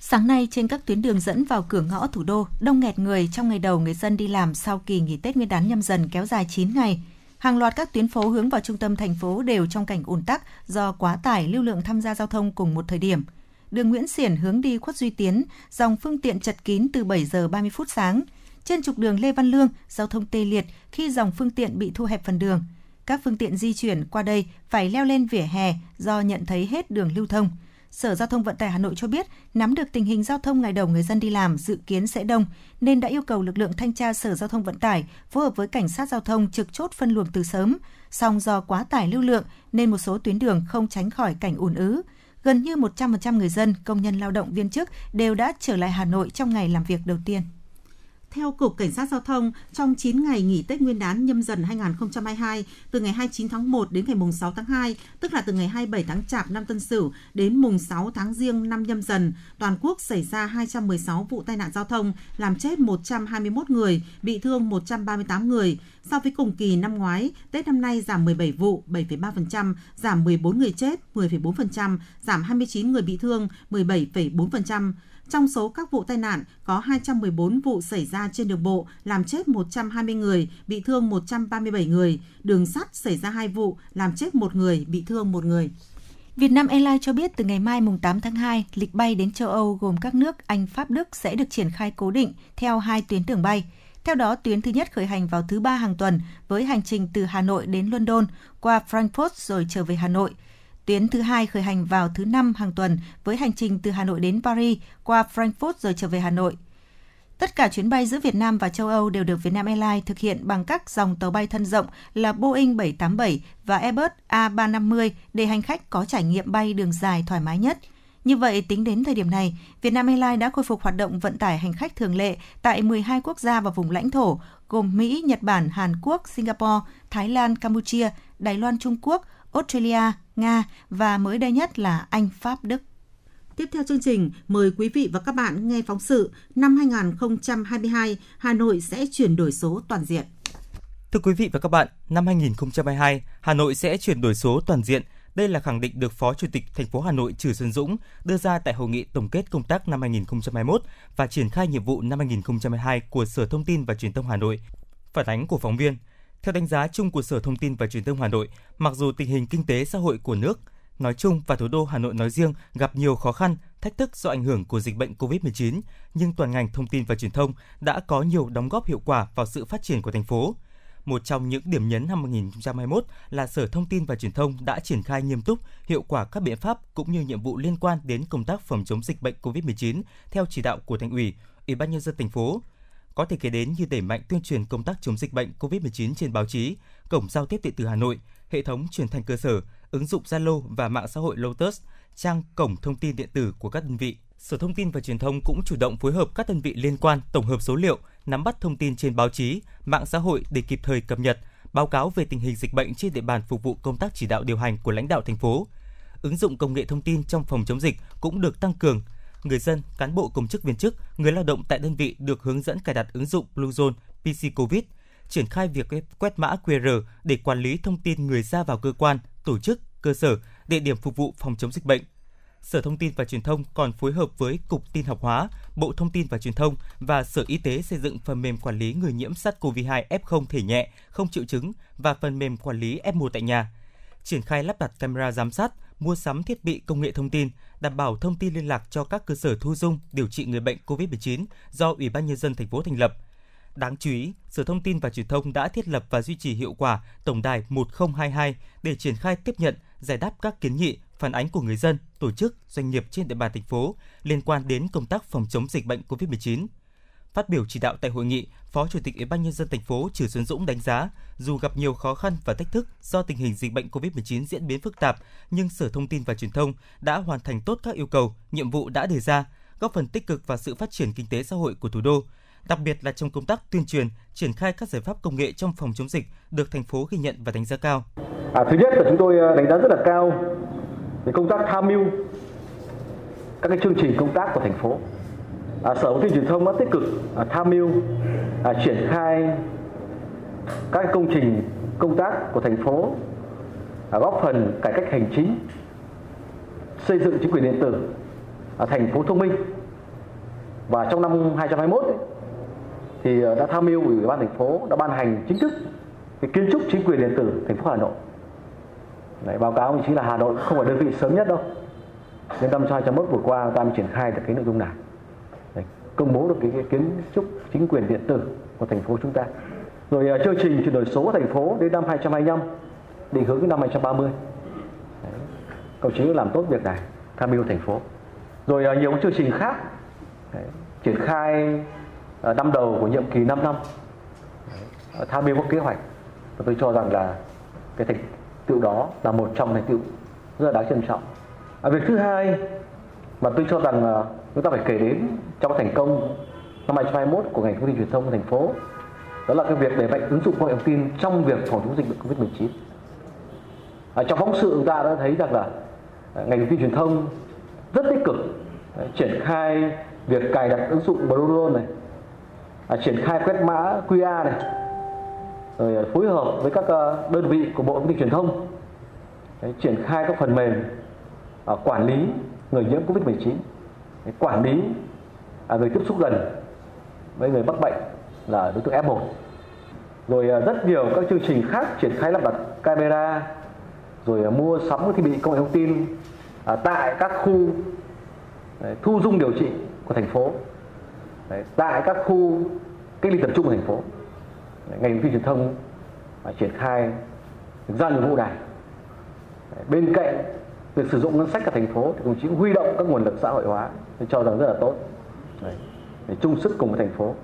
Sáng nay, trên các tuyến đường dẫn vào cửa ngõ thủ đô, đông nghẹt người trong ngày đầu người dân đi làm sau kỳ nghỉ Tết Nguyên đán Nhâm Dần kéo dài chín ngày. Hàng loạt các tuyến phố hướng vào trung tâm thành phố đều trong cảnh ùn tắc do quá tải lưu lượng tham gia giao thông cùng một thời điểm. Đường Nguyễn Xiển hướng đi Khuất Duy Tiến, dòng phương tiện chật kín từ bảy giờ ba mươi phút sáng. Trên trục đường Lê Văn Lương, giao thông tê liệt khi dòng phương tiện bị thu hẹp phần đường. Các phương tiện di chuyển qua đây phải leo lên vỉa hè do nhận thấy hết đường lưu thông. Sở Giao thông Vận tải Hà Nội cho biết, nắm được tình hình giao thông ngày đầu người dân đi làm dự kiến sẽ đông, nên đã yêu cầu lực lượng thanh tra Sở Giao thông Vận tải phối hợp với cảnh sát giao thông trực chốt phân luồng từ sớm. Song do quá tải lưu lượng nên một số tuyến đường không tránh khỏi cảnh ùn ứ. Gần như một trăm phần trăm người dân, công nhân lao động, viên chức đều đã trở lại Hà Nội trong ngày làm việc đầu tiên. Theo Cục Cảnh sát Giao thông, trong chín ngày nghỉ Tết Nguyên đán Nhâm Dần hai không hai hai, từ ngày hai mươi chín tháng một đến ngày sáu tháng hai, tức là từ ngày hai mươi bảy tháng Chạp năm Tân Sửu đến mùng sáu tháng Giêng năm Nhâm Dần, toàn quốc xảy ra hai trăm mười sáu vụ tai nạn giao thông, làm chết một trăm hai mươi mốt người, bị thương một trăm ba mươi tám người. So với cùng kỳ năm ngoái, Tết năm nay giảm mười bảy vụ, bảy phẩy ba phần trăm, giảm mười bốn người chết, mười phẩy bốn phần trăm, giảm hai mươi chín người bị thương, mười bảy phẩy bốn phần trăm. Trong số các vụ tai nạn, có hai trăm mười bốn vụ xảy ra trên đường bộ, làm chết một trăm hai mươi người, bị thương một trăm ba mươi bảy người. Đường sắt xảy ra hai vụ, làm chết một người, bị thương một người. Vietnam Airlines cho biết từ ngày mai mùng tám tháng hai, lịch bay đến châu Âu gồm các nước Anh, Pháp, Đức sẽ được triển khai cố định theo hai tuyến đường bay. Theo đó, tuyến thứ nhất khởi hành vào thứ ba hàng tuần với hành trình từ Hà Nội đến London qua Frankfurt rồi trở về Hà Nội. Tuyến thứ hai khởi hành vào thứ năm hàng tuần với hành trình từ Hà Nội đến Paris qua Frankfurt rồi trở về Hà Nội. Tất cả chuyến bay giữa Việt Nam và châu Âu đều được Vietnam Airlines thực hiện bằng các dòng tàu bay thân rộng là Boeing bảy tám bảy và Airbus A ba năm không để hành khách có trải nghiệm bay đường dài thoải mái nhất. Như vậy, tính đến thời điểm này, Vietnam Airlines đã khôi phục hoạt động vận tải hành khách thường lệ tại mười hai quốc gia và vùng lãnh thổ gồm Mỹ, Nhật Bản, Hàn Quốc, Singapore, Thái Lan, Campuchia, Đài Loan, Trung Quốc, Australia, Nga và mới đây nhất là Anh, Pháp, Đức. Tiếp theo chương trình, mời quý vị và các bạn nghe phóng sự năm hai không hai hai, Hà Nội sẽ chuyển đổi số toàn diện. Thưa quý vị và các bạn, năm hai không hai hai, Hà Nội sẽ chuyển đổi số toàn diện. Đây là khẳng định được Phó Chủ tịch thành phố Hà Nội Trừ Xuân Dũng đưa ra tại hội nghị tổng kết công tác năm hai không hai mốt và triển khai nhiệm vụ năm hai không hai hai của Sở Thông tin và Truyền thông Hà Nội. Phản ánh của phóng viên. Theo đánh giá chung của Sở Thông tin và Truyền thông Hà Nội, mặc dù tình hình kinh tế xã hội của nước nói chung và thủ đô Hà Nội nói riêng gặp nhiều khó khăn, thách thức do ảnh hưởng của dịch bệnh cô vít mười chín, nhưng toàn ngành thông tin và truyền thông đã có nhiều đóng góp hiệu quả vào sự phát triển của thành phố. Một trong những điểm nhấn năm hai không hai mốt là Sở Thông tin và Truyền thông đã triển khai nghiêm túc, hiệu quả các biện pháp cũng như nhiệm vụ liên quan đến công tác phòng chống dịch bệnh cô vít mười chín theo chỉ đạo của Thành ủy, Ủy ban nhân dân thành phố. Có thể kể đến như đẩy mạnh tuyên truyền công tác chống dịch bệnh cô vít mười chín trên báo chí, cổng giao tiếp điện tử Hà Nội, hệ thống truyền thanh cơ sở, ứng dụng Zalo và mạng xã hội Lotus, trang cổng thông tin điện tử của các đơn vị. Sở Thông tin và Truyền thông cũng chủ động phối hợp các đơn vị liên quan tổng hợp số liệu, nắm bắt thông tin trên báo chí, mạng xã hội để kịp thời cập nhật, báo cáo về tình hình dịch bệnh trên địa bàn phục vụ công tác chỉ đạo điều hành của lãnh đạo thành phố. Ứng dụng công nghệ thông tin trong phòng chống dịch cũng được tăng cường. Người dân, cán bộ công chức viên chức, người lao động tại đơn vị được hướng dẫn cài đặt ứng dụng Bluezone pê xê Covid, triển khai việc quét mã quy rờ để quản lý thông tin người ra vào cơ quan, tổ chức, cơ sở, địa điểm phục vụ phòng chống dịch bệnh. Sở Thông tin và Truyền thông còn phối hợp với Cục Tin học hóa, Bộ Thông tin và Truyền thông và Sở Y tế xây dựng phần mềm quản lý người nhiễm SARS-cô vê hai ép không thể nhẹ, không triệu chứng và phần mềm quản lý ép một tại nhà. Triển khai lắp đặt camera giám sát, mua sắm thiết bị công nghệ thông tin, đảm bảo thông tin liên lạc cho các cơ sở thu dung điều trị người bệnh cô vít mười chín do Ủy ban nhân dân thành phố thành lập. Đáng chú ý, Sở Thông tin và Truyền thông đã thiết lập và duy trì hiệu quả tổng đài một không hai hai để triển khai tiếp nhận, giải đáp các kiến nghị, phản ánh của người dân, tổ chức, doanh nghiệp trên địa bàn thành phố liên quan đến công tác phòng chống dịch bệnh cô vít mười chín. Phát biểu chỉ đạo tại hội nghị, Phó Chủ tịch Ủy ban nhân dân thành phố Trừ Xuân Dũng đánh giá, dù gặp nhiều khó khăn và thách thức do tình hình dịch bệnh cô vít mười chín diễn biến phức tạp, nhưng Sở Thông tin và Truyền thông đã hoàn thành tốt các yêu cầu, nhiệm vụ đã đề ra, góp phần tích cực vào sự phát triển kinh tế xã hội của thủ đô, đặc biệt là trong công tác tuyên truyền, triển khai các giải pháp công nghệ trong phòng chống dịch được thành phố ghi nhận và đánh giá cao. À, thứ nhất là chúng tôi đánh giá rất là cao công tác tham mưu các cái chương trình công tác của thành phố. À, Sở Thông tin Truyền thông đã tích cực à, tham mưu à, triển khai các công trình công tác của thành phố, à, góp phần cải cách hành chính, xây dựng chính quyền điện tử, à, thành phố thông minh. Và trong năm hai không hai mốt ấy, thì đã tham mưu Ủy ban thành phố đã ban hành chính thức cái kiến trúc chính quyền điện tử thành phố Hà Nội. Đấy, báo cáo chính là Hà Nội không phải đơn vị sớm nhất đâu. Đến năm hai không hai mốt vừa qua ta mới triển khai được cái nội dung này. Đấy, công bố được cái, cái kiến trúc chính quyền điện tử của thành phố chúng ta. Rồi uh, chương trình chuyển đổi số của thành phố đến năm hai không hai lăm, định hướng đến năm hai không ba mươi. Cậu chính làm tốt việc này, tham mưu thành phố. Rồi uh, nhiều chương trình khác. Đấy, triển khai uh, năm đầu của nhiệm kỳ năm năm. Đấy, tham mưu các kế hoạch. Và tôi cho rằng là cái thành tiêu đó là một trong thành tựu rất là đáng trân trọng. À, việc thứ hai mà tôi cho rằng là chúng ta phải kể đến trong thành công năm hai không hai mốt của ngành thông tin truyền thông của thành phố, đó là cái việc đẩy mạnh ứng dụng công nghệ thông tin trong việc phòng chống dịch bệnh cô vít mười chín. À, trong phóng sự chúng ta đã thấy rằng là ngành thông tin truyền thông rất tích cực à, triển khai việc cài đặt ứng dụng Bluezone này, à, triển khai quét mã quy rờ này, rồi phối hợp với các đơn vị của Bộ Thông tin Truyền thông để triển khai các phần mềm quản lý người nhiễm cô vít mười chín, quản lý à, người tiếp xúc gần với người mắc bệnh là đối tượng ép một. Rồi à, rất nhiều các chương trình khác triển khai lắp đặt camera, rồi à, mua sắm các thiết bị công nghệ thông tin à, tại các khu đấy, thu dung điều trị của thành phố, đấy, tại các khu cách ly tập trung của thành phố. Đấy, ngành phi truyền thông à, triển khai ra nhiệm vụ này. Đấy, bên cạnh việc sử dụng ngân sách cả thành phố thì cũng chỉ huy động các nguồn lực xã hội hóa, tôi cho rằng rất là tốt đấy, để chung sức cùng với thành phố.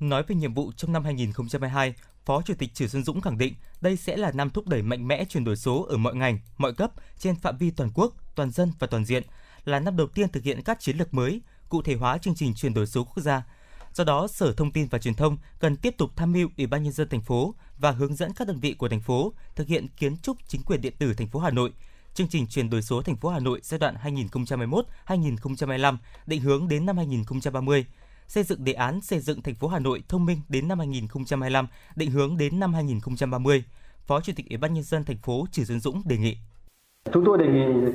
Nói về nhiệm vụ trong năm hai nghìn không trăm hai mươi hai, Phó Chủ tịch Trần Xuân Dũng khẳng định đây sẽ là năm thúc đẩy mạnh mẽ chuyển đổi số ở mọi ngành, mọi cấp, trên phạm vi toàn quốc, toàn dân và toàn diện, là năm đầu tiên thực hiện các chiến lược mới, cụ thể hóa chương trình chuyển đổi số quốc gia. Do đó, Sở Thông tin và Truyền thông cần tiếp tục tham mưu Ủy ban Nhân dân thành phố và hướng dẫn các đơn vị của thành phố thực hiện kiến trúc chính quyền điện tử thành phố Hà Nội. Chương trình chuyển đổi số thành phố Hà Nội giai đoạn hai nghìn không trăm mười một đến hai nghìn không trăm hai mươi lăm định hướng đến năm hai nghìn không trăm ba mươi, xây dựng đề án xây dựng thành phố Hà Nội thông minh đến năm hai nghìn không trăm hai mươi lăm định hướng đến năm hai nghìn không trăm ba mươi. Phó Chủ tịch Ủy ban Nhân dân thành phố Trần Xuân Dũng đề nghị. Chúng tôi đề nghị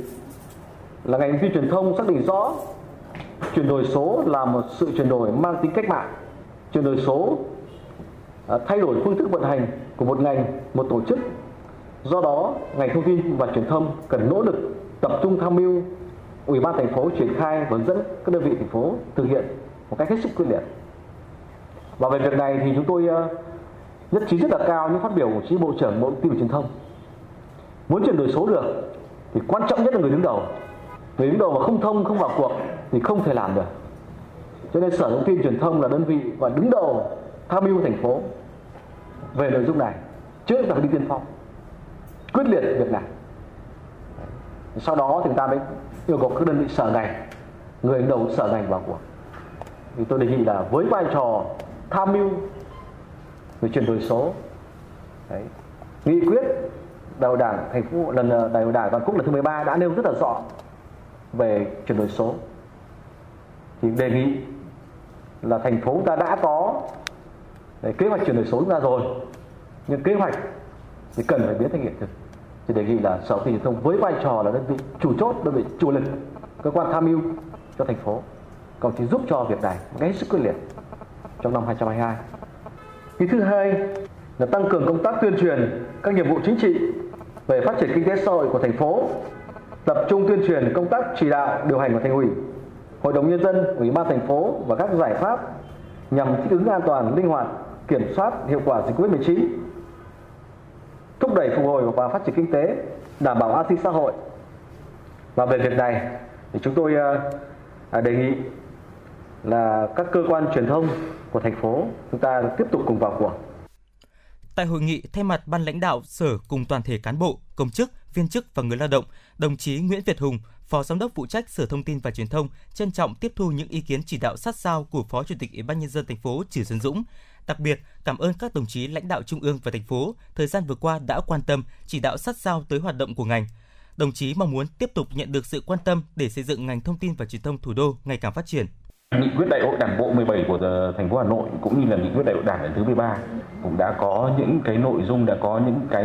là ngành phi truyền thông xác định rõ chuyển đổi số là một sự chuyển đổi mang tính cách mạng. Chuyển đổi số thay đổi phương thức vận hành của một ngành, một tổ chức. Do đó, ngành thông tin và truyền thông cần nỗ lực tập trung tham mưu Ủy ban thành phố triển khai hướng dẫn các đơn vị thành phố thực hiện một cách hết sức quyết liệt. Và về việc này thì chúng tôi nhất trí rất là cao những phát biểu của chí Bộ trưởng Bộ Thông tin và Truyền thông. Muốn chuyển đổi số được thì quan trọng nhất là người đứng đầu. Người đứng đầu mà không thông, không vào cuộc thì không thể làm được. Cho nên Sở Thông tin Truyền thông là đơn vị và đứng đầu tham mưu thành phố về nội dung này, trước là đi tiên phong, quyết liệt việc này. Sau đó thì chúng ta mới yêu cầu các đơn vị sở ngành, người đứng đầu sở ngành vào cuộc. Thì tôi đề nghị là với vai trò tham mưu về chuyển đổi số, đấy, nghị quyết đại hội đảng thành phố lần đại hội đảng toàn quốc lần thứ mười ba đã nêu rất là rõ về chuyển đổi số. Thì đề nghị là thành phố ta đã có đấy, kế hoạch chuyển đổi số ra rồi, nhưng kế hoạch thì cần phải biến thành hiện thực. Thì đề nghị là Sở Thông tin Truyền thông với vai trò là đơn vị chủ chốt, đơn vị chủ lực, cơ quan tham mưu cho thành phố, còn chỉ giúp cho việc này một cách hết sức quyết liệt trong năm hai nghìn không trăm hai mươi hai. Ý thứ hai là tăng cường công tác tuyên truyền các nhiệm vụ chính trị về phát triển kinh tế xã hội của thành phố, tập trung tuyên truyền công tác chỉ đạo điều hành của Thành ủy, Hội đồng Nhân dân, Ủy ban thành phố và các giải pháp nhằm thích ứng an toàn, linh hoạt, kiểm soát hiệu quả dịch covid mười chín, thúc đẩy phục hồi và phát triển kinh tế, đảm bảo an sinh xã hội. Và về việc này thì chúng tôi đề nghị là các cơ quan truyền thông của thành phố chúng ta tiếp tục cùng vào cuộc. Tại hội nghị, thay mặt ban lãnh đạo sở cùng toàn thể cán bộ, công chức, viên chức và người lao động, đồng chí Nguyễn Việt Hùng, Phó Giám đốc phụ trách Sở Thông tin và Truyền thông, trân trọng tiếp thu những ý kiến chỉ đạo sát sao của Phó Chủ tịch Ủy ban Nhân dân thành phố Trần Xuân Dũng. Đặc biệt, cảm ơn các đồng chí lãnh đạo trung ương và thành phố thời gian vừa qua đã quan tâm, chỉ đạo sát sao tới hoạt động của ngành. Đồng chí mong muốn tiếp tục nhận được sự quan tâm để xây dựng ngành thông tin và truyền thông thủ đô ngày càng phát triển. Nghị quyết đại hội Đảng bộ mười bảy của thành phố Hà Nội cũng như là nghị quyết đại hội Đảng lần thứ mười ba cũng đã có những cái nội dung, đã có những cái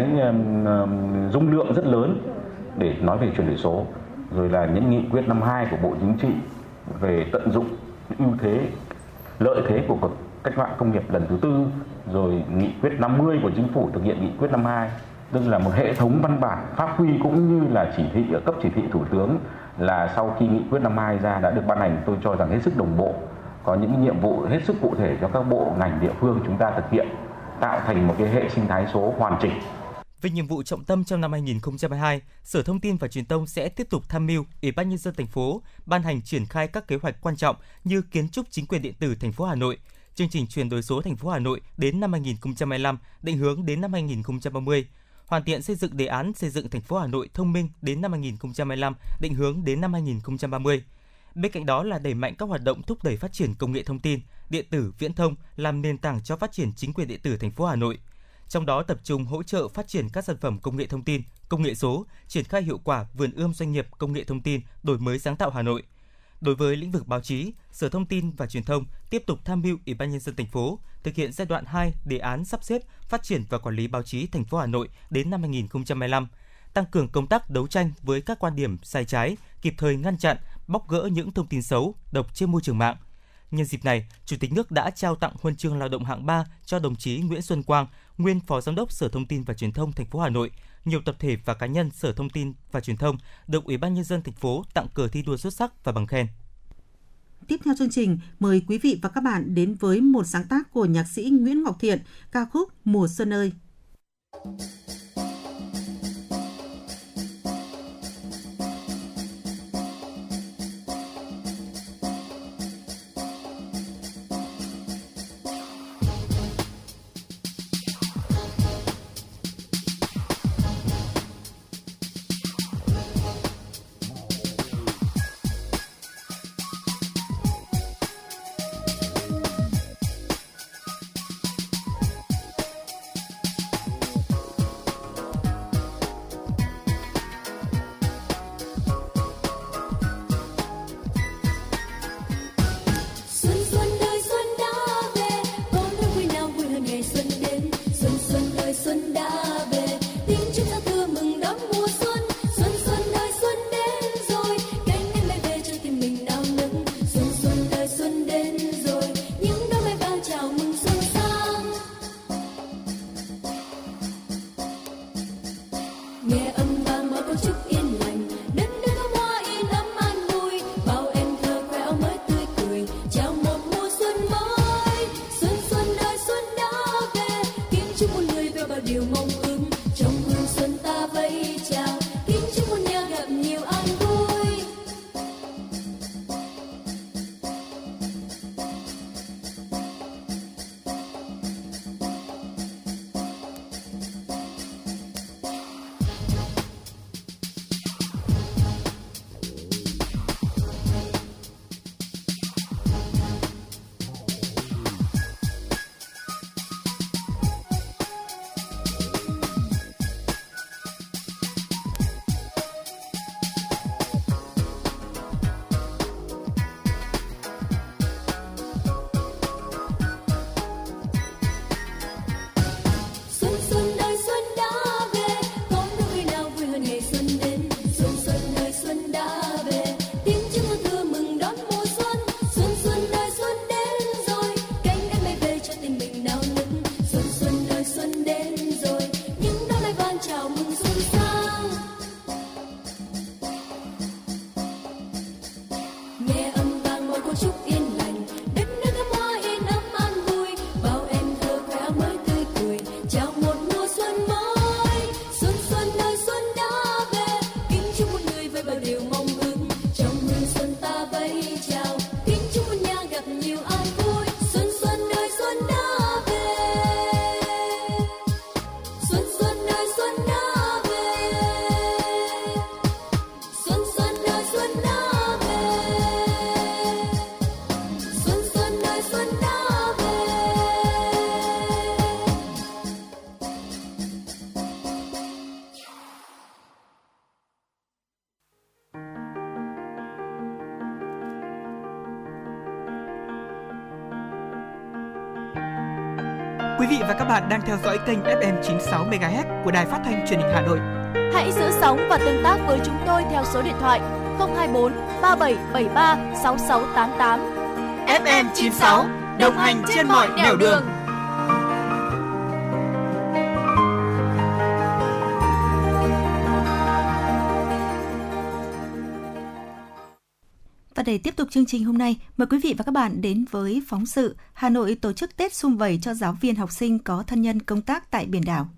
dung lượng rất lớn để nói về chuyển đổi số. Rồi là những nghị quyết năm hai của Bộ Chính trị về tận dụng ưu thế, lợi thế của cuộc cách mạng công nghiệp lần thứ tư, rồi nghị quyết năm mươi của Chính phủ thực hiện nghị quyết năm hai, tức là một hệ thống văn bản pháp quy cũng như là chỉ thị ở cấp chỉ thị Thủ tướng là sau khi nghị quyết năm hai ra đã được ban hành, tôi cho rằng hết sức đồng bộ, có những nhiệm vụ hết sức cụ thể cho các bộ ngành địa phương chúng ta thực hiện, tạo thành một cái hệ sinh thái số hoàn chỉnh. Về nhiệm vụ trọng tâm trong năm hai nghìn không trăm hai mươi hai, Sở Thông tin và Truyền thông sẽ tiếp tục tham mưu Ủy ban Nhân dân thành phố ban hành triển khai các kế hoạch quan trọng như kiến trúc chính quyền điện tử thành phố Hà Nội, chương trình chuyển đổi số thành phố Hà Nội đến năm hai nghìn không trăm hai mươi lăm, định hướng đến năm hai nghìn không trăm ba mươi, hoàn thiện xây dựng đề án xây dựng thành phố Hà Nội thông minh đến năm hai nghìn không trăm hai mươi lăm, định hướng đến năm hai nghìn không trăm ba mươi. Bên cạnh đó là đẩy mạnh các hoạt động thúc đẩy phát triển công nghệ thông tin, điện tử, viễn thông làm nền tảng cho phát triển chính quyền điện tử thành phố Hà Nội. Trong đó tập trung hỗ trợ phát triển các sản phẩm công nghệ thông tin, công nghệ số, triển khai hiệu quả vườn ươm doanh nghiệp công nghệ thông tin, đổi mới sáng tạo Hà Nội. Đối với lĩnh vực báo chí, Sở Thông tin và Truyền thông tiếp tục tham mưu Ủy ban Nhân dân thành phố thực hiện giai đoạn hai đề án sắp xếp, phát triển và quản lý báo chí thành phố Hà Nội đến năm hai nghìn không trăm hai mươi lăm, tăng cường công tác đấu tranh với các quan điểm sai trái, kịp thời ngăn chặn, bóc gỡ những thông tin xấu, độc trên môi trường mạng. Nhân dịp này, Chủ tịch nước đã trao tặng huân chương lao động hạng ba cho đồng chí Nguyễn Xuân Quang, nguyên Phó Giám đốc Sở Thông tin và Truyền thông thành phố Hà Nội. Nhiều tập thể và cá nhân Sở Thông tin và Truyền thông được Ủy ban Nhân dân thành phố tặng cờ thi đua xuất sắc và bằng khen. Tiếp theo chương trình, mời quý vị và các bạn đến với một sáng tác của nhạc sĩ Nguyễn Ngọc Thiện, ca khúc Mùa Xuân Ơi. Bạn đang theo dõi kênh ép em chín sáu MHz của Đài Phát thanh Truyền hình Hà Nội. Hãy giữ sóng và tương tác với chúng tôi theo số điện thoại không hai bốn ba bảy bảy ba sáu sáu tám tám. ép em chín sáu đồng hành trên mọi nẻo đường. đường. Và để tiếp tục chương trình hôm nay, mời quý vị và các bạn đến với phóng sự Hà Nội tổ chức Tết sum vầy cho giáo viên học sinh có thân nhân công tác tại Biển Đảo.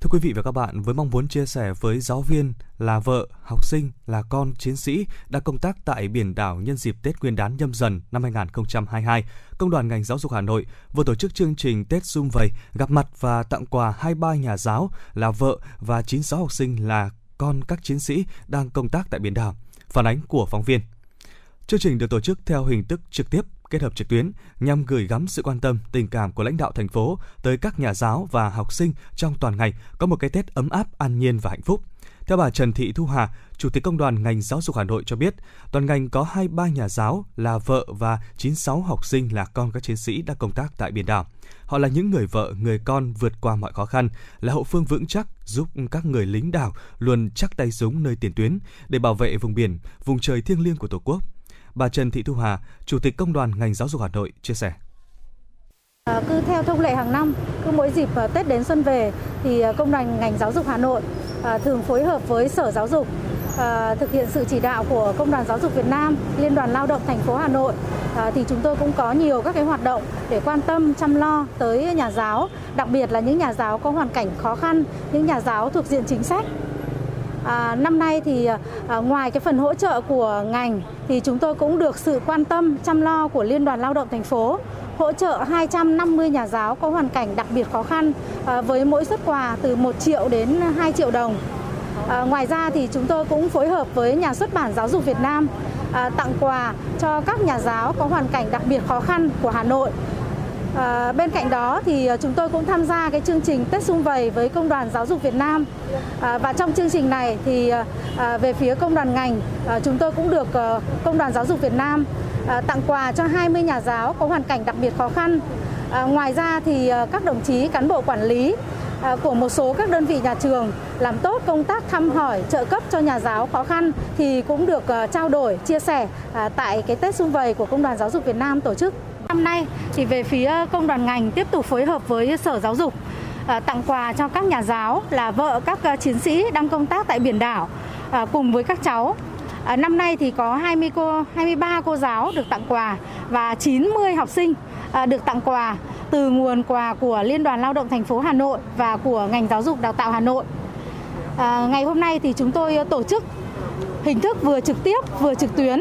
Thưa quý vị và các bạn, với mong muốn chia sẻ với giáo viên là vợ, học sinh là con chiến sĩ đã công tác tại Biển Đảo nhân dịp Tết Nguyên đán Nhâm Dần năm hai không hai hai, Công đoàn ngành giáo dục Hà Nội vừa tổ chức chương trình Tết sum vầy gặp mặt và tặng quà hai mươi ba nhà giáo là vợ và chín mươi sáu học sinh là con các chiến sĩ đang công tác tại Biển Đảo. Phản ánh của phóng viên. Chương trình được tổ chức theo hình thức trực tiếp kết hợp trực tuyến nhằm gửi gắm sự quan tâm, tình cảm của lãnh đạo thành phố tới các nhà giáo và học sinh trong toàn ngành có một cái Tết ấm áp, an nhiên và hạnh phúc. Theo bà Trần Thị Thu Hà, Chủ tịch Công đoàn ngành giáo dục Hà Nội cho biết, toàn ngành có hai mươi ba nhà giáo là vợ và chín mươi sáu học sinh là con các chiến sĩ đang công tác tại Biển Đảo. Họ là những người vợ, người con vượt qua mọi khó khăn, là hậu phương vững chắc giúp các người lính đảo luôn chắc tay súng nơi tiền tuyến để bảo vệ vùng biển, vùng trời thiêng liêng của Tổ quốc. Bà Trần Thị Thu Hà, Chủ tịch Công đoàn ngành giáo dục Hà Nội chia sẻ. À, cứ theo thông lệ hàng năm, cứ mỗi dịp Tết đến xuân về thì Công đoàn ngành giáo dục Hà Nội à, thường phối hợp với Sở Giáo dục à, thực hiện sự chỉ đạo của Công đoàn Giáo dục Việt Nam, Liên đoàn Lao động thành phố Hà Nội. À, thì chúng tôi cũng có nhiều các cái hoạt động để quan tâm chăm lo tới nhà giáo, đặc biệt là những nhà giáo có hoàn cảnh khó khăn, những nhà giáo thuộc diện chính sách. À, năm nay thì à, ngoài cái phần hỗ trợ của ngành thì chúng tôi cũng được sự quan tâm chăm lo của Liên đoàn Lao động thành phố, hỗ trợ hai trăm năm mươi nhà giáo có hoàn cảnh đặc biệt khó khăn à, với mỗi suất quà từ một triệu đến hai triệu đồng. À, ngoài ra thì chúng tôi cũng phối hợp với Nhà xuất bản Giáo dục Việt Nam à, tặng quà cho các nhà giáo có hoàn cảnh đặc biệt khó khăn của Hà Nội. À, bên cạnh đó thì chúng tôi cũng tham gia cái chương trình Tết Sum Vầy với Công đoàn Giáo dục Việt Nam. À, và trong chương trình này thì à, về phía công đoàn ngành à, chúng tôi cũng được à, Công đoàn Giáo dục Việt Nam à, tặng quà cho hai mươi nhà giáo có hoàn cảnh đặc biệt khó khăn. À, ngoài ra thì à, các đồng chí cán bộ quản lý à, của một số các đơn vị nhà trường làm tốt công tác thăm hỏi, trợ cấp cho nhà giáo khó khăn thì cũng được à, trao đổi, chia sẻ à, tại cái Tết Sum Vầy của Công đoàn Giáo dục Việt Nam tổ chức. Năm nay thì về phía công đoàn ngành tiếp tục phối hợp với Sở Giáo dục à, tặng quà cho các nhà giáo là vợ các chiến sĩ đang công tác tại biển đảo à, cùng với các cháu. À, năm nay thì có hai mươi cô, hai mươi ba cô giáo được tặng quà và chín mươi học sinh à, được tặng quà từ nguồn quà của Liên đoàn Lao động thành phố Hà Nội và của ngành giáo dục đào tạo Hà Nội. À, ngày hôm nay thì chúng tôi tổ chức hình thức vừa trực tiếp vừa trực tuyến.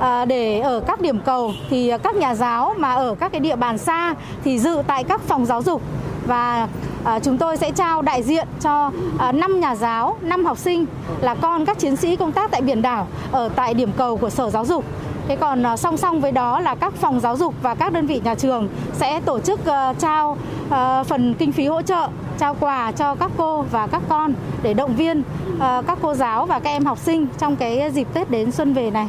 À, để ở các điểm cầu thì các nhà giáo mà ở các cái địa bàn xa thì dự tại các phòng giáo dục và à, chúng tôi sẽ trao đại diện cho à, năm nhà giáo, năm học sinh là con các chiến sĩ công tác tại biển đảo ở tại điểm cầu của Sở Giáo dục. Thế còn à, song song với đó là các phòng giáo dục và các đơn vị nhà trường sẽ tổ chức à, trao à, phần kinh phí hỗ trợ, trao quà cho các cô và các con để động viên à, các cô giáo và các em học sinh trong cái dịp Tết đến xuân về này.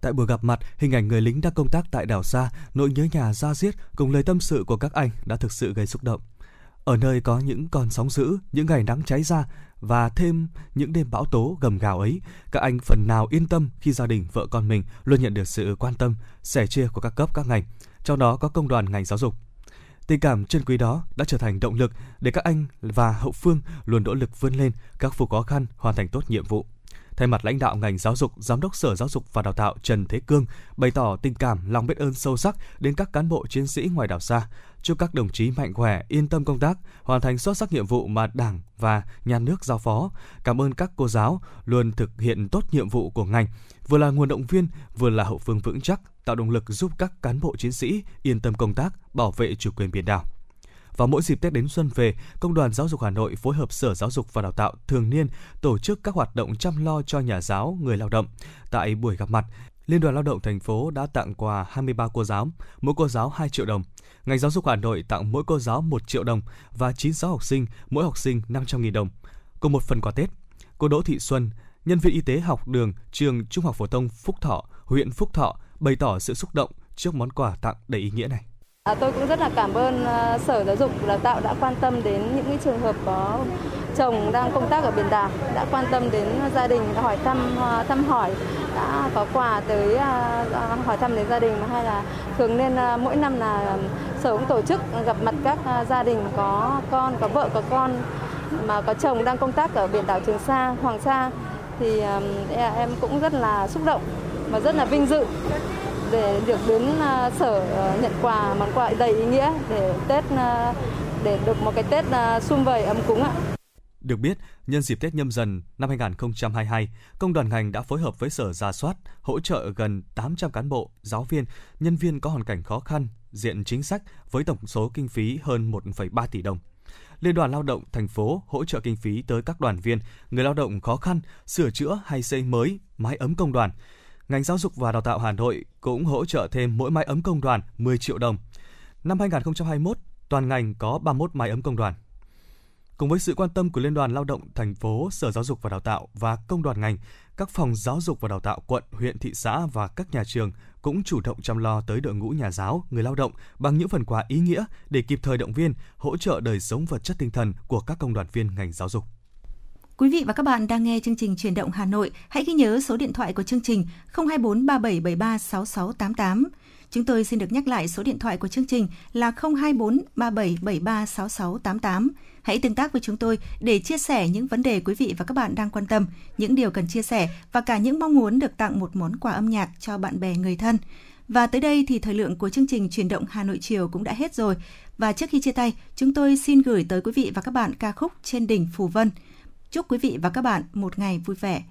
Tại buổi gặp mặt, hình ảnh người lính đang công tác tại đảo xa, nỗi nhớ nhà da diết cùng lời tâm sự của các anh đã thực sự gây xúc động. Ở nơi có những con sóng dữ, những ngày nắng cháy ra và thêm những đêm bão tố gầm gào ấy, các anh phần nào yên tâm khi gia đình, vợ con mình luôn nhận được sự quan tâm, sẻ chia của các cấp các ngành, trong đó có công đoàn ngành giáo dục. Tình cảm chân quý đó đã trở thành động lực để các anh và hậu phương luôn nỗ lực vươn lên, khắc phục khó khăn, hoàn thành tốt nhiệm vụ. Thay mặt lãnh đạo ngành giáo dục, Giám đốc Sở Giáo dục và Đào tạo Trần Thế Cương bày tỏ tình cảm, lòng biết ơn sâu sắc đến các cán bộ chiến sĩ ngoài đảo xa. Chúc các đồng chí mạnh khỏe, yên tâm công tác, hoàn thành xuất sắc nhiệm vụ mà Đảng và Nhà nước giao phó. Cảm ơn các cô giáo luôn thực hiện tốt nhiệm vụ của ngành, vừa là nguồn động viên, vừa là hậu phương vững chắc, tạo động lực giúp các cán bộ chiến sĩ yên tâm công tác, bảo vệ chủ quyền biển đảo. Và mỗi dịp Tết đến xuân về, Công đoàn Giáo dục Hà Nội phối hợp Sở Giáo dục và Đào tạo thường niên tổ chức các hoạt động chăm lo cho nhà giáo, người lao động. Tại buổi gặp mặt, Liên đoàn Lao động thành phố đã tặng quà hai mươi ba cô giáo, mỗi cô giáo hai triệu đồng. Ngành giáo dục Hà Nội tặng mỗi cô giáo một triệu đồng và chín mươi sáu học sinh, mỗi học sinh năm trăm nghìn đồng, cùng một phần quà Tết. Cô Đỗ Thị Xuân, nhân viên y tế học đường trường Trung học phổ thông Phúc Thọ, huyện Phúc Thọ bày tỏ sự xúc động trước món quà tặng đầy ý nghĩa này. À, tôi cũng rất là cảm ơn uh, Sở Giáo dục Đào tạo đã quan tâm đến những cái trường hợp có chồng đang công tác ở biển đảo, đã quan tâm đến gia đình, đã hỏi thăm uh, thăm hỏi, đã có quà tới uh, hỏi thăm đến gia đình, hay là thường nên uh, mỗi năm là Sở cũng tổ chức gặp mặt các uh, gia đình có con, có vợ, có con mà có chồng đang công tác ở biển đảo Trường Sa, Hoàng Sa thì uh, em cũng rất là xúc động và rất là vinh dự để được đến Sở nhận quà, món quà đầy ý nghĩa để Tết, để được một cái Tết sum vầy ấm cúng ạ. Được biết, nhân dịp Tết Nhâm Dần năm hai nghìn không trăm hai mươi hai, Công đoàn ngành đã phối hợp với Sở rà soát, hỗ trợ gần tám trăm cán bộ, giáo viên, nhân viên có hoàn cảnh khó khăn, diện chính sách với tổng số kinh phí hơn một phẩy ba tỷ đồng. Liên đoàn Lao động thành phố hỗ trợ kinh phí tới các đoàn viên, người lao động khó khăn, sửa chữa hay xây mới mái ấm công đoàn. Ngành giáo dục và đào tạo Hà Nội cũng hỗ trợ thêm mỗi mái ấm công đoàn mười triệu đồng. Năm hai nghìn không trăm hai mươi mốt, toàn ngành có ba mươi mốt mái ấm công đoàn. Cùng với sự quan tâm của Liên đoàn Lao động thành phố, Sở Giáo dục và Đào tạo và công đoàn ngành, các phòng giáo dục và đào tạo quận, huyện, thị xã và các nhà trường cũng chủ động chăm lo tới đội ngũ nhà giáo, người lao động bằng những phần quà ý nghĩa để kịp thời động viên, hỗ trợ đời sống vật chất tinh thần của các công đoàn viên ngành giáo dục. Quý vị và các bạn đang nghe chương trình Chuyển động Hà Nội. Hãy ghi nhớ số điện thoại của chương trình không hai bốn ba bảy bảy ba sáu sáu tám tám. Chúng tôi xin được nhắc lại số điện thoại của chương trình là không hai bốn ba bảy bảy ba sáu sáu tám tám. Hãy tương tác với chúng tôi để chia sẻ những vấn đề quý vị và các bạn đang quan tâm, những điều cần chia sẻ và cả những mong muốn được tặng một món quà âm nhạc cho bạn bè người thân. Và tới đây thì thời lượng của chương trình Chuyển động Hà Nội chiều cũng đã hết rồi. Và trước khi chia tay, chúng tôi xin gửi tới quý vị và các bạn ca khúc Trên đỉnh Phù Vân. Chúc quý vị và các bạn một ngày vui vẻ.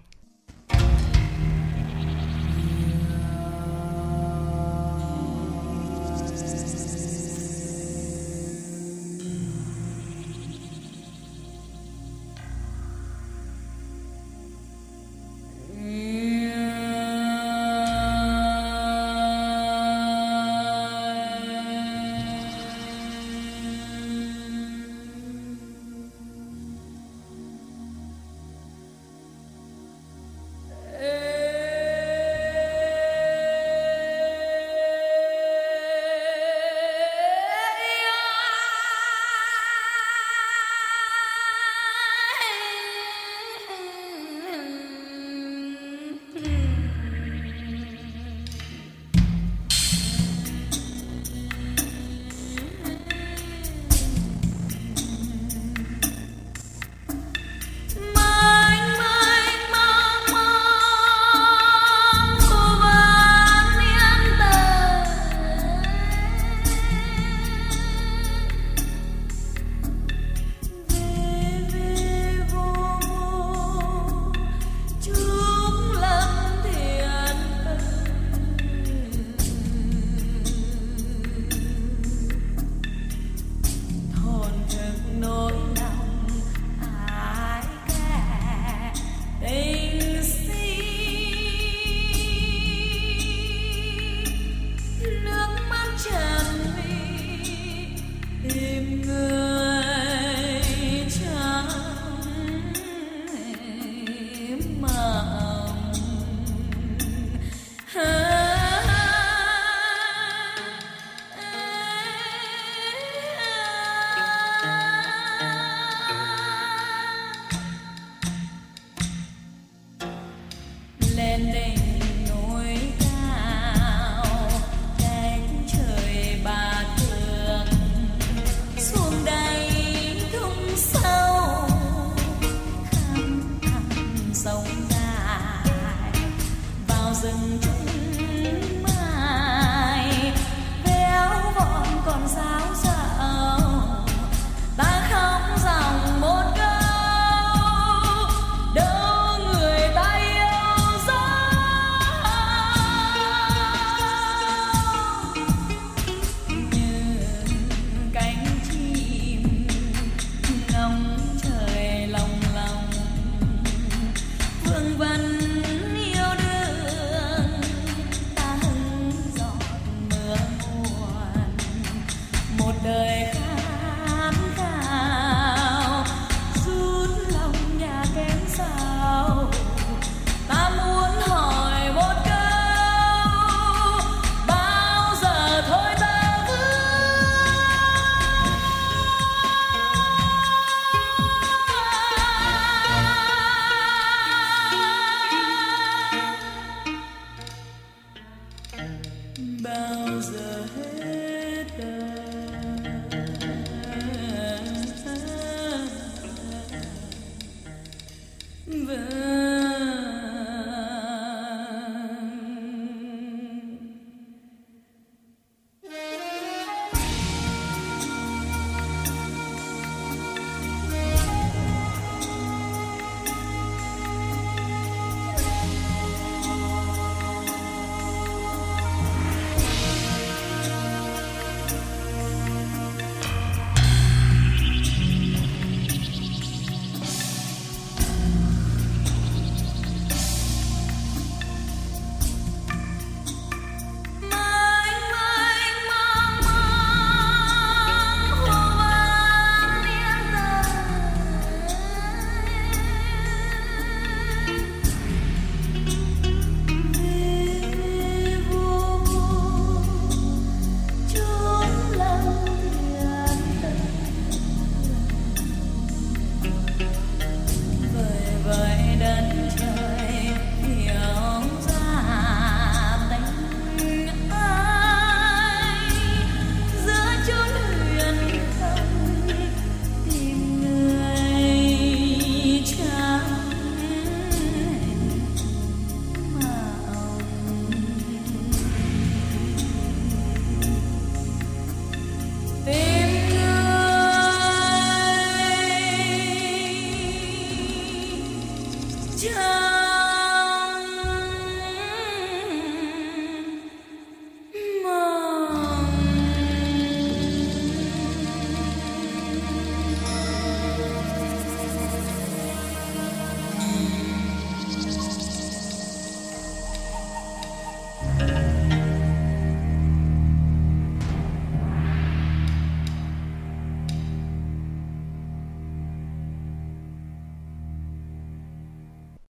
Đời